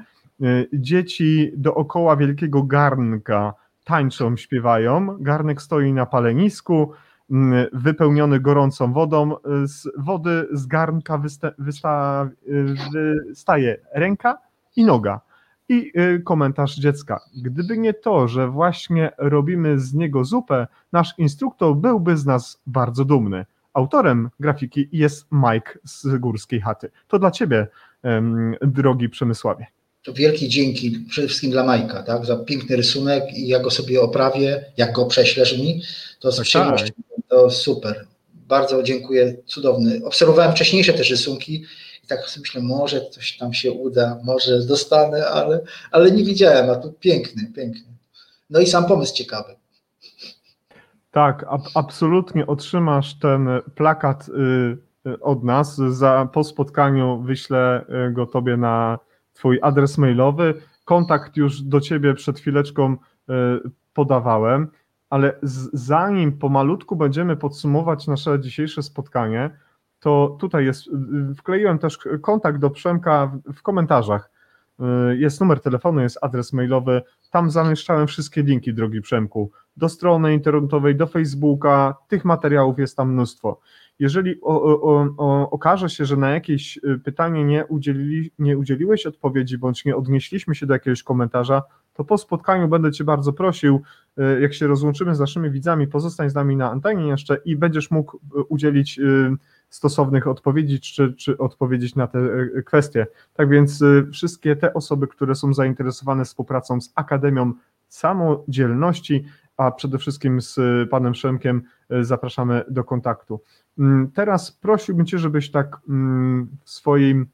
Dzieci dookoła wielkiego garnka tańczą, śpiewają. Garnek stoi na palenisku, wypełniony gorącą wodą. Z wody z garnka wysta- wysta- wystaje ręka i noga. I komentarz dziecka. Gdyby nie to, że właśnie robimy z niego zupę, nasz instruktor byłby z nas bardzo dumny. Autorem grafiki jest Mike z Górskiej Chaty. To dla ciebie, drogi Przemysławie. To wielkie dzięki przede wszystkim dla Majka, tak, za piękny rysunek i ja go sobie oprawię, jak go prześlesz mi, to z tak, przyjemnością, to super. Bardzo dziękuję, cudowny. Obserwowałem wcześniejsze też rysunki i tak sobie myślę, może coś tam się uda, może dostanę, ale, ale nie widziałem, a tu piękny, piękny. No i sam pomysł ciekawy. Tak, ab- absolutnie otrzymasz ten plakat y, od nas. Za, po spotkaniu wyślę go tobie na twój adres mailowy. Kontakt już do ciebie przed chwileczką y, podawałem. Ale zanim pomalutku będziemy podsumować nasze dzisiejsze spotkanie, to tutaj jest, wkleiłem też kontakt do Przemka w komentarzach. Jest numer telefonu, jest adres mailowy, tam zamieszczałem wszystkie linki, drogi Przemku, do strony internetowej, do Facebooka, tych materiałów jest tam mnóstwo. Jeżeli o, o, o, okaże się, że na jakieś pytanie nie, udzielili, nie udzieliłeś odpowiedzi, bądź nie odnieśliśmy się do jakiegoś komentarza, to po spotkaniu będę cię bardzo prosił, jak się rozłączymy z naszymi widzami, pozostań z nami na antenie jeszcze i będziesz mógł udzielić stosownych odpowiedzi, czy, czy odpowiedzieć na te kwestie. Tak więc wszystkie te osoby, które są zainteresowane współpracą z Akademią Samodzielności, a przede wszystkim z panem Przemkiem, zapraszamy do kontaktu. Teraz prosiłbym cię, żebyś tak w swoim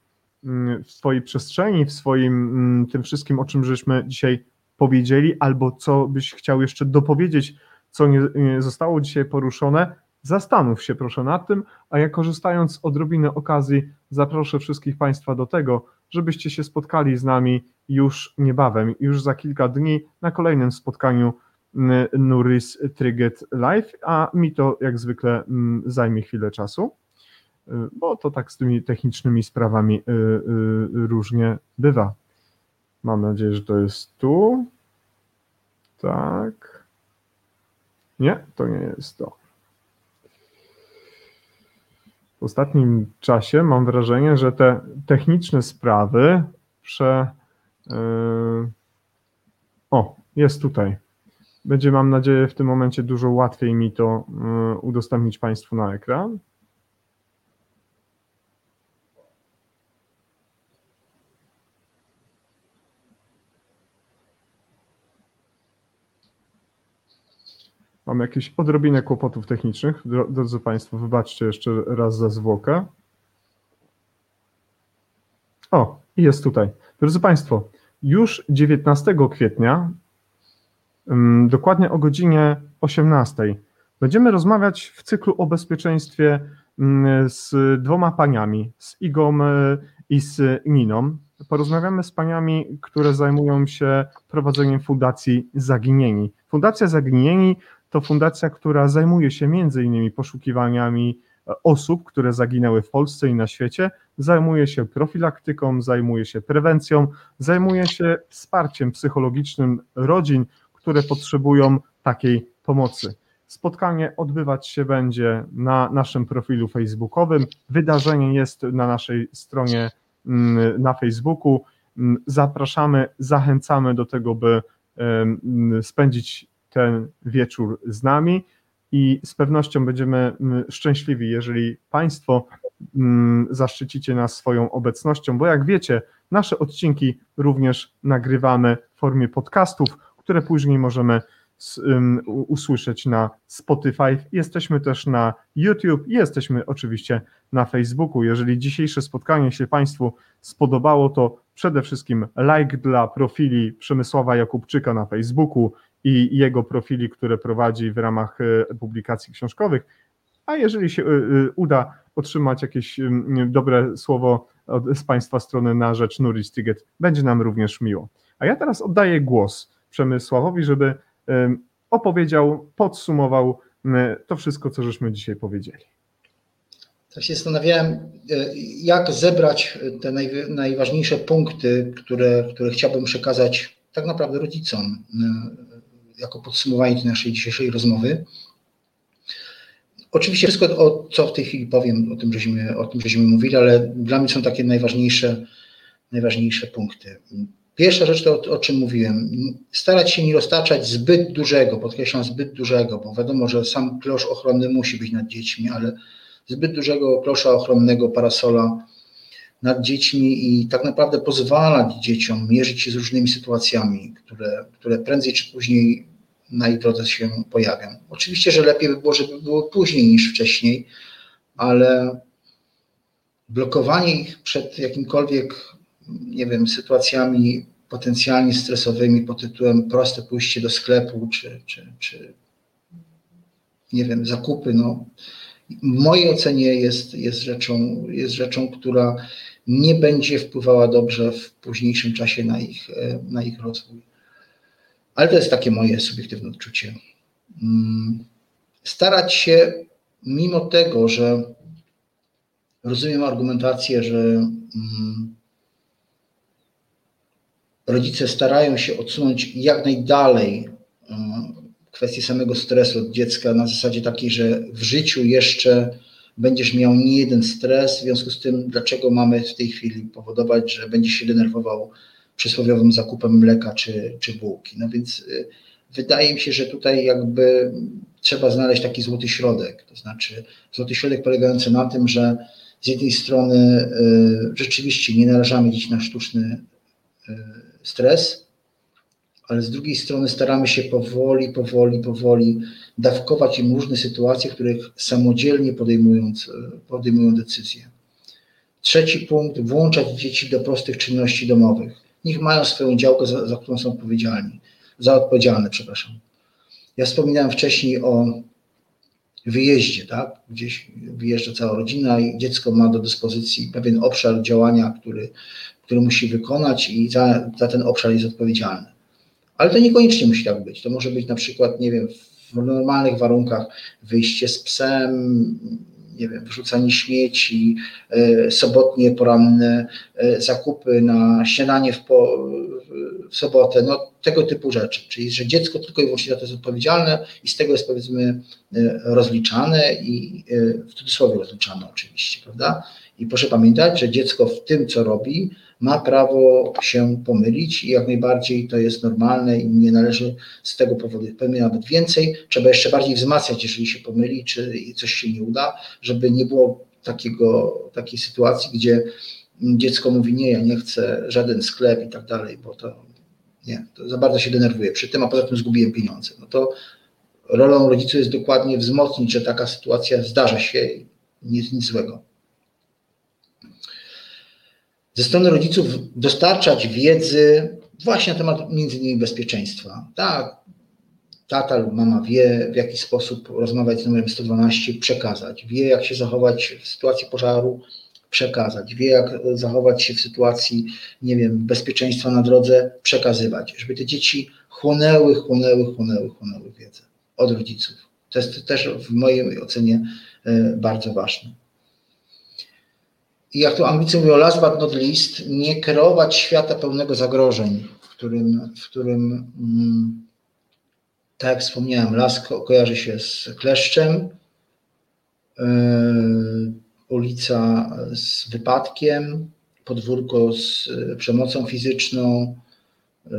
w swojej przestrzeni, w swoim tym wszystkim, o czym żeśmy dzisiaj powiedzieli, albo co byś chciał jeszcze dopowiedzieć, co nie, nie zostało dzisiaj poruszone, zastanów się proszę nad tym, a ja korzystając z odrobiny okazji zaproszę wszystkich Państwa do tego, żebyście się spotkali z nami już niebawem, już za kilka dni na kolejnym spotkaniu Nordisk Trygghet LiVE, a mi to jak zwykle zajmie chwilę czasu, bo to tak z tymi technicznymi sprawami yy, yy, różnie bywa. Mam nadzieję, że to jest tu. Tak. Nie, to nie jest to. W ostatnim czasie mam wrażenie, że te techniczne sprawy prze... Yy... O, jest tutaj. Będzie, mam nadzieję, w tym momencie dużo łatwiej mi to yy, udostępnić Państwu na ekran. Mam jakieś odrobinę kłopotów technicznych. Drodzy Państwo, wybaczcie jeszcze raz za zwłokę. O, i jest tutaj. Drodzy Państwo, już dziewiętnastego kwietnia, dokładnie o godzinie osiemnastej, będziemy rozmawiać w cyklu o bezpieczeństwie z dwoma paniami, z Igą i z Niną. Porozmawiamy z paniami, które zajmują się prowadzeniem Fundacji Zaginieni. Fundacja Zaginieni to fundacja, która zajmuje się między innymi poszukiwaniami osób, które zaginęły w Polsce i na świecie, zajmuje się profilaktyką, zajmuje się prewencją, zajmuje się wsparciem psychologicznym rodzin, które potrzebują takiej pomocy. Spotkanie odbywać się będzie na naszym profilu facebookowym, wydarzenie jest na naszej stronie na Facebooku. Zapraszamy, zachęcamy do tego, by spędzić ten wieczór z nami i z pewnością będziemy szczęśliwi, jeżeli Państwo zaszczycicie nas swoją obecnością, bo jak wiecie, nasze odcinki również nagrywamy w formie podcastów, które później możemy usłyszeć na Spotify. Jesteśmy też na YouTube i jesteśmy oczywiście na Facebooku. Jeżeli dzisiejsze spotkanie się Państwu spodobało, to przede wszystkim like dla profili Przemysława Jakóbczyka na Facebooku i jego profili, które prowadzi w ramach publikacji książkowych, a jeżeli się uda otrzymać jakieś dobre słowo z Państwa strony na rzecz Nordisk Trygghet, będzie nam również miło. A ja teraz oddaję głos Przemysławowi, żeby opowiedział, podsumował to wszystko, co żeśmy dzisiaj powiedzieli. Tak się zastanawiałem, jak zebrać te najważniejsze punkty, które, które chciałbym przekazać tak naprawdę rodzicom jako podsumowanie naszej dzisiejszej rozmowy. Oczywiście wszystko, o co w tej chwili powiem, o tym, żeśmy, o tym, żeśmy mówili, ale dla mnie są takie najważniejsze, najważniejsze punkty. Pierwsza rzecz to, o czym mówiłem, starać się nie roztaczać zbyt dużego, podkreślam zbyt dużego, bo wiadomo, że sam klosz ochronny musi być nad dziećmi, ale zbyt dużego klosza ochronnego, parasola nad dziećmi i tak naprawdę pozwala dzieciom mierzyć się z różnymi sytuacjami, które, które prędzej czy później na ich drodze się pojawią. Oczywiście, że lepiej by było, żeby było później niż wcześniej, ale blokowanie ich przed jakimkolwiek, nie wiem, sytuacjami potencjalnie stresowymi pod tytułem proste pójście do sklepu czy, czy, czy nie wiem, zakupy, no, w mojej ocenie jest, jest, rzeczą, jest rzeczą, która nie będzie wpływała dobrze w późniejszym czasie na ich, na ich rozwój. Ale to jest takie moje subiektywne odczucie. Starać się, mimo tego, że rozumiem argumentację, że rodzice starają się odsunąć jak najdalej kwestię samego stresu od dziecka na zasadzie takiej, że w życiu jeszcze będziesz miał nie jeden stres, w związku z tym dlaczego mamy w tej chwili powodować, że będziesz się denerwował przysłowiowym zakupem mleka czy, czy bułki. No więc wydaje mi się, że tutaj jakby trzeba znaleźć taki złoty środek, to znaczy złoty środek polegający na tym, że z jednej strony rzeczywiście nie narażamy dzieci na sztuczny stres, ale z drugiej strony staramy się powoli, powoli, powoli dawkować im różne sytuacje, w których samodzielnie podejmując, podejmują decyzje. Trzeci punkt, włączać dzieci do prostych czynności domowych. Niech mają swoją działkę, za, za którą są odpowiedzialni, za odpowiedzialne, przepraszam. Ja wspominałem wcześniej o wyjeździe, tak? Gdzieś wyjeżdża cała rodzina i dziecko ma do dyspozycji pewien obszar działania, który, który musi wykonać i za, za ten obszar jest odpowiedzialny. Ale to niekoniecznie musi tak być. To może być na przykład, nie wiem, w normalnych warunkach wyjście z psem, nie wiem, wyrzucanie śmieci, sobotnie, poranne zakupy na śniadanie w, po, w sobotę, no tego typu rzeczy. Czyli, że dziecko tylko i wyłącznie za to jest odpowiedzialne i z tego jest, powiedzmy, rozliczane i w cudzysłowie rozliczane oczywiście, prawda? I proszę pamiętać, że dziecko w tym, co robi, ma prawo się pomylić i jak najbardziej to jest normalne i nie należy z tego powodu, pewnie nawet więcej, trzeba jeszcze bardziej wzmacniać, jeżeli się pomyli, czy coś się nie uda, żeby nie było takiego, takiej sytuacji, gdzie dziecko mówi nie, ja nie chcę, żaden sklep i tak dalej, bo to nie, to za bardzo się denerwuje przy tym, a poza tym zgubiłem pieniądze. No to rolą rodziców jest dokładnie wzmocnić, że taka sytuacja zdarza się i nie jest nic złego. Ze strony rodziców dostarczać wiedzy właśnie na temat między innymi bezpieczeństwa. Tak, tata lub mama wie, w jaki sposób rozmawiać z numerem sto dwanaście, przekazać. Wie, jak się zachować w sytuacji pożaru, przekazać. Wie, jak zachować się w sytuacji, nie wiem, bezpieczeństwa na drodze, przekazywać. Żeby te dzieci chłonęły, chłonęły, chłonęły, chłonęły wiedzę od rodziców. To jest też w mojej ocenie bardzo ważne. I jak to ambicje mówią, last but not least, nie kreować świata pełnego zagrożeń, w którym, w którym mm, tak jak wspomniałem, las ko- kojarzy się z kleszczem, yy, ulica z wypadkiem, podwórko z y, przemocą fizyczną, yy,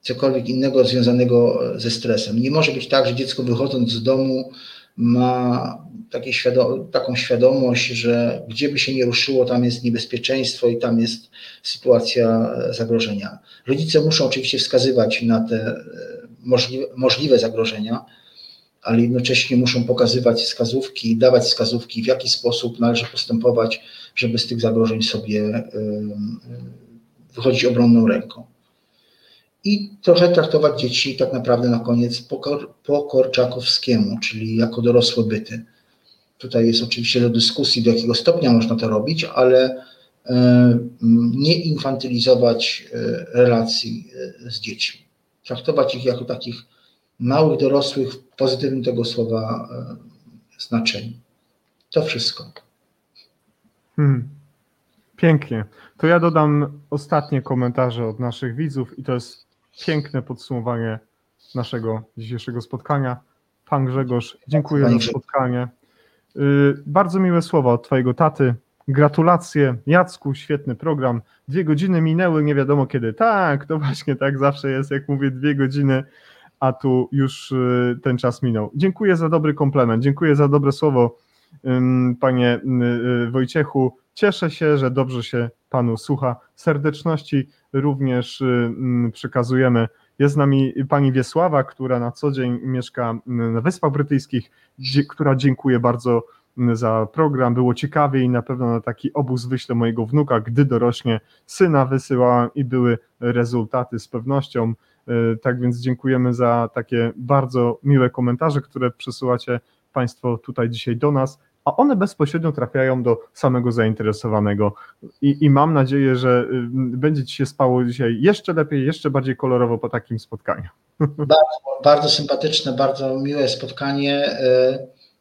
cokolwiek innego związanego ze stresem. Nie może być tak, że dziecko wychodząc z domu ma takie świado- taką świadomość, że gdzie by się nie ruszyło, tam jest niebezpieczeństwo i tam jest sytuacja zagrożenia. Rodzice muszą oczywiście wskazywać na te możliwe, możliwe zagrożenia, ale jednocześnie muszą pokazywać wskazówki, dawać wskazówki, w jaki sposób należy postępować, żeby z tych zagrożeń sobie wychodzić obronną ręką. I trochę traktować dzieci tak naprawdę na koniec po, kor, po korczakowskiemu, czyli jako dorosłe byty. Tutaj jest oczywiście do dyskusji, do jakiego stopnia można to robić, ale y, nie infantylizować y, relacji y, z dziećmi. Traktować ich jako takich małych dorosłych w pozytywnym tego słowa y, znaczeniu. To wszystko. Hmm. Pięknie. To ja dodam ostatnie komentarze od naszych widzów i to jest piękne podsumowanie naszego dzisiejszego spotkania. Pan Grzegorz, dziękuję Panie za spotkanie. Yy, bardzo miłe słowa od twojego taty. Gratulacje. Jacku, świetny program. Dwie godziny minęły, nie wiadomo kiedy. Tak, to właśnie tak zawsze jest, jak mówię, dwie godziny, a tu już yy, ten czas minął. Dziękuję za dobry komplement, dziękuję za dobre słowo, yy, panie yy, Wojciechu. Cieszę się, że dobrze się panu słucha. Serdeczności również przekazujemy. Jest z nami pani Wiesława, która na co dzień mieszka na Wyspach Brytyjskich, która dziękuję bardzo za program. Było ciekawie i na pewno na taki obóz wyślę mojego wnuka, gdy dorośnie. Syna wysyłałem i były rezultaty z pewnością. Tak więc dziękujemy za takie bardzo miłe komentarze, które przesyłacie państwo tutaj dzisiaj do nas, a one bezpośrednio trafiają do samego zainteresowanego. I, i mam nadzieję, że będzie ci się spało dzisiaj jeszcze lepiej, jeszcze bardziej kolorowo po takim spotkaniu. Bardzo, bardzo sympatyczne, bardzo miłe spotkanie.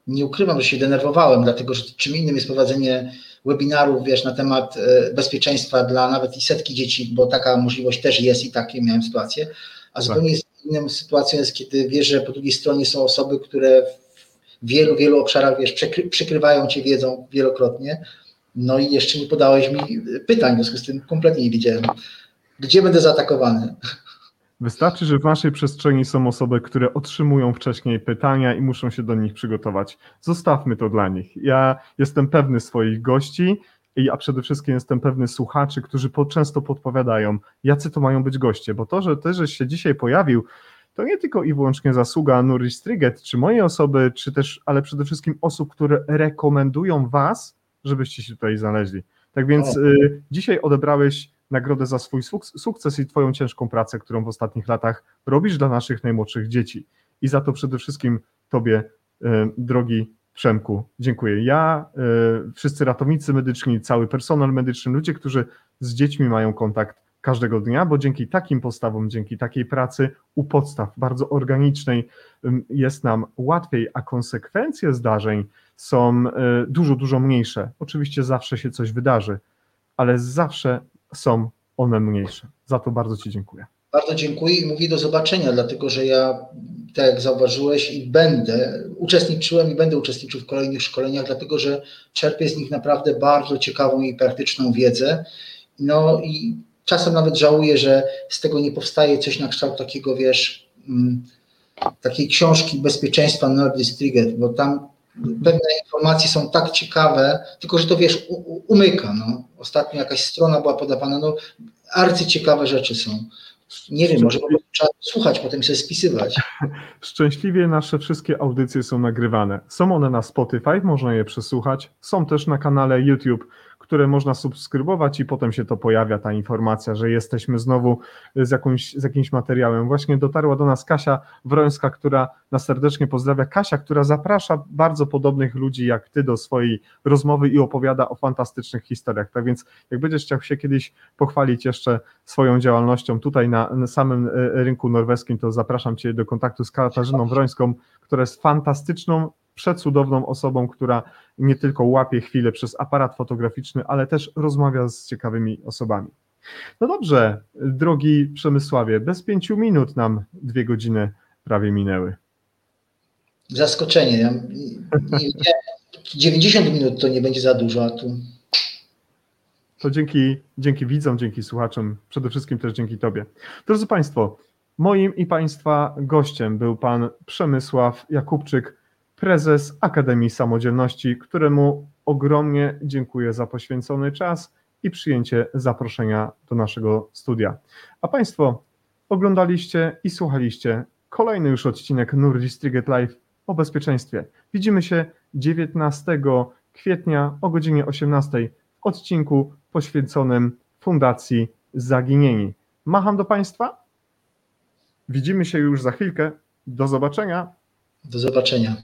Nie ukrywam, że się denerwowałem, dlatego że czym innym jest prowadzenie webinarów, wiesz, na temat bezpieczeństwa dla nawet i setki dzieci, bo taka możliwość też jest i takie miałem sytuację, a zupełnie tak. Inną sytuacją jest, kiedy wiesz, że po drugiej stronie są osoby, które w wielu, wielu obszarach, wiesz, przykry, przykrywają cię wiedzą wielokrotnie, no i jeszcze nie podałeś mi pytań, w związku z tym kompletnie nie wiedziałem, gdzie będę zaatakowany. Wystarczy, że w naszej przestrzeni są osoby, które otrzymują wcześniej pytania i muszą się do nich przygotować. Zostawmy to dla nich. Ja jestem pewny swoich gości, a przede wszystkim jestem pewny słuchaczy, którzy często podpowiadają, jacy to mają być goście, bo to, że ty, żeś się dzisiaj pojawił, to nie tylko i wyłącznie zasługa Nordisk Trygghet, czy mojej osoby, czy też, ale przede wszystkim osób, które rekomendują was, żebyście się tutaj znaleźli. Tak więc y, dzisiaj odebrałeś nagrodę za swój suk- sukces i twoją ciężką pracę, którą w ostatnich latach robisz dla naszych najmłodszych dzieci. I za to przede wszystkim tobie, y, drogi Przemku, dziękuję. Ja, y, wszyscy ratownicy medyczni, cały personel medyczny, ludzie, którzy z dziećmi mają kontakt każdego dnia, bo dzięki takim postawom, dzięki takiej pracy u podstaw bardzo organicznej jest nam łatwiej, a konsekwencje zdarzeń są dużo, dużo mniejsze. Oczywiście zawsze się coś wydarzy, ale zawsze są one mniejsze. Za to bardzo ci dziękuję. Bardzo dziękuję i mówię do zobaczenia, dlatego że ja, tak jak zauważyłeś, i będę, uczestniczyłem i będę uczestniczył w kolejnych szkoleniach, dlatego że czerpię z nich naprawdę bardzo ciekawą i praktyczną wiedzę. No i czasem nawet żałuję, że z tego nie powstaje coś na kształt takiego, wiesz, takiej książki bezpieczeństwa Nordisk Trygghet, bo tam pewne informacje są tak ciekawe, tylko że to, wiesz, u- umyka. No. Ostatnio jakaś strona była podawana, no arcyciekawe rzeczy są, Nie wiem, może trzeba słuchać, potem się spisywać. Szczęśliwie nasze wszystkie audycje są nagrywane. Są one na Spotify, można je przesłuchać. Są też na kanale YouTube, które można subskrybować i potem się to pojawia, ta informacja, że jesteśmy znowu z, jakąś, z jakimś materiałem. Właśnie dotarła do nas Kasia Wrońska, która nas serdecznie pozdrawia. Kasia, która zaprasza bardzo podobnych ludzi jak ty do swojej rozmowy i opowiada o fantastycznych historiach. Tak więc jak będziesz chciał się kiedyś pochwalić jeszcze swoją działalnością tutaj na, na samym rynku norweskim, to zapraszam cię do kontaktu z Katarzyną Wrońską, która jest fantastyczną, przecudowną osobą, która nie tylko łapie chwilę przez aparat fotograficzny, ale też rozmawia z ciekawymi osobami. No dobrze, drogi Przemysławie, bez pięciu minut nam dwie godziny prawie minęły. Zaskoczenie. Ja, nie, dziewięćdziesiąt minut to nie będzie za dużo, a tu... To dzięki, dzięki widzom, dzięki słuchaczom, przede wszystkim też dzięki tobie. Drodzy Państwo, moim i Państwa gościem był pan Przemysław Jakóbczyk, prezes Akademii Samodzielności, któremu ogromnie dziękuję za poświęcony czas i przyjęcie zaproszenia do naszego studia. A Państwo oglądaliście i słuchaliście kolejny już odcinek Nordisk Trygghet LiVE o bezpieczeństwie. Widzimy się dziewiętnastego kwietnia o godzinie osiemnastej w odcinku poświęconym Fundacji Zaginieni. Macham do Państwa. Widzimy się już za chwilkę. Do zobaczenia. Do zobaczenia.